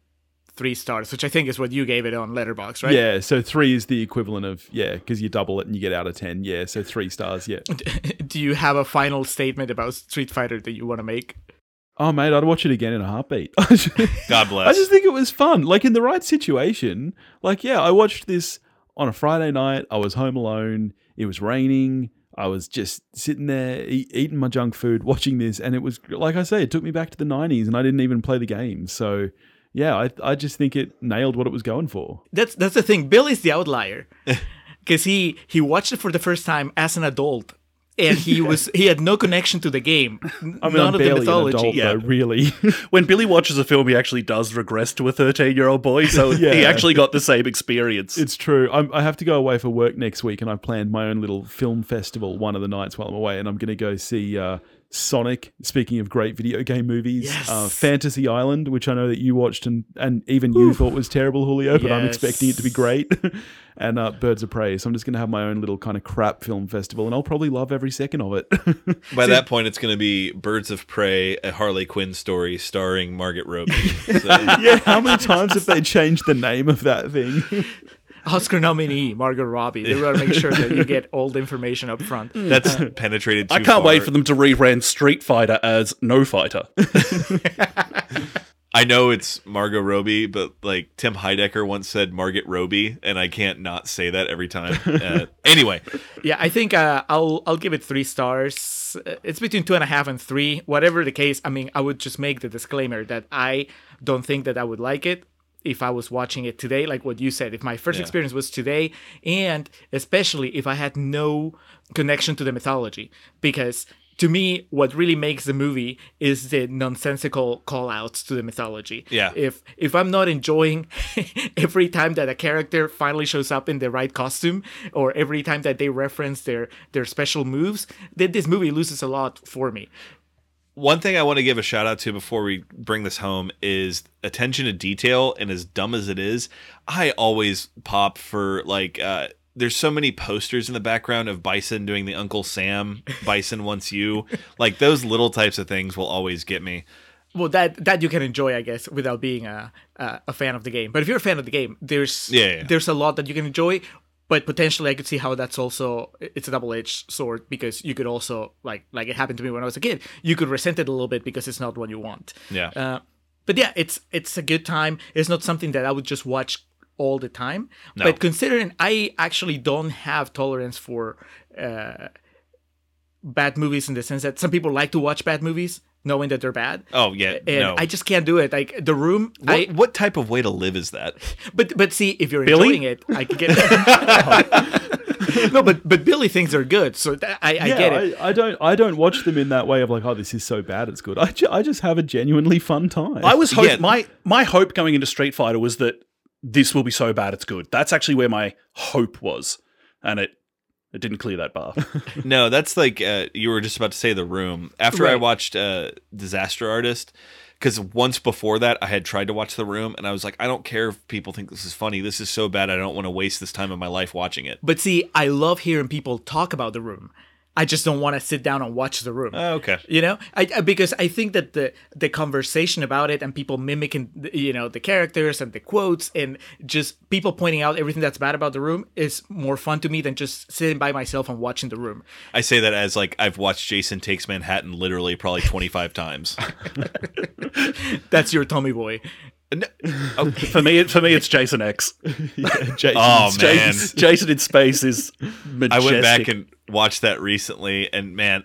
3 stars, which I think is what you gave it on Letterboxd, right? Yeah, so 3 is the equivalent of, yeah, because you double it and you get out of 10. Yeah, so 3 stars, yeah. Do you have a final statement about Street Fighter that you want to make? Oh, mate, I'd watch it again in a heartbeat. God bless. I just think it was fun. Like, in the right situation, like, yeah, I watched this on a Friday night. I was home alone. It was raining. I was just sitting there eating my junk food, watching this, and it was, like I say, it took me back to the 90s, and I didn't even play the game. So, yeah, I just think it nailed what it was going for. That's the thing. Billy's the outlier, because he watched it for the first time as an adult, and he had no connection to the game. I mean, none of the mythology. An adult, yeah, though, really. When Billy watches a film, he actually does regress to a 13-year-old boy, so yeah, he actually got the same experience. It's true. I have to go away for work next week, and I planned my own little film festival one of the nights while I'm away, and I'm going to go see Sonic, speaking of great video game movies, yes, Fantasy Island, which I know that you watched and even you thought was terrible, Julio, yes, but I'm expecting it to be great, and Birds of Prey. So I'm just going to have my own little kind of crap film festival, and I'll probably love every second of it. By that point, it's going to be Birds of Prey, a Harley Quinn story starring Margot Robbie. So. Yeah, how many times have they changed the name of that thing? Oscar nominee Margot Robbie. They want to make sure that you get all the information up front. That's penetrated too far. I can't wait for them to rebrand Street Fighter as No Fighter. I know it's Margot Robbie, but like Tim Heidecker once said Margot Robbie, and I can't not say that every time. Anyway. Yeah, I think I'll give it 3 stars. It's between 2.5 and 3. Whatever the case, I mean, I would just make the disclaimer that I don't think that I would like it if I was watching it today, like what you said. If my first experience was today, and especially if I had no connection to the mythology, because to me, what really makes the movie is the nonsensical call-outs to the mythology. Yeah. If I'm not enjoying every time that a character finally shows up in the right costume, or every time that they reference their special moves, then this movie loses a lot for me. One thing I want to give a shout-out to before we bring this home is attention to detail, and as dumb as it is, I always pop for, like... there's so many posters in the background of Bison doing the Uncle Sam, Bison Wants You. Like, those little types of things will always get me. Well, that you can enjoy, I guess, without being a fan of the game. But if you're a fan of the game, there's a lot that you can enjoy. But potentially, I could see how that's also, it's a double-edged sword, because you could also, like it happened to me when I was a kid, you could resent it a little bit because it's not what you want. Yeah. But yeah, it's a good time. It's not something that I would just watch all the time. No. But considering I actually don't have tolerance for bad movies, in the sense that some people like to watch bad movies knowing that they're bad. Oh yeah. And no, I just can't do it. Like The Room. What type of way to live is that? But see, if you're enjoying it, I can get it. No, but Billy thinks they're good, so I get it. I don't watch them in that way of like, oh, this is so bad it's good. I just have a genuinely fun time. I was my hope going into Street Fighter was that this will be so bad it's good. That's actually where my hope was, and it didn't clear that bar. No, that's like you were just about to say The Room. After I watched Disaster Artist, because once before that I had tried to watch The Room, and I was like, I don't care if people think this is funny. This is so bad I don't want to waste this time of my life watching it. But see, I love hearing people talk about The Room. I just don't want to sit down and watch The Room. Oh, okay. You know, because I think that the conversation about it, and people mimicking, you know, the characters and the quotes, and just people pointing out everything that's bad about The Room is more fun to me than just sitting by myself and watching The Room. I say that as like I've watched Jason Takes Manhattan literally probably 25 times. That's your Tommy boy. No. Oh. For me, it's Jason X. Yeah, Jason in space is majestic. I went back and watched that recently, and man,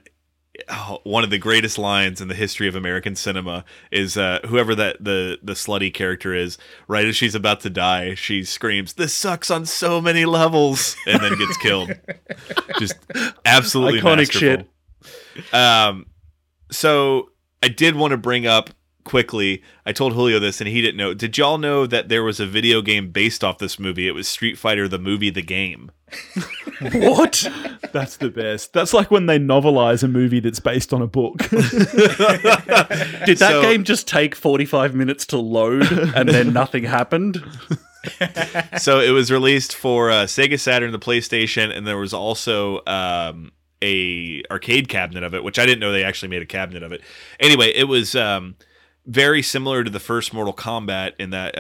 one of the greatest lines in the history of American cinema is whoever that the slutty character is. Right as she's about to die, she screams, "This sucks on so many levels," and then gets killed. Just absolutely iconic masterful shit. So I did want to bring up quickly, I told Julio this and he didn't know. Did y'all know that there was a video game based off this movie? It was Street Fighter, the movie, the game. What? That's the best. That's like when they novelize a movie that's based on a book. Did that game just take 45 minutes to load and then nothing happened? So it was released for Sega Saturn, the PlayStation, and there was also... a arcade cabinet of it, which I didn't know they actually made a cabinet of it. Anyway, it was very similar to the first Mortal Kombat in that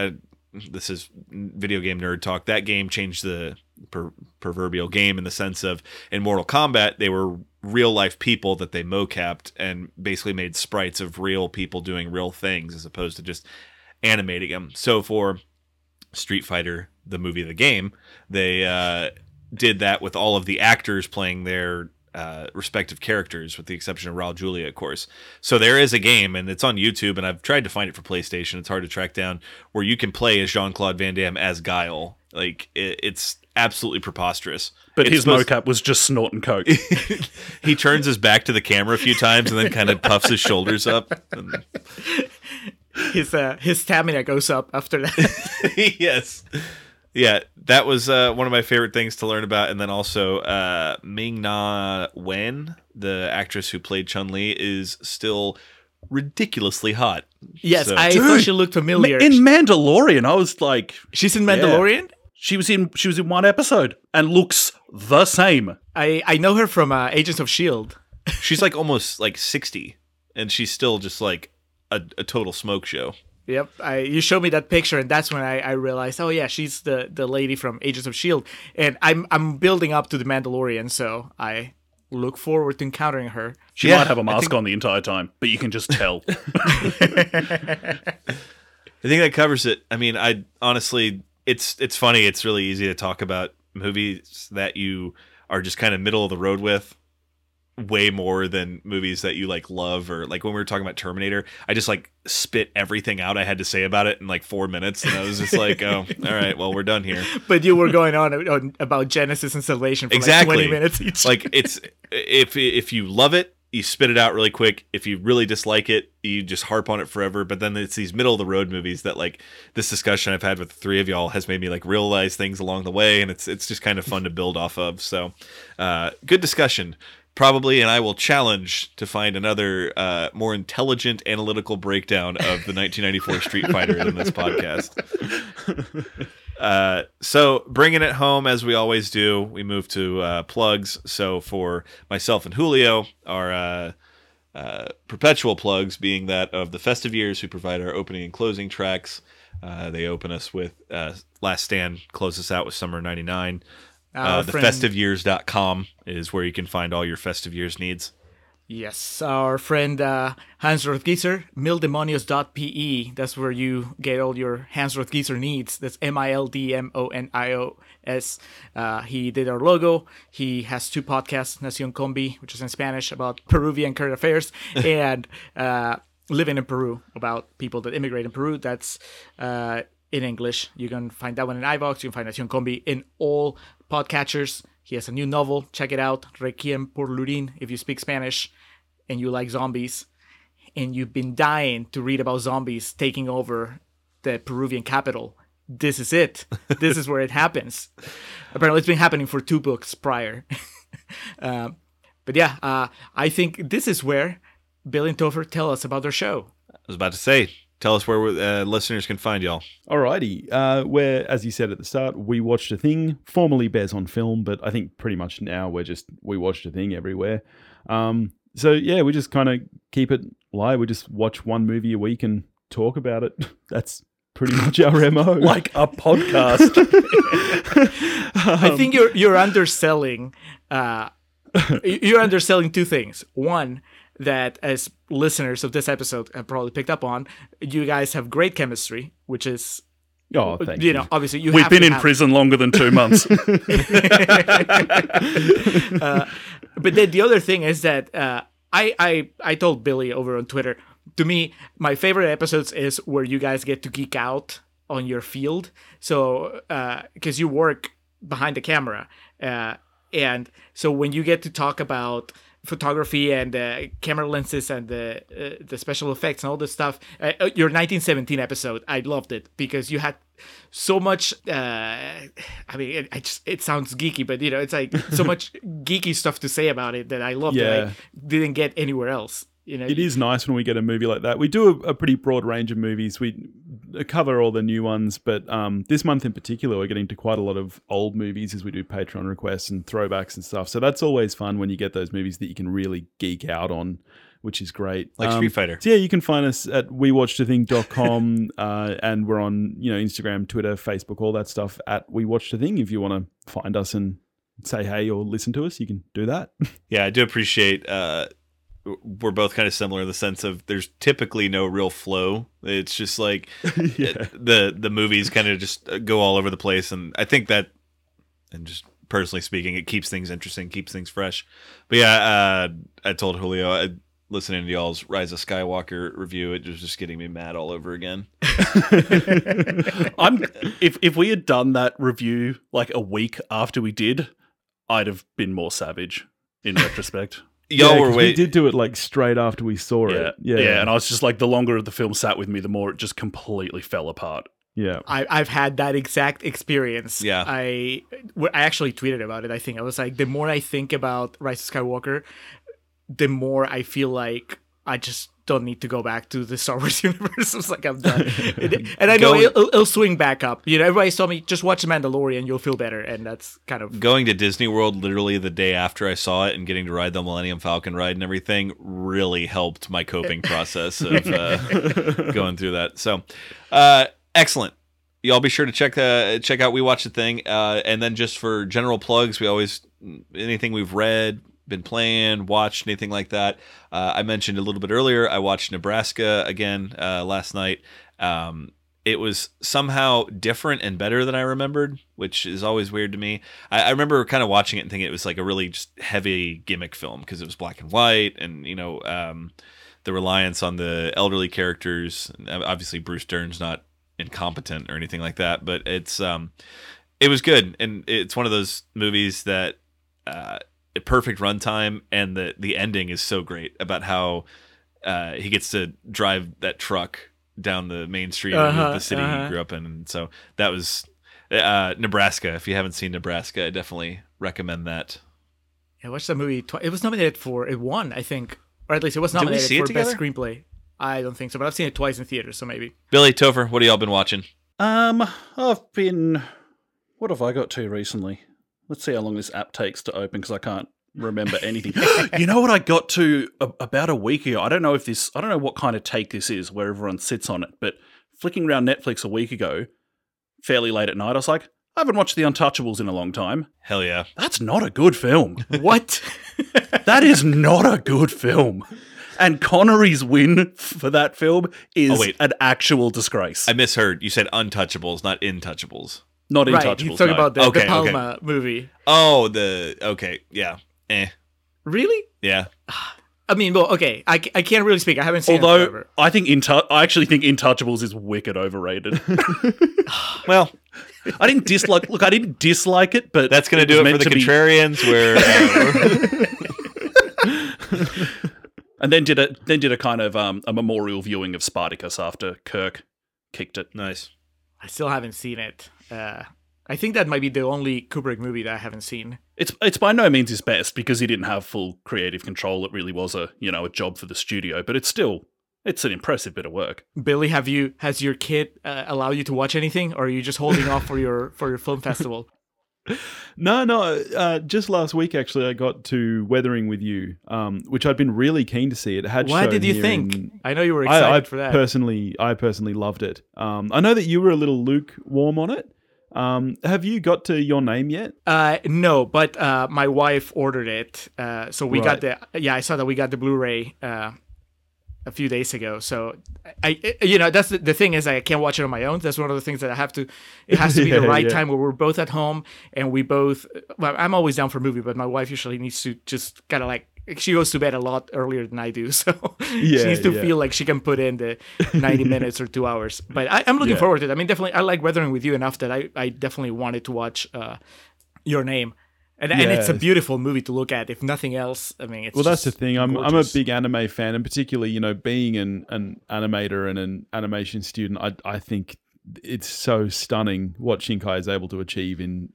this is video game nerd talk. That game changed the proverbial game, in the sense of, in Mortal Kombat, they were real life people that they mocapped and basically made sprites of real people doing real things, as opposed to just animating them. So for Street Fighter, the movie, the game, they did that with all of the actors playing their respective characters, with the exception of Raúl Juliá, of course. So there is a game, and it's on YouTube, and I've tried to find it for PlayStation. It's hard to track down, where you can play as Jean-Claude Van Damme as Guile. Like, it's absolutely preposterous. But his mocap was just snorting coke. He turns his back to the camera a few times and then kind of puffs his shoulders up. And... his stamina goes up after that. Yes. Yeah, that was one of my favorite things to learn about. And then also Ming-Na Wen, the actress who played Chun-Li, is still ridiculously hot. Yes, so. I thought she looked familiar. In Mandalorian, I was like... She's in Mandalorian? Yeah. She was in one episode and looks the same. I know her from Agents of S.H.I.E.L.D. She's like almost like 60, and she's still just like a total smoke show. Yep, you showed me that picture, and that's when I realized, oh yeah, she's the lady from Agents of S.H.I.E.L.D. And I'm building up to The Mandalorian, so I look forward to encountering her. She might have a mask on the entire time, but you can just tell. I think that covers it. I mean, I honestly, it's funny. It's really easy to talk about movies that you are just kind of middle of the road with way more than movies that you like love, or like when we were talking about Terminator, I just like spit everything out I had to say about it in like 4 minutes, and I was just like, oh, all right, well, we're done here. But you were going on about Genesis and Salvation for exactly like 20 minutes each. Like, it's if you love it, you spit it out really quick. If you really dislike it, you just harp on it forever. But then it's these middle of the road movies that, like, this discussion I've had with the three of y'all has made me like realize things along the way, and it's just kind of fun to build off of. So good discussion. Probably, and I will challenge to find another more intelligent analytical breakdown of the 1994 Street Fighter than this podcast. So bringing it home, as we always do, we move to plugs. So for myself and Julio, our perpetual plugs being that of the Festive Years, who provide our opening and closing tracks. They open us with Last Stand, close us out with Summer 99. Thefestiveyears.com is where you can find all your Festive Years needs. Yes, our friend Hans Rothgiesser, mildemonios.pe. That's where you get all your Hans Rothgiesser needs. That's MILDEMONIOS. He did our logo. He has two podcasts, Nacion Combi, which is in Spanish, about Peruvian current affairs, and Living in Peru, about people that immigrate in Peru. That's... in English. You can find that one in iVox. You can find Nacion Combi in all podcatchers. He has a new novel. Check it out. Requiem por Lurin. If you speak Spanish and you like zombies and you've been dying to read about zombies taking over the Peruvian capital, this is it. This is where it happens. Apparently, it's been happening for 2 books prior. But yeah, I think this is where Bill and Topher tell us about their show. I was about to say, tell us where listeners can find y'all. Alrighty. Where, as you said at the start, We Watched a Thing, formerly Bears on Film, but I think pretty much now we're just We Watched a Thing everywhere. So yeah, we just kind of keep it live. We just watch one movie a week and talk about it. That's pretty much our MO. Like a podcast. I think you're underselling. You're underselling 2 things. One, that as listeners of this episode have probably picked up on, you guys have great chemistry, which is, oh, thank you know, obviously you. We've have been in prison longer than 2 months. But then the other thing is that I told Billy over on Twitter. To me, my favorite episodes is where you guys get to geek out on your field. So because you work behind the camera, and so when you get to talk about photography and camera lenses and the special effects and all this stuff. Your 1917 episode, I loved it because you had so much. I mean, it sounds geeky, but you know, it's like so much geeky stuff to say about it that I loved. Yeah. That I didn't get anywhere else. You know, it is nice when we get a movie like that. We do a pretty broad range of movies. We cover all the new ones, but this month in particular, we're getting to quite a lot of old movies as we do Patreon requests and throwbacks and stuff. So that's always fun when you get those movies that you can really geek out on, which is great. Like Street Fighter. So yeah, you can find us at wewatchedathing.com, and we're on, you know, Instagram, Twitter, Facebook, all that stuff at We Watched a Thing. If you want to find us and say hey or listen to us, you can do that. Yeah, I do appreciate... we're both kind of similar in the sense of there's typically no real flow. It's just like the movies kind of just go all over the place. And I think that, and just personally speaking, it keeps things interesting, keeps things fresh. But yeah, I told Julio, listening to y'all's Rise of Skywalker review, it was just getting me mad all over again. If we had done that review like a week after we did, I'd have been more savage in retrospect. Y'all were waiting. We did do it like straight after we saw it. Yeah, and I was just like, the longer the film sat with me, the more it just completely fell apart. Yeah, I've had that exact experience. Yeah, I actually tweeted about it. I think I was like, the more I think about Rise of Skywalker, the more I feel like I just don't need to go back to the Star Wars universe. I was like, I'm done. And I know it'll swing back up. You know, everybody's told me, just watch The Mandalorian, you'll feel better. And that's kind of... Going to Disney World literally the day after I saw it and getting to ride the Millennium Falcon ride and everything really helped my coping process of going through that. So, excellent. Y'all be sure to check out We Watch the Thing. And then just for general plugs, we always... Anything we've read... been playing, watched, anything like that. I mentioned a little bit earlier, I watched Nebraska again last night. it was somehow different and better than I remembered, which is always weird to me. I remember kind of watching it and thinking it was like a really just heavy gimmick film because it was black and white and, you know, the reliance on the elderly characters. Obviously, Bruce Dern's not incompetent or anything like that, but it's it was good. And it's one of those movies that a perfect runtime, and the ending is so great about how he gets to drive that truck down the main street of the city he grew up in. And so that was Nebraska. If you haven't seen Nebraska, I definitely recommend that. I watched that movie twice. It was nominated for, it won, I think, or at least it was nominated for Best Screenplay. I don't think so, but I've seen it twice in theaters, so maybe. Billy, Topher, what have y'all been watching? What have I got to recently? Let's see how long this app takes to open because I can't remember anything. You know what I got to about a week ago? I don't know what kind of take this is where everyone sits on it, but flicking around Netflix a week ago, fairly late at night, I was like, I haven't watched The Untouchables in a long time. Hell yeah. That's not a good film. What? That is not a good film. And Connery's win for that film is an actual disgrace. I misheard. You said Untouchables, not Intouchables. Not Intouchables. Right, you're talking about the Palma movie. Oh, yeah. Really? Yeah. I mean, well, okay. I can't really speak. I haven't seen it forever. I actually think Intouchables is wicked overrated. Well, I didn't dislike it, but that's going to do it for the Contrarians. And then did a kind of a memorial viewing of Spartacus after Kirk kicked it. Nice. I still haven't seen it. I think that might be the only Kubrick movie that I haven't seen. It's by no means his best because he didn't have full creative control. It really was a job for the studio, but it's an impressive bit of work. Billy, has your kid allow you to watch anything, or are you just holding off for your film festival? No. Just last week, actually, I got to Weathering with You, which I'd been really keen to see. It had. Why did you think? I know you were excited for that. I personally loved it. I know that you were a little lukewarm on it. Have you got to Your Name yet? No, but my wife ordered it, so we got the. Yeah, I saw that we got the Blu-ray a few days ago. So that's the thing is I can't watch it on my own. That's one of the things that I have to. It has to be the right time where we're both at home and we both. Well, I'm always down for a movie, but my wife usually needs to just kind of like. She goes to bed a lot earlier than I do, so she needs to feel like she can put in the 90 minutes or 2 hours. But I'm looking forward to it. I mean, definitely, I like Weathering with You enough that I definitely wanted to watch Your Name. And it's a beautiful movie to look at, if nothing else. I mean, it's that's the thing. I'm a big anime fan, and particularly, being an animator and an animation student, I think it's so stunning what Shinkai is able to achieve in,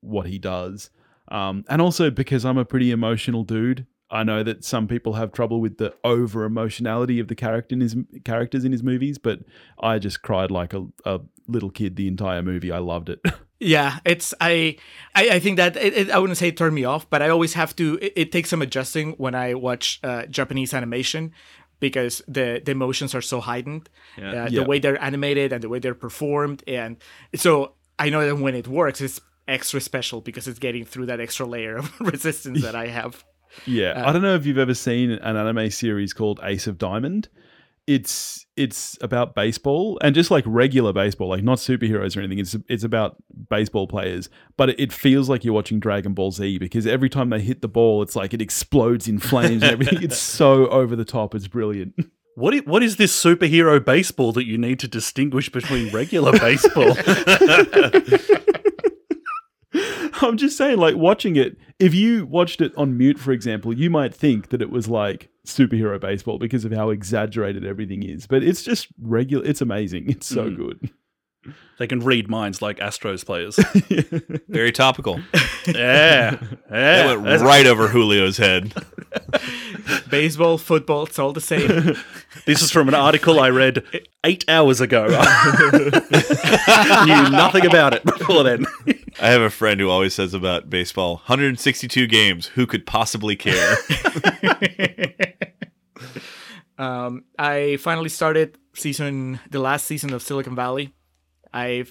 what he does. And also because I'm a pretty emotional dude. I know that some people have trouble with the over emotionality of the characters in his movies, but I just cried like a little kid the entire movie. I loved it. Yeah, it's I think that I wouldn't say it turned me off, but I always have to. It takes some adjusting when I watch Japanese animation because the emotions are so heightened, the way they're animated and the way they're performed, and so I know that when it works, it's extra special because it's getting through that extra layer of resistance that I have. Yeah, I don't know if you've ever seen an anime series called Ace of Diamond. It's about baseball and just like regular baseball, like not superheroes or anything. It's about baseball players, but it feels like you're watching Dragon Ball Z because every time they hit the ball, it's like it explodes in flames and everything. It's so over the top. It's brilliant. What is this superhero baseball that you need to distinguish between regular baseball? I'm just saying, like, watching it, if you watched it on mute, for example, you might think that it was like superhero baseball because of how exaggerated everything is. But it's just regular. It's amazing. It's so good. They can read minds like Astros players. Very topical. Yeah. They went right over Julio's head. Baseball, football, it's all the same. This is from an article I read 8 hours ago. Knew nothing about it before then. I have a friend who always says about baseball, 162 games, who could possibly care? I finally started the last season of Silicon Valley. I've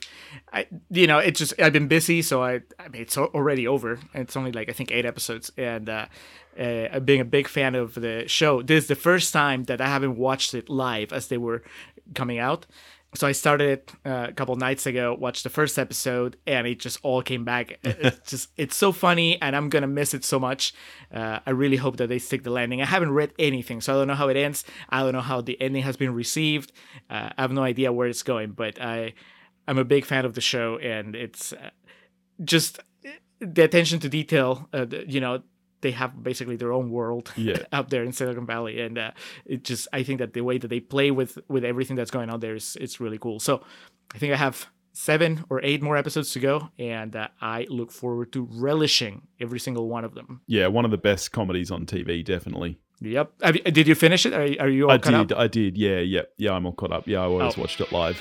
been busy, so I mean, it's already over. It's only like, I think 8 episodes. And being a big fan of the show, this is the first time that I haven't watched it live as they were coming out. So I started a couple nights ago, watched the first episode, and it just all came back. It's so funny, and I'm going to miss it so much. I really hope that they stick the landing. I haven't read anything, so I don't know how it ends. I don't know how the ending has been received. I have no idea where it's going, but I'm a big fan of the show, and it's just the attention to detail, they have basically their own world up there in Silicon Valley. And I think that the way that they play with everything that's going on there it's really cool. So I think I have 7 or 8 more episodes to go. And I look forward to relishing every single one of them. Yeah. One of the best comedies on TV, definitely. Yep. Did you finish it? Are you all caught up? I did. Yeah. Yeah. Yeah. I'm all caught up. Yeah. I always watched it live.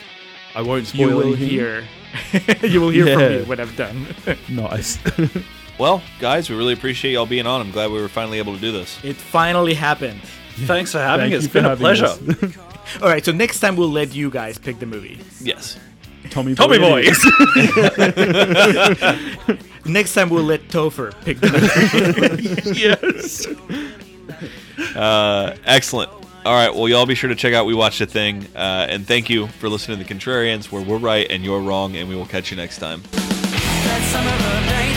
I won't spoil anything. You will hear from me when I'm done. Nice. Well, guys, we really appreciate y'all being on. I'm glad we were finally able to do this. It finally happened. Thanks for having us. It's been a pleasure. All right, so next time we'll let you guys pick the movie. Yes. Tommy Boy. Next time we'll let Topher pick the movie. Yes. Excellent. All right, well, y'all be sure to check out We Watched A Thing. And thank you for listening to The Contrarians, where we're right and you're wrong, and we will catch you next time. That's